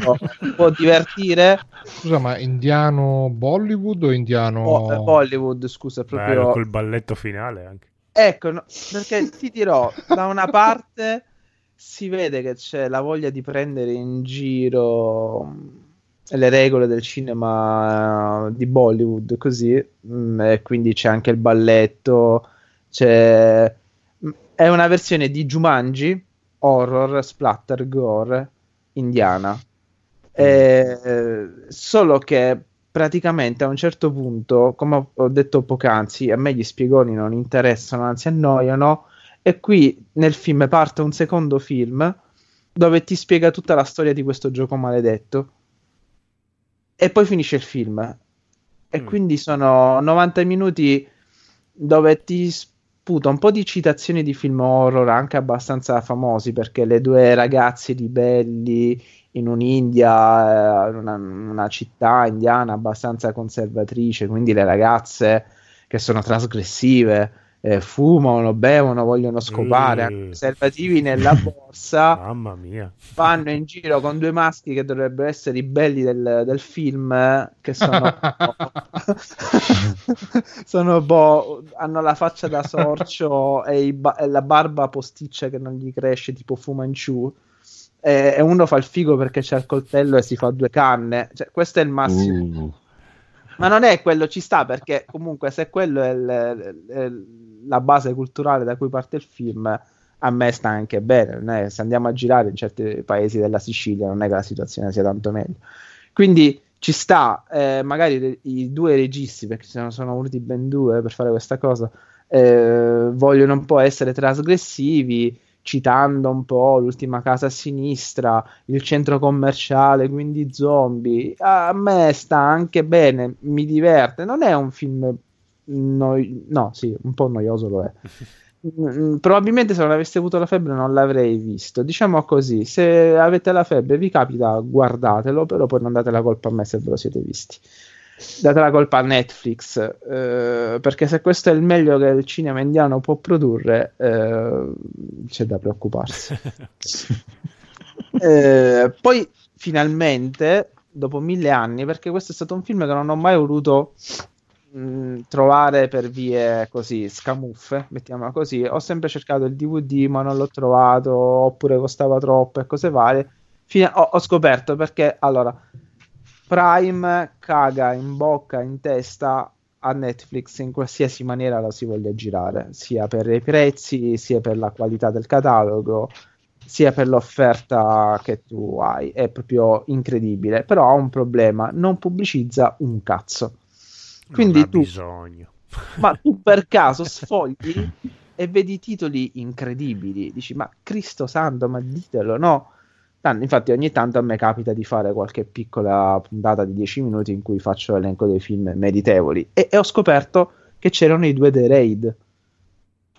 può divertire. Scusa, ma indiano Bollywood o indiano... Oh, Bollywood, scusa, proprio... Bello, col balletto finale anche. Ecco, no, perché ti dirò, da una parte si vede che c'è la voglia di prendere in giro le regole del cinema di Bollywood, così, e quindi c'è anche il balletto, c'è... è una versione di Jumanji, horror, splatter, gore, indiana, e... solo che... praticamente a un certo punto, come ho detto poc'anzi, a me gli spiegoni non interessano, anzi annoiano, e qui nel film parte un secondo film dove ti spiega tutta la storia di questo gioco maledetto e poi finisce il film, e mm. quindi sono novanta minuti dove ti sputa un po' di citazioni di film horror anche abbastanza famosi, perché le due ragazze ribelli in un'India, una, una città indiana abbastanza conservatrice, quindi le ragazze che sono trasgressive, eh, fumano, bevono, vogliono scopare, hanno mm. preservativi nella borsa, mamma mia, vanno in giro con due maschi che dovrebbero essere i belli del, del film, che sono sono boh, hanno la faccia da sorcio e, ba- e la barba posticcia che non gli cresce, tipo Fu Manchu, e, e uno fa il figo perché c'è il coltello e si fa due canne, cioè, questo è il massimo. Uh. Ma non è quello, ci sta, perché comunque se quello è l- l- la base culturale da cui parte il film, a me sta anche bene. Non è, se andiamo a girare in certi paesi della Sicilia non è che la situazione sia tanto meglio, quindi ci sta, eh, magari re- i due registi, perché se ne sono venuti ben due per fare questa cosa, eh, vogliono un po' essere trasgressivi, citando un po' l'ultima casa a sinistra, il centro commerciale, quindi zombie. A me sta anche bene, mi diverte. Non è un film noi... no, sì, un po' noioso lo è. Probabilmente se non avessi avuto la febbre non l'avrei visto, diciamo così. Se avete la febbre vi capita, guardatelo, però poi non date la colpa a me se ve lo siete visti. Date la colpa a Netflix, eh, perché se questo è il meglio che il cinema indiano può produrre, eh, c'è da preoccuparsi. Eh, poi finalmente, dopo mille anni, perché questo è stato un film che non ho mai voluto mh, trovare per vie così scamuffe, mettiamola così, ho sempre cercato il D V D ma non l'ho trovato, oppure costava troppo e cose varie. Fino a, ho, ho scoperto perché, allora, Prime caga in bocca, in testa a Netflix in qualsiasi maniera la si voglia girare, sia per i prezzi, sia per la qualità del catalogo, sia per l'offerta che tu hai. È proprio incredibile, però ha un problema: non pubblicizza un cazzo. Quindi non ha tu, bisogno. Ma tu per caso sfogli e vedi titoli incredibili, dici ma Cristo santo, ma ditelo, no? Infatti ogni tanto a me capita di fare qualche piccola puntata di dieci minuti in cui faccio elenco dei film meritevoli, e, e ho scoperto che c'erano i due The Raid.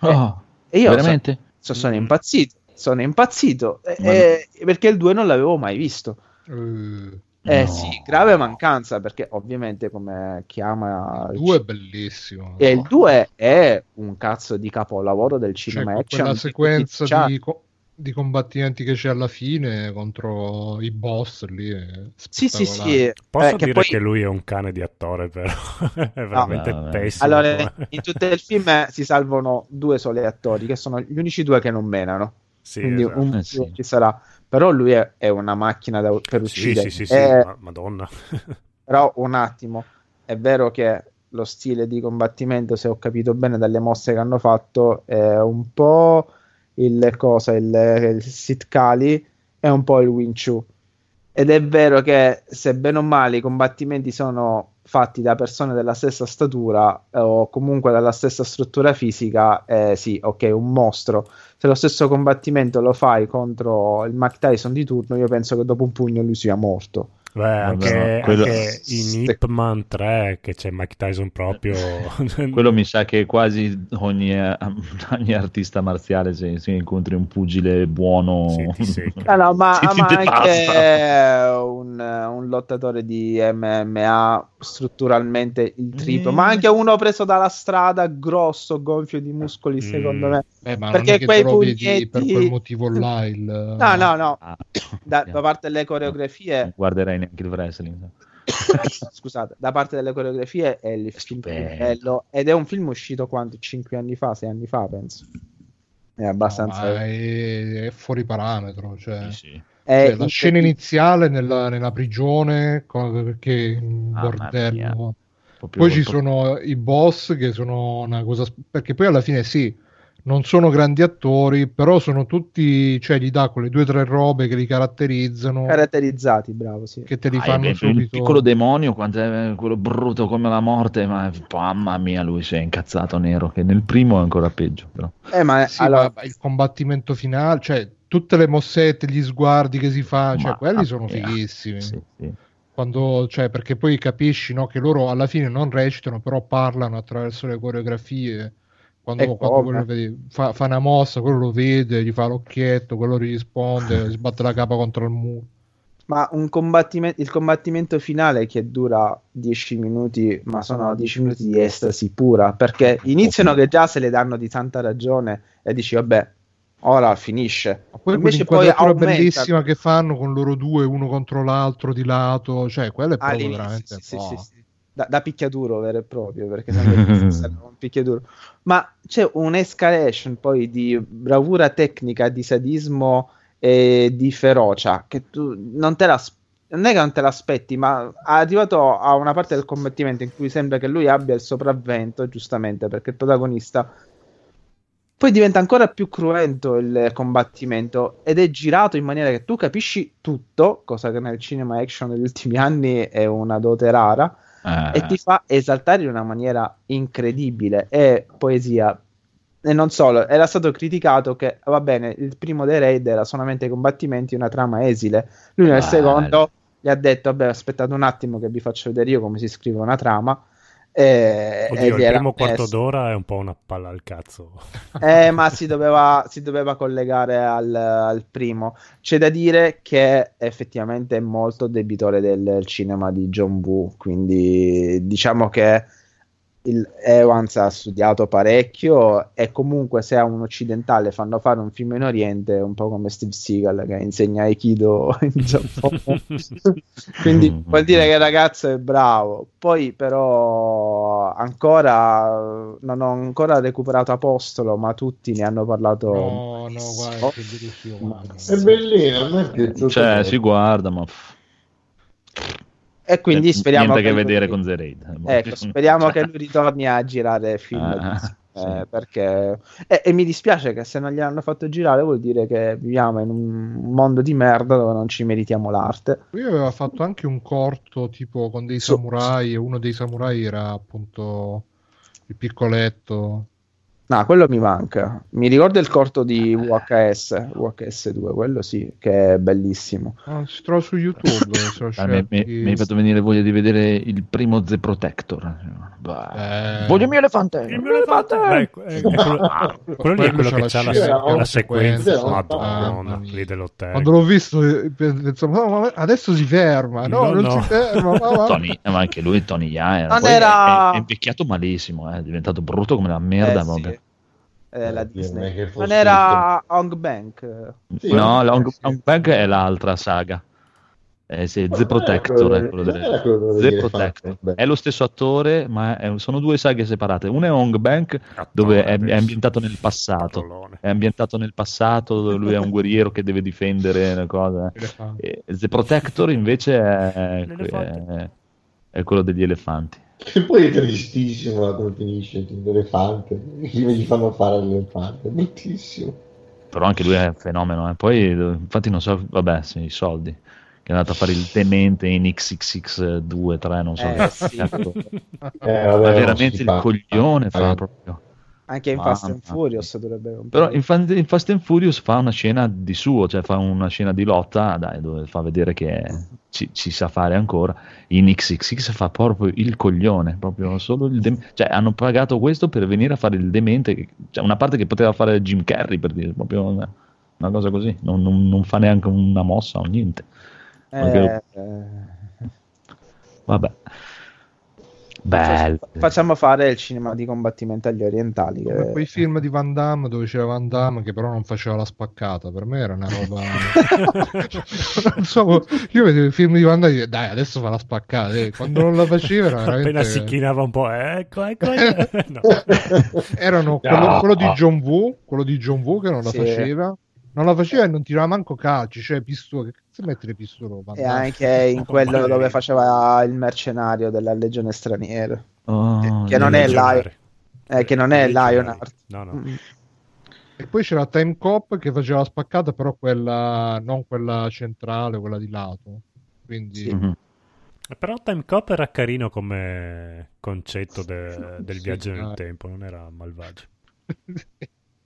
Oh, e, e io veramente? So, so, sono impazzito, sono impazzito e, Ma... e, perché il due non l'avevo mai visto. Mm, eh no. Sì, grave mancanza, perché ovviamente come chiama... Il due è bellissimo. E no? Il due è un cazzo di capolavoro del cinema, cioè, action. Quella sequenza di... di... di combattimenti che c'è alla fine contro i boss lì. Sì, sì, sì. Posso eh, dire che, poi... che lui è un cane di attore, però è veramente no, pessimo. Allora, in tutto il film si salvano due soli attori, che sono gli unici due che non menano. Sì, quindi esatto. Un eh, sì. Ci sarà. Però lui è, è una macchina da, per uccidere. Sì, sì, sì, è... sì, ma, madonna. Però un attimo, è vero che lo stile di combattimento, se ho capito bene dalle mosse che hanno fatto, è un po'... il cosa, il, il Sitkali è un po' il Wing Chun, ed è vero che se bene o male i combattimenti sono fatti da persone della stessa statura o comunque dalla stessa struttura fisica, eh, sì, ok, un mostro. Se lo stesso combattimento lo fai contro il Mike Tyson di turno, io penso che dopo un pugno lui sia morto. Beh, anche, quello... anche in Ip Man tre che c'è Mike Tyson proprio. Quello mi sa che quasi ogni, ogni artista marziale, se, se incontri un pugile buono, sì, no, no, ma, ma anche un, un lottatore di M M A strutturalmente il triplo, mm. ma anche uno preso dalla strada, grosso, gonfio di muscoli, secondo mm. me. Beh, ma perché non è che quei pugnetti... di, per quel motivo là il... no no no ah. da, da parte delle coreografie non guarderei neanche il wrestling. Scusate, da parte delle coreografie è il film più bello, ed è un film uscito quanto cinque anni fa, sei anni fa penso, è abbastanza, no, è, è fuori parametro, cioè, sì, sì. Cioè, la scena iniziale nella, nella prigione, perché ah, bordello, poi ci sono i boss che sono una cosa, perché poi alla fine sì, non sono grandi attori, però sono tutti, cioè gli dà quelle due o tre robe che li caratterizzano. Caratterizzati, bravo, sì. Che te li ah, fanno beh, subito. Il piccolo demonio, quant'è, quello brutto come la morte, ma mamma mia, lui si è incazzato nero, che nel primo è ancora peggio. Però. Eh, ma, sì, allora... ma il combattimento finale, cioè tutte le mossette, gli sguardi che si fa, cioè ma, quelli ah, sono fighissimi. Sì, sì. Quando, cioè, perché poi capisci, no, che loro alla fine non recitano, però parlano attraverso le coreografie. Quando, quando quello vedi, fa, fa una mossa, quello lo vede, gli fa l'occhietto, quello risponde, sbatte la capa contro il muro. ma un combattimento, il combattimento finale che dura dieci minuti, ma sono dieci minuti di estasi pura, perché iniziano che già se le danno di tanta ragione e dici vabbè, ora finisce. Poi invece poi aumenta, bellissima che fanno con loro due, uno contro l'altro di lato, cioè quello è proprio ah, veramente sì, sì, oh. sì, sì, sì. Da, da picchiaduro vero e proprio, perché sembra un picchiaduro, ma c'è un'escalation poi di bravura tecnica, di sadismo e di ferocia che tu non te la, non è che non te l'aspetti, ma è arrivato a una parte del combattimento in cui sembra che lui abbia il sopravvento, giustamente, perché il protagonista poi diventa ancora più cruento il combattimento ed è girato in maniera che tu capisci tutto, cosa che nel cinema action degli ultimi anni è una dote rara. Ah. E ti fa esaltare in una maniera incredibile, è poesia. E non solo, era stato criticato che va bene, il primo dei raid era solamente combattimenti, una trama esile. Lui nel ah, secondo gli ha detto vabbè, aspettate un attimo che vi faccio vedere io come si scrive una trama. E, Oddio, e il primo messo. quarto d'ora è un po' una palla al cazzo, eh, ma si doveva, si doveva collegare al, al primo. C'è da dire che effettivamente è molto debitore del cinema di John Woo, quindi diciamo che il Evans ha studiato parecchio, e comunque se a un occidentale fanno fare un film in Oriente è un po' come Steve Seagal che insegna Aikido in Giappone quindi vuol dire che il ragazzo è bravo. Poi però ancora non ho ancora recuperato Apostolo, ma tutti ne hanno parlato. No, no, guarda, che delizio, è bellino, a me è piaciuto, cioè si guarda, ma e quindi speriamo che, che vedere lui... con The Raid. Ecco, speriamo che lui ritorni a girare film ah, eh, sì. perché e, e mi dispiace che se non gliel'hanno fatto girare vuol dire che viviamo in un mondo di merda dove non ci meritiamo l'arte. Lui aveva fatto anche un corto tipo con dei samurai, e uno dei samurai era appunto il piccoletto. No, quello mi manca. Mi ricordo il corto di U H S, U H S due, quello sì, che è bellissimo. Ah, si trova su YouTube. So ah, mi, mi, mi hai fatto venire voglia di vedere il primo The Protector. Eh. Voglio il mio elefante! Il mio elefante! Beh, eh, quello, quello è quello che c'ha la, scena, la sequenza. Madonna, lì dell'hotel. Quando l'ho visto, pensavo, adesso si ferma. No, no non no. si ferma. Ma, Tony, ma anche lui, Tony Yair. Poi era... è, è invecchiato malissimo, eh. È diventato brutto come la merda. Eh, no? Sì. Eh, la Disney che non era Hong Bank, sì, no, la Hong, Hong Bank è l'altra saga. Eh, sì, The Protector è, quello delle... è, quello The Protector. È lo stesso attore, ma è... sono due saghe separate. Una è Hong Bank, Cattone, dove è, è ambientato nel passato. Cattone. È ambientato nel passato. Lui è un guerriero che deve difendere una cosa. E The Protector invece è... è... è quello degli elefanti. Che poi è tristissimo la come finisce, l'elefante, gli fanno fare l'elefante, è bruttissimo. Però anche lui è un fenomeno, eh. Poi infatti non so, vabbè, sì, i soldi, che è andato a fare il tenente in X X X due, tre, non so. Eh, sì. eh, vabbè, Ma veramente il coglione fa proprio. Anche in Fast and Furious dovrebbe un po'. Però in, Fan, in Fast and Furious fa una scena di suo, cioè fa una scena di lotta, dai, dove fa vedere che ci, ci sa fare ancora. In X X X fa proprio il coglione, proprio solo il de- cioè hanno pagato questo per venire a fare il demente, cioè una parte che poteva fare Jim Carrey, per dire, proprio una, una cosa così, non, non, non fa neanche una mossa o niente. Eh... Lui... Vabbè. Bello. Facciamo fare il cinema di combattimento agli orientali. Come che... quei film di Van Damme dove c'era Van Damme che però non faceva la spaccata, per me era una roba non so, io vedevo i film di Van Damme e dicevo, dai adesso fa la spaccata, eh. Quando non la faceva era veramente... appena si chinava un po', ecco ecco, ecco. No. Erano quello, no. quello di John Woo quello di John Woo che non la sì. faceva non la faceva e non tirava manco calci, cioè pistole, che cazzo mette le pistole? E anche in quello dove faceva il mercenario della legione straniera, oh, che, che, non Lion, eh, che non è Lionheart, no, no. Mm. E poi c'era Time Cop che faceva la spaccata, però quella non quella centrale, quella di lato, quindi sì. Mm-hmm. Però Time Cop era carino come concetto de, del viaggio nel tempo, non era malvagio.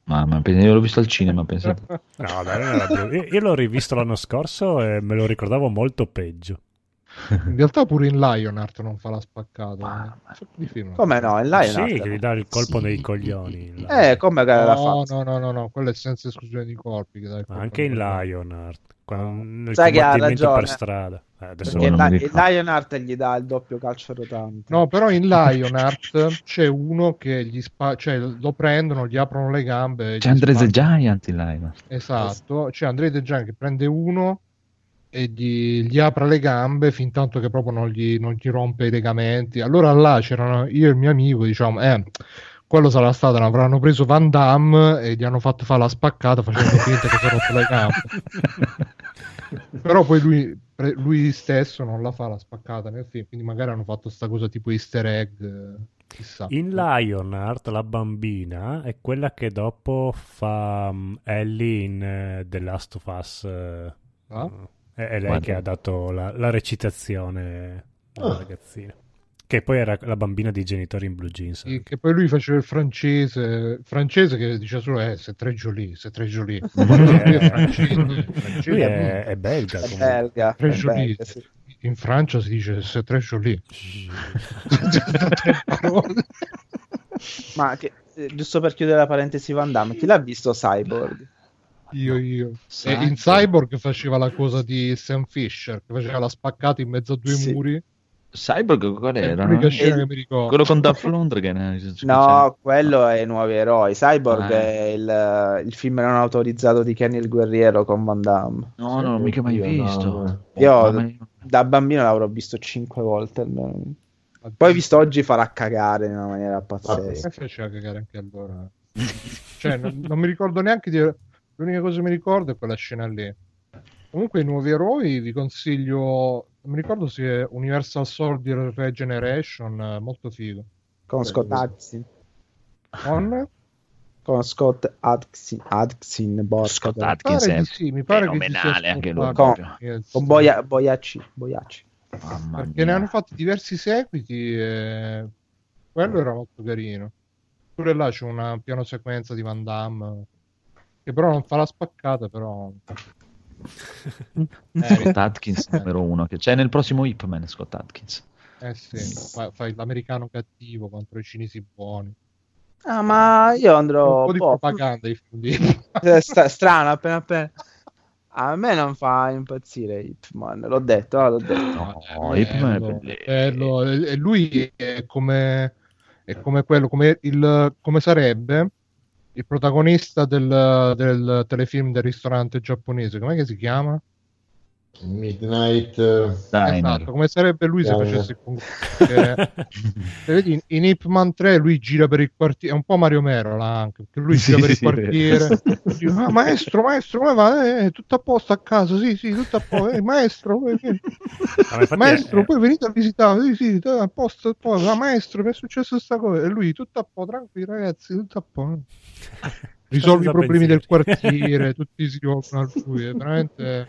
Mamma, io l'ho visto al cinema, pensate. No, dai, io, io l'ho rivisto l'anno scorso e me lo ricordavo molto peggio. In realtà pure in Lionheart non fa la spaccata. Eh. Come no? In Lionheart sì, che gli dà il colpo sì. Nei coglioni. Eh, come che no, la fa? No, no, no, no, quello è senza esclusione di corpi. Che dà il colpo anche in Lionheart. Quando sai che ha ragione per strada. Eh, adesso non la, non il Lionheart gli dà il doppio calcio rotante. No, però in Lionheart c'è uno che gli spa- cioè lo prendono, gli aprono le gambe. C'è Andre the Giant in Lionheart. Esatto, c'è Andre the Giant che prende uno e gli, gli apre le gambe fin tanto che proprio non gli, non gli rompe i legamenti. Allora là c'erano io e il mio amico, diciamo, eh... quello sarà stato, l'avranno preso Van Damme e gli hanno fatto fare la spaccata facendo finta che si è rotto le gambe. Però poi lui, lui stesso non la fa la spaccata nel film, quindi magari hanno fatto sta cosa tipo easter egg, chissà. In Lionheart la bambina è quella che dopo fa Ellie in The Last of Us. Ah? È, è lei Guarda. Che ha dato la, la recitazione alla ah. ragazzina. Che poi era la bambina dei genitori in blue jeans. Sì, che poi lui faceva il francese, francese che dice solo eh, se tre Jolie, se tre Jolie. Lui è, è belga. È belga, è belga sì. In Francia si dice se tre Jolie. Ma che, giusto per chiudere la parentesi Van Damme, chi l'ha visto Cyborg? Io, io. E in Cyborg faceva la cosa di Sam Fisher, che faceva la spaccata in mezzo a due sì. muri. Cyborg qual era? No? Che mi quello con Duff Lundgren no, quello è Nuovi Eroi. Cyborg ah. è il, il film non autorizzato di Kenny il Guerriero con Van Damme. No, sì, no, non mica mai io, visto no. Io mai... da bambino l'avrò visto cinque volte almeno. Poi visto oggi farà cagare in una maniera pazzesca. Vabbè, faceva cagare anche allora. Cioè non, non mi ricordo neanche di... L'unica cosa che mi ricordo è quella scena lì. Comunque i Nuovi Eroi vi consiglio... Non mi ricordo se è Universal Soldier Regeneration, molto figo. Con Scott Adkins. Con? Con Scott Adkins, Adkins, Scott Adkins è sì, mi pare fenomenale anche lui. Con, yes. con Boia, Boiacci, Boiacci. Mamma Perché mia. Ne hanno fatti diversi seguiti e quello era molto carino. Pure là c'è una piano sequenza di Van Damme, che però non fa la spaccata, però... Eh, Scott Adkins eh. numero uno che c'è nel prossimo Ip Man. Scott Adkins eh sì, fai fa l'americano cattivo contro i cinesi buoni. Ah, ma io andrò un po' di boh. propaganda St- strano appena appena a me non fa impazzire Ip Man, l'ho detto, ah, l'ho detto. No, no, Ip Man è bello, e lui è come è come quello come il come sarebbe il protagonista del, del telefilm del ristorante giapponese, com'è che si chiama? Midnight uh, Diner. Esatto, come sarebbe lui se Diner. Facesse comunque in, in Ip Man tre lui gira per il quartiere, è un po' Mario Merola anche, perché lui gira sì, per sì, il quartiere dice, ah, maestro, maestro, come va? Eh, tutto a posto a casa, sì, sì, tutto a posto eh, maestro, poi, ah, maestro è... poi venite a visitare, sì, sì, a posto, a posto. Ah, maestro, mi è successo sta cosa e lui tutto a po', tranquilli ragazzi, tutto a po' risolvi i problemi pensieri. Del quartiere tutti si occupano a lui, è veramente...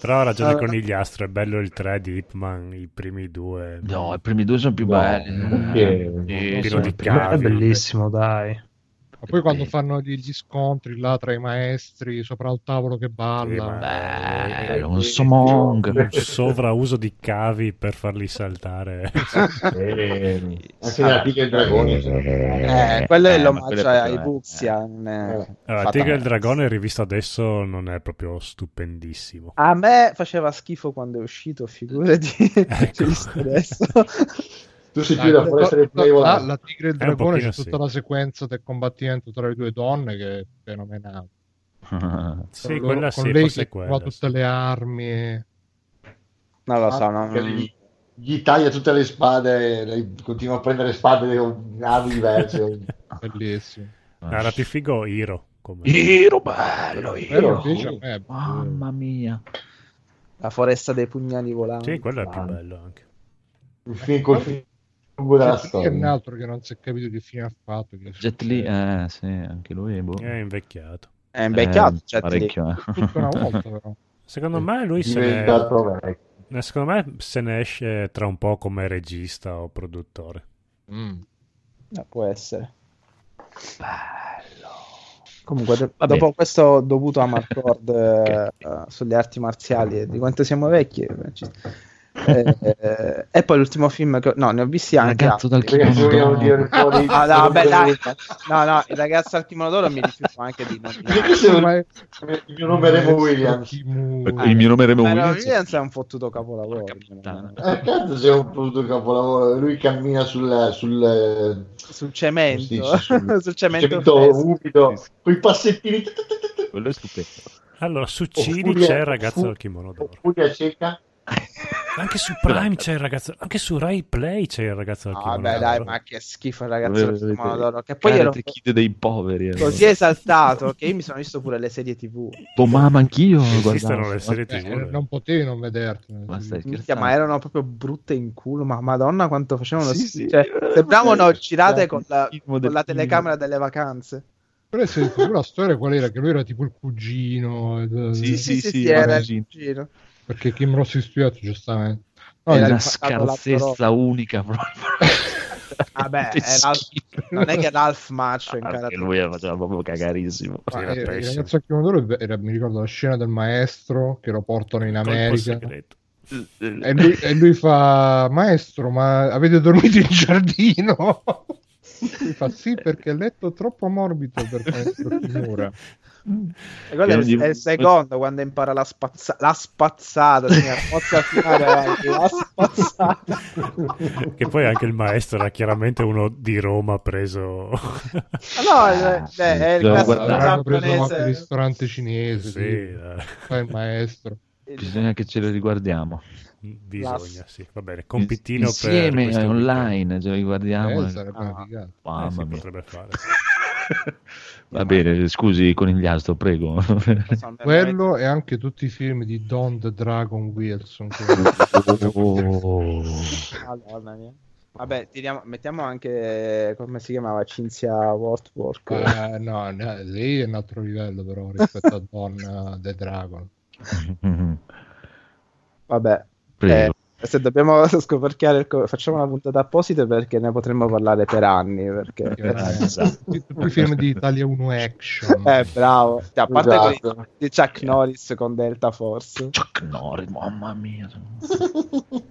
Però ragione allora, con Iliastro, è bello il tre di Ip Man, i primi due. No, i primi due sono più no, belli. Eh, eh, sì, di cavi, è bellissimo, dai. Ma poi quando fanno gli scontri là tra i maestri sopra il tavolo che balla. Beh, bello, un somong, sovrauso di cavi per farli saltare. Eh, anche la Tigre e il Dragone. Eh, quello è eh, l'omaggio ai Buxian. Eh. Allora, Tigre e il Dragone rivisto adesso non è proprio stupendissimo. A me faceva schifo quando è uscito, figurati. Ecco. adesso. Tu sei più da essere la, la Tigre e il Dragone c'è tutta sì. la sequenza del combattimento tra le due donne che è fenomenale. Ah, sì, loro, quella con sì, lei che trova tutte le armi. Non lo so, non... gli, gli taglia tutte le spade, lei continua a prendere spade con navi diverse. Bellissimo. Era più figo Hiro. Come... Hiro bello, Hiro. Bello, mamma mia. La foresta dei pugnali volanti. Sì, quello è più bello anche. Il film col film. C'è un altro che non si è capito che fine ha fatto che Jet Li, eh, sì, anche lui è, boh. è invecchiato è invecchiato eh, parecchio, eh. Tutta una volta, però. Secondo me lui se ne... secondo me se ne esce tra un po' come regista o produttore mm. no, può essere bello Comunque, do- dopo questo ho dovuto a Mark Lord okay. uh, sulle arti marziali, di quanto siamo vecchi. Eh, eh, e poi l'ultimo film che ho... no, ne ho visti anche ragazzo dal kimono d'oro di... ah, no, vabbè, dai. no no il ragazzo al kimono d'oro mi rifiuto anche di nominare. Il mio nome è Williams, il mio nome è Williams, è un fottuto capolavoro, cazzo, sei un fottuto capolavoro. Lui cammina sul sul, sul cemento sì, sul, sul cemento umido con i passettini, quello è stupendo. Allora su Cili c'è il ragazzo al kimono d'oro, Furia cieca. Anche su Prime c'è il ragazzo, anche su Rai Play c'è il ragazzo del kimono. Vabbè, dai, ma che schifo il ragazzo del kimono d'oro, che poi ero dei poveri, eh. Così esaltato che io mi sono visto pure le serie TV. Oh, mamma, anch'io esistono le serie TV, eh, non potevi non vederti, ma, ma erano proprio brutte in culo, ma madonna quanto facevano sì, sì. Cioè, sembravano girate con la, con la telecamera delle vacanze. Però se la storia qual era? Che lui era tipo il cugino, sì sì sì, era il cugino. Perché Kim Rossi studiato giustamente. No, è una scarsezza unica proprio. Vabbè, è Ralph, non è che Ralph Maccio in carattere. Lui era proprio cagarissimo. Ma era era, il ragazzo Kimodoro era, mi ricordo la scena del maestro che lo portano in America. E lui, e lui fa: maestro, ma avete dormito in giardino? Lui fa sì, perché il letto è troppo morbido per questa finura. E quello è, ogni... è il secondo quando impara la spazza... la spazzata, signora, finale, la spazzata. Che poi anche il maestro era chiaramente uno di Roma preso. No, è, è, è il classico preso al ristorante cinese. Sì, eh. Poi il maestro. Bisogna che ce lo riguardiamo. Bisogna, la... sì, va bene, compitino insieme per online, ce lo riguardiamo. Eh, ah, mamma eh, si mia. Potrebbe fare. Va bene, scusi con il Conigliastro, prego. Quello e anche tutti i film di Don the Dragon Wilson. Oh. Allora, vabbè, tiriamo, mettiamo anche come si chiamava Cinzia Wortwork. Eh, no, no, lì è un altro livello però rispetto a Don the Dragon. Vabbè, eh, se dobbiamo scoperchiare il co- facciamo una puntata apposita perché ne potremmo parlare per anni, perché i film di Italia uno Action, eh, bravo, a parte esatto. Quelli di Chuck Norris con Delta Force. Chuck Norris, mamma mia,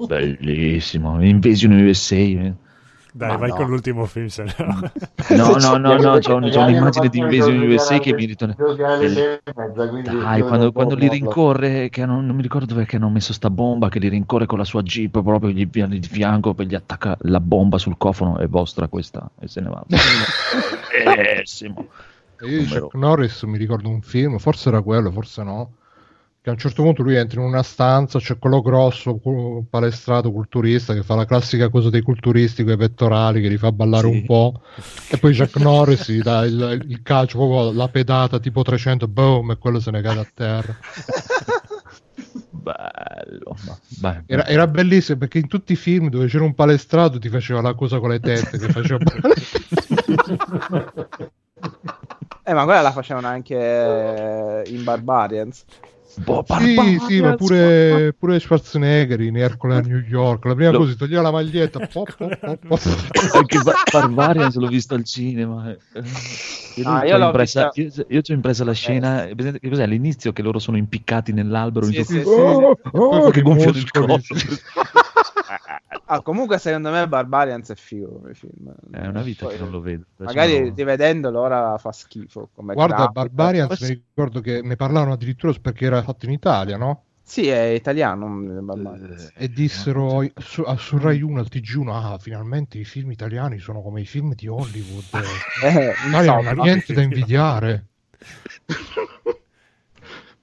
bellissimo. Invasion U S A, eh. Dai, ma vai no. Con l'ultimo film, se no. No, no, no, no, c'ho, un, c'ho un'immagine di Invasion U S A che mi ritorna. Dai, quando, quando li rincorre, che non, non mi ricordo perché hanno messo sta bomba, che li rincorre con la sua jeep, proprio gli viene di fianco, per gli attacca la bomba sul cofano, è vostra questa, e se ne va. Bellissimo. Io di Chuck Norris mi ricordo un film, forse era quello, forse no, che a un certo punto lui entra in una stanza, c'è quello grosso, un palestrato culturista che fa la classica cosa dei culturisti con i pettorali, che li fa ballare sì. Un po', e poi Jack Norris gli dà il, il calcio, proprio la pedata tipo trecento, boom, e quello se ne cade a terra. Bello, ma, beh, era, era bellissimo perché in tutti i film dove c'era un palestrato ti faceva la cosa con le tette che faceva eh, ma quella la facevano anche in Barbarians. Bo, sì, sì, ma pure, pure Schwarzenegger in Ercole a New York. La prima lo... cosa si toglieva la maglietta. Pop, pop, pop, pop. Anche Barbarians l'ho visto al cinema. Io, ah, io, impressa, io, io ci ho impressa la scena. Eh. Che cos'è? All'inizio che loro sono impiccati nell'albero. Sì, in sì, sì, oh, sì, oh, che gonfio del colosso. Ah, comunque secondo me Barbarians è figo come film. È una vita poi, che non lo vedo. Magari sono... rivedendolo ora fa schifo. Come guarda, grafico. Barbarians mi ricordo che ne parlavano addirittura perché era fatto in Italia, no? Sì, è italiano. Eh, e dissero su, su Rai uno, al T G uno, ah, finalmente i film italiani sono come i film di Hollywood. eh, non ha no, niente no. da invidiare.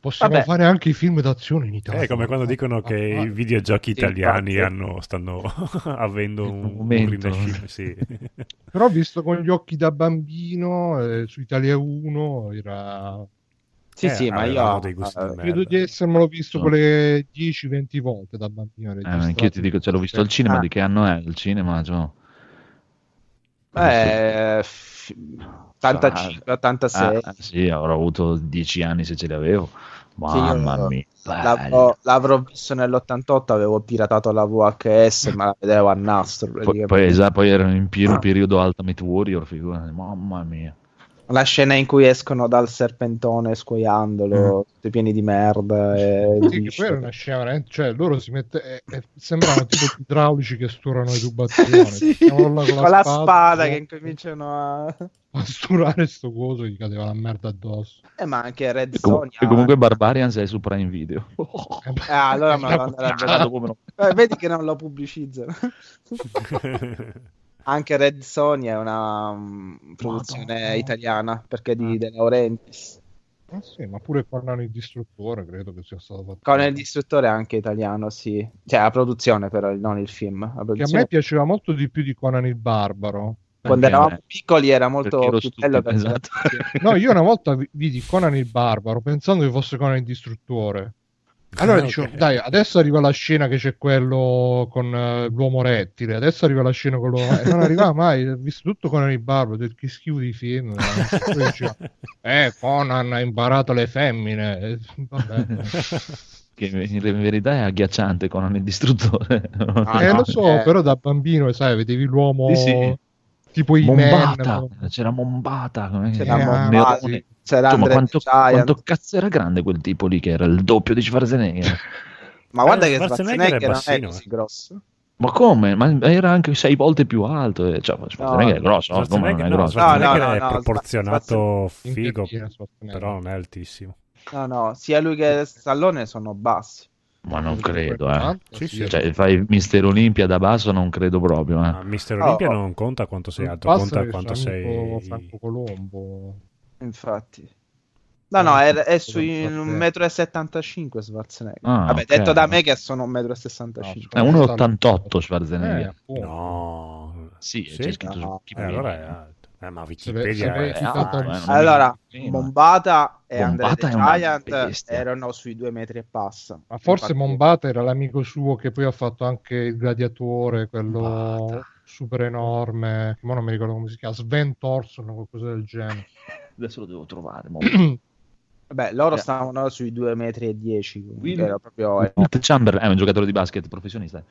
Possiamo vabbè. Fare anche i film d'azione in Italia. È come quando dicono che i videogiochi italiani hanno, stanno avendo un, un rinascimento. Sì. Però visto con gli occhi da bambino, eh, su Italia uno era... Sì, eh, sì, ma io dei gusti uh, credo di essermelo visto no. quelle dieci venti volte da bambino. Eh, anche io ti dico, cioè, l'ho visto al cinema, ah. di che anno è il cinema? Cioè... Beh... ottantacinque ottantasei ah, sì, avrò avuto dieci anni se ce li avevo. Mamma sì, mia, l'avrò, l'avrò visto nell'ottantotto, avevo piratato la V H S ma la vedevo a nastro. Poi, poi, esatto, poi ero in pieno periodo Ultimate Warrior, figurati, mamma mia. La scena in cui escono dal serpentone scuoiandolo, mm. tutti pieni di merda. E sì, che poi era una scena veramente, cioè loro si mette, e, e sembrano tipo idraulici che sturano i tubazioni. Sì, con la, con la spada che cominciano a... a sturare sto coso che cadeva la merda addosso. Eh, ma anche Red Sonja. E comunque Barbarians è su Prime Video. Oh. Eh, allora me lo andrà a vedi che non lo pubblicizzano. Anche Red Sonja è una um, produzione Madonna. italiana, perché di De Laurentiis. Ah, sì, ma pure con il distruttore credo che sia stato fatto. Con il distruttore anche italiano, sì. Cioè la produzione però, non il film. La che a me piaceva molto di più di Conan il Barbaro. Quando perché eravamo me. piccoli era molto più stupido, bello. Esatto. No, io una volta vidi Conan il Barbaro pensando che fosse Conan il Distruttore. Allora dicevo, okay. dai, adesso arriva la scena che c'è quello con uh, l'uomo rettile, adesso arriva la scena con l'uomo rettile, non arriva mai, ho visto tutto Conan il Barbaro, del che schifo di film. Dicevo, eh, Conan ha imparato le femmine, vabbè. Che in verità è agghiacciante Conan il Distruttore. Ah, eh, no, lo so, eh. però da bambino, sai, vedevi l'uomo... Sì, sì. Tipo i Mombata, man, c'era Mombata, c'era eh, Mombata, sì. c'era Insomma, quanto, quanto cazzo era grande quel tipo lì che era il doppio di Schwarzenegger. Ma guarda eh, che Schwarzenegger non è così grosso. Ma come? Ma era anche sei volte più alto, cioè Schwarzenegger no, è grosso, no, Schwarzenegger, no, Schwarzenegger no, no, è no, proporzionato no, figo, però non è altissimo. No, no, sia lui che Stallone sono bassi. Ma non credo, eh. Sì, sì. Cioè, fai Mister Olimpia da basso, non credo proprio. Eh. Ah, Mister Olimpia oh, non conta quanto sei alto, conta quanto sei. Franco Colombo. Infatti, no, no, è, è su un metro e settantacinque Schwarzenegger. Ah, vabbè, okay, detto da me che sono un metro e sessantacinque. È uno e ottantotto Schwarzenegger. Eh, no, sì, sì, c'è scritto no. su eh, allora è alto. Eh, ma Wikipedia è, è alto. Ah, eh, allora, Bombata e Andrea the Giant erano sui due metri e passa. Ma forse Bombata era l'amico suo che poi ha fatto anche il gladiatore, quello Bombata. super enorme, che non mi ricordo come si chiama, Sven Thorson o qualcosa del genere. Adesso lo devo trovare. Vabbè, loro yeah. stavano sui due metri e dieci. Era proprio... Eh. Chamberlain è un giocatore di basket professionista.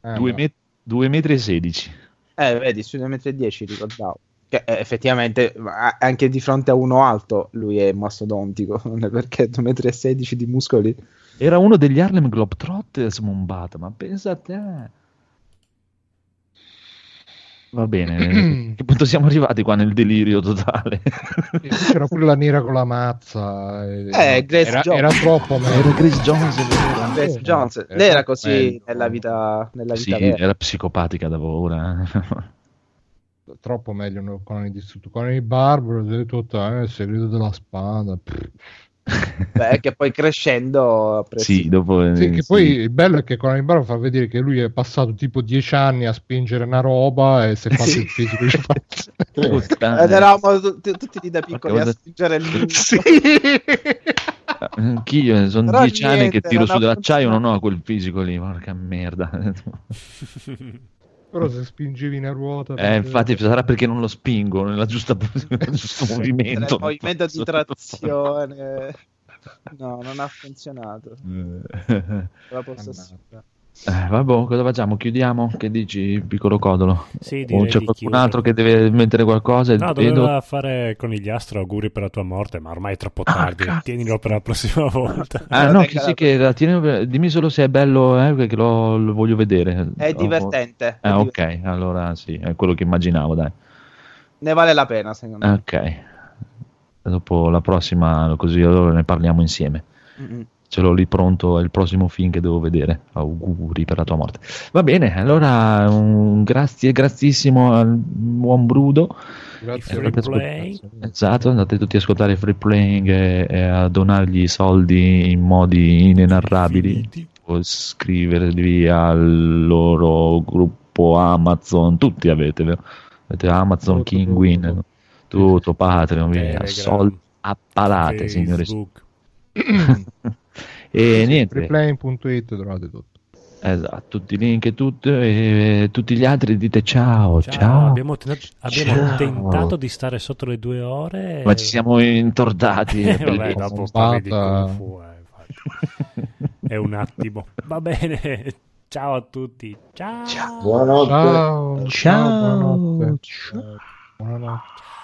Eh, due, no. met- due metri e sedici. Eh, vedi, sui due metri e dieci ricordavo. Che effettivamente anche di fronte a uno alto lui è mastodontico, perché due metri e sedici di muscoli. Era uno degli Harlem Globetrotters Mombata, ma pensa a te. Va bene, a che punto siamo arrivati qua nel delirio totale? C'era pure la nera con la mazza. Eh, Grace era, Jones. Era troppo, ma era Grace Jones. Era Grace Jones. Lei era così bello. nella vita nella vita sì, vera. Era psicopatica da paura. Troppo meglio con il distrutto, con il Barbaro del totale, il segreto della spada. Beh, che poi crescendo sì, dopo, sì, eh, che sì. Poi il bello è che Conan il Barbaro fa vedere che lui è passato tipo dieci anni a spingere una roba e si è fatto sì. il fisico ed eravamo tutti, tutti lì da piccoli a spingere il muro. Sì. Anch'io sono Però dieci niente, anni che tiro su dell'acciaio, non ho quel fisico lì, porca merda. Però se spingevi una ruota... Eh, infatti sarà perché non lo spingo nella giusta, nel giusto movimento. Il movimento di trazione... No, non ha funzionato. La posso eh, vabbè, cosa facciamo? Chiudiamo? Che dici, piccolo Codolo? Sì, o c'è qualcun chiudo. altro che deve mettere qualcosa? No, doveva vedo... fare conigliastro auguri per la tua morte, ma ormai è troppo tardi. Ah, tienilo per la prossima volta. Ah, no, che sì, che la tienilo per... dimmi solo se è bello, eh, perché lo, lo voglio vedere. È divertente. Ah, eh, ok, allora sì, è quello che immaginavo, dai. Ne vale la pena, secondo me. Ok. Dopo la prossima, così allora ne parliamo insieme. Mm-mm. Ce l'ho lì pronto, è il prossimo film che devo vedere. Auguri per la tua morte. Va bene, allora un grazie, grazissimo al buon Bruno. Grazie, Free Playing. Esatto, andate tutti a ascoltare Free Playing e, e a donargli soldi in modi inenarrabili. O iscrivervi al loro gruppo Amazon. Tutti avete, vero? Avete Amazon, tutto, Kinguin, tutto, tutto Patreon, via. Soldi a palate, signori. E niente, freeplaying punto it trovate tutto, esatto, tutti i link e tutto, e tutti gli altri dite ciao ciao, ciao. Abbiamo, tenato, abbiamo ciao. tentato di stare sotto le due ore ma e... ci siamo intortati eh, vabbè, dopo parli di Kung Fu, eh, è un attimo va bene, ciao a tutti, ciao ciao buonanotte ciao, ciao. Buonanotte. Ciao. Buonanotte.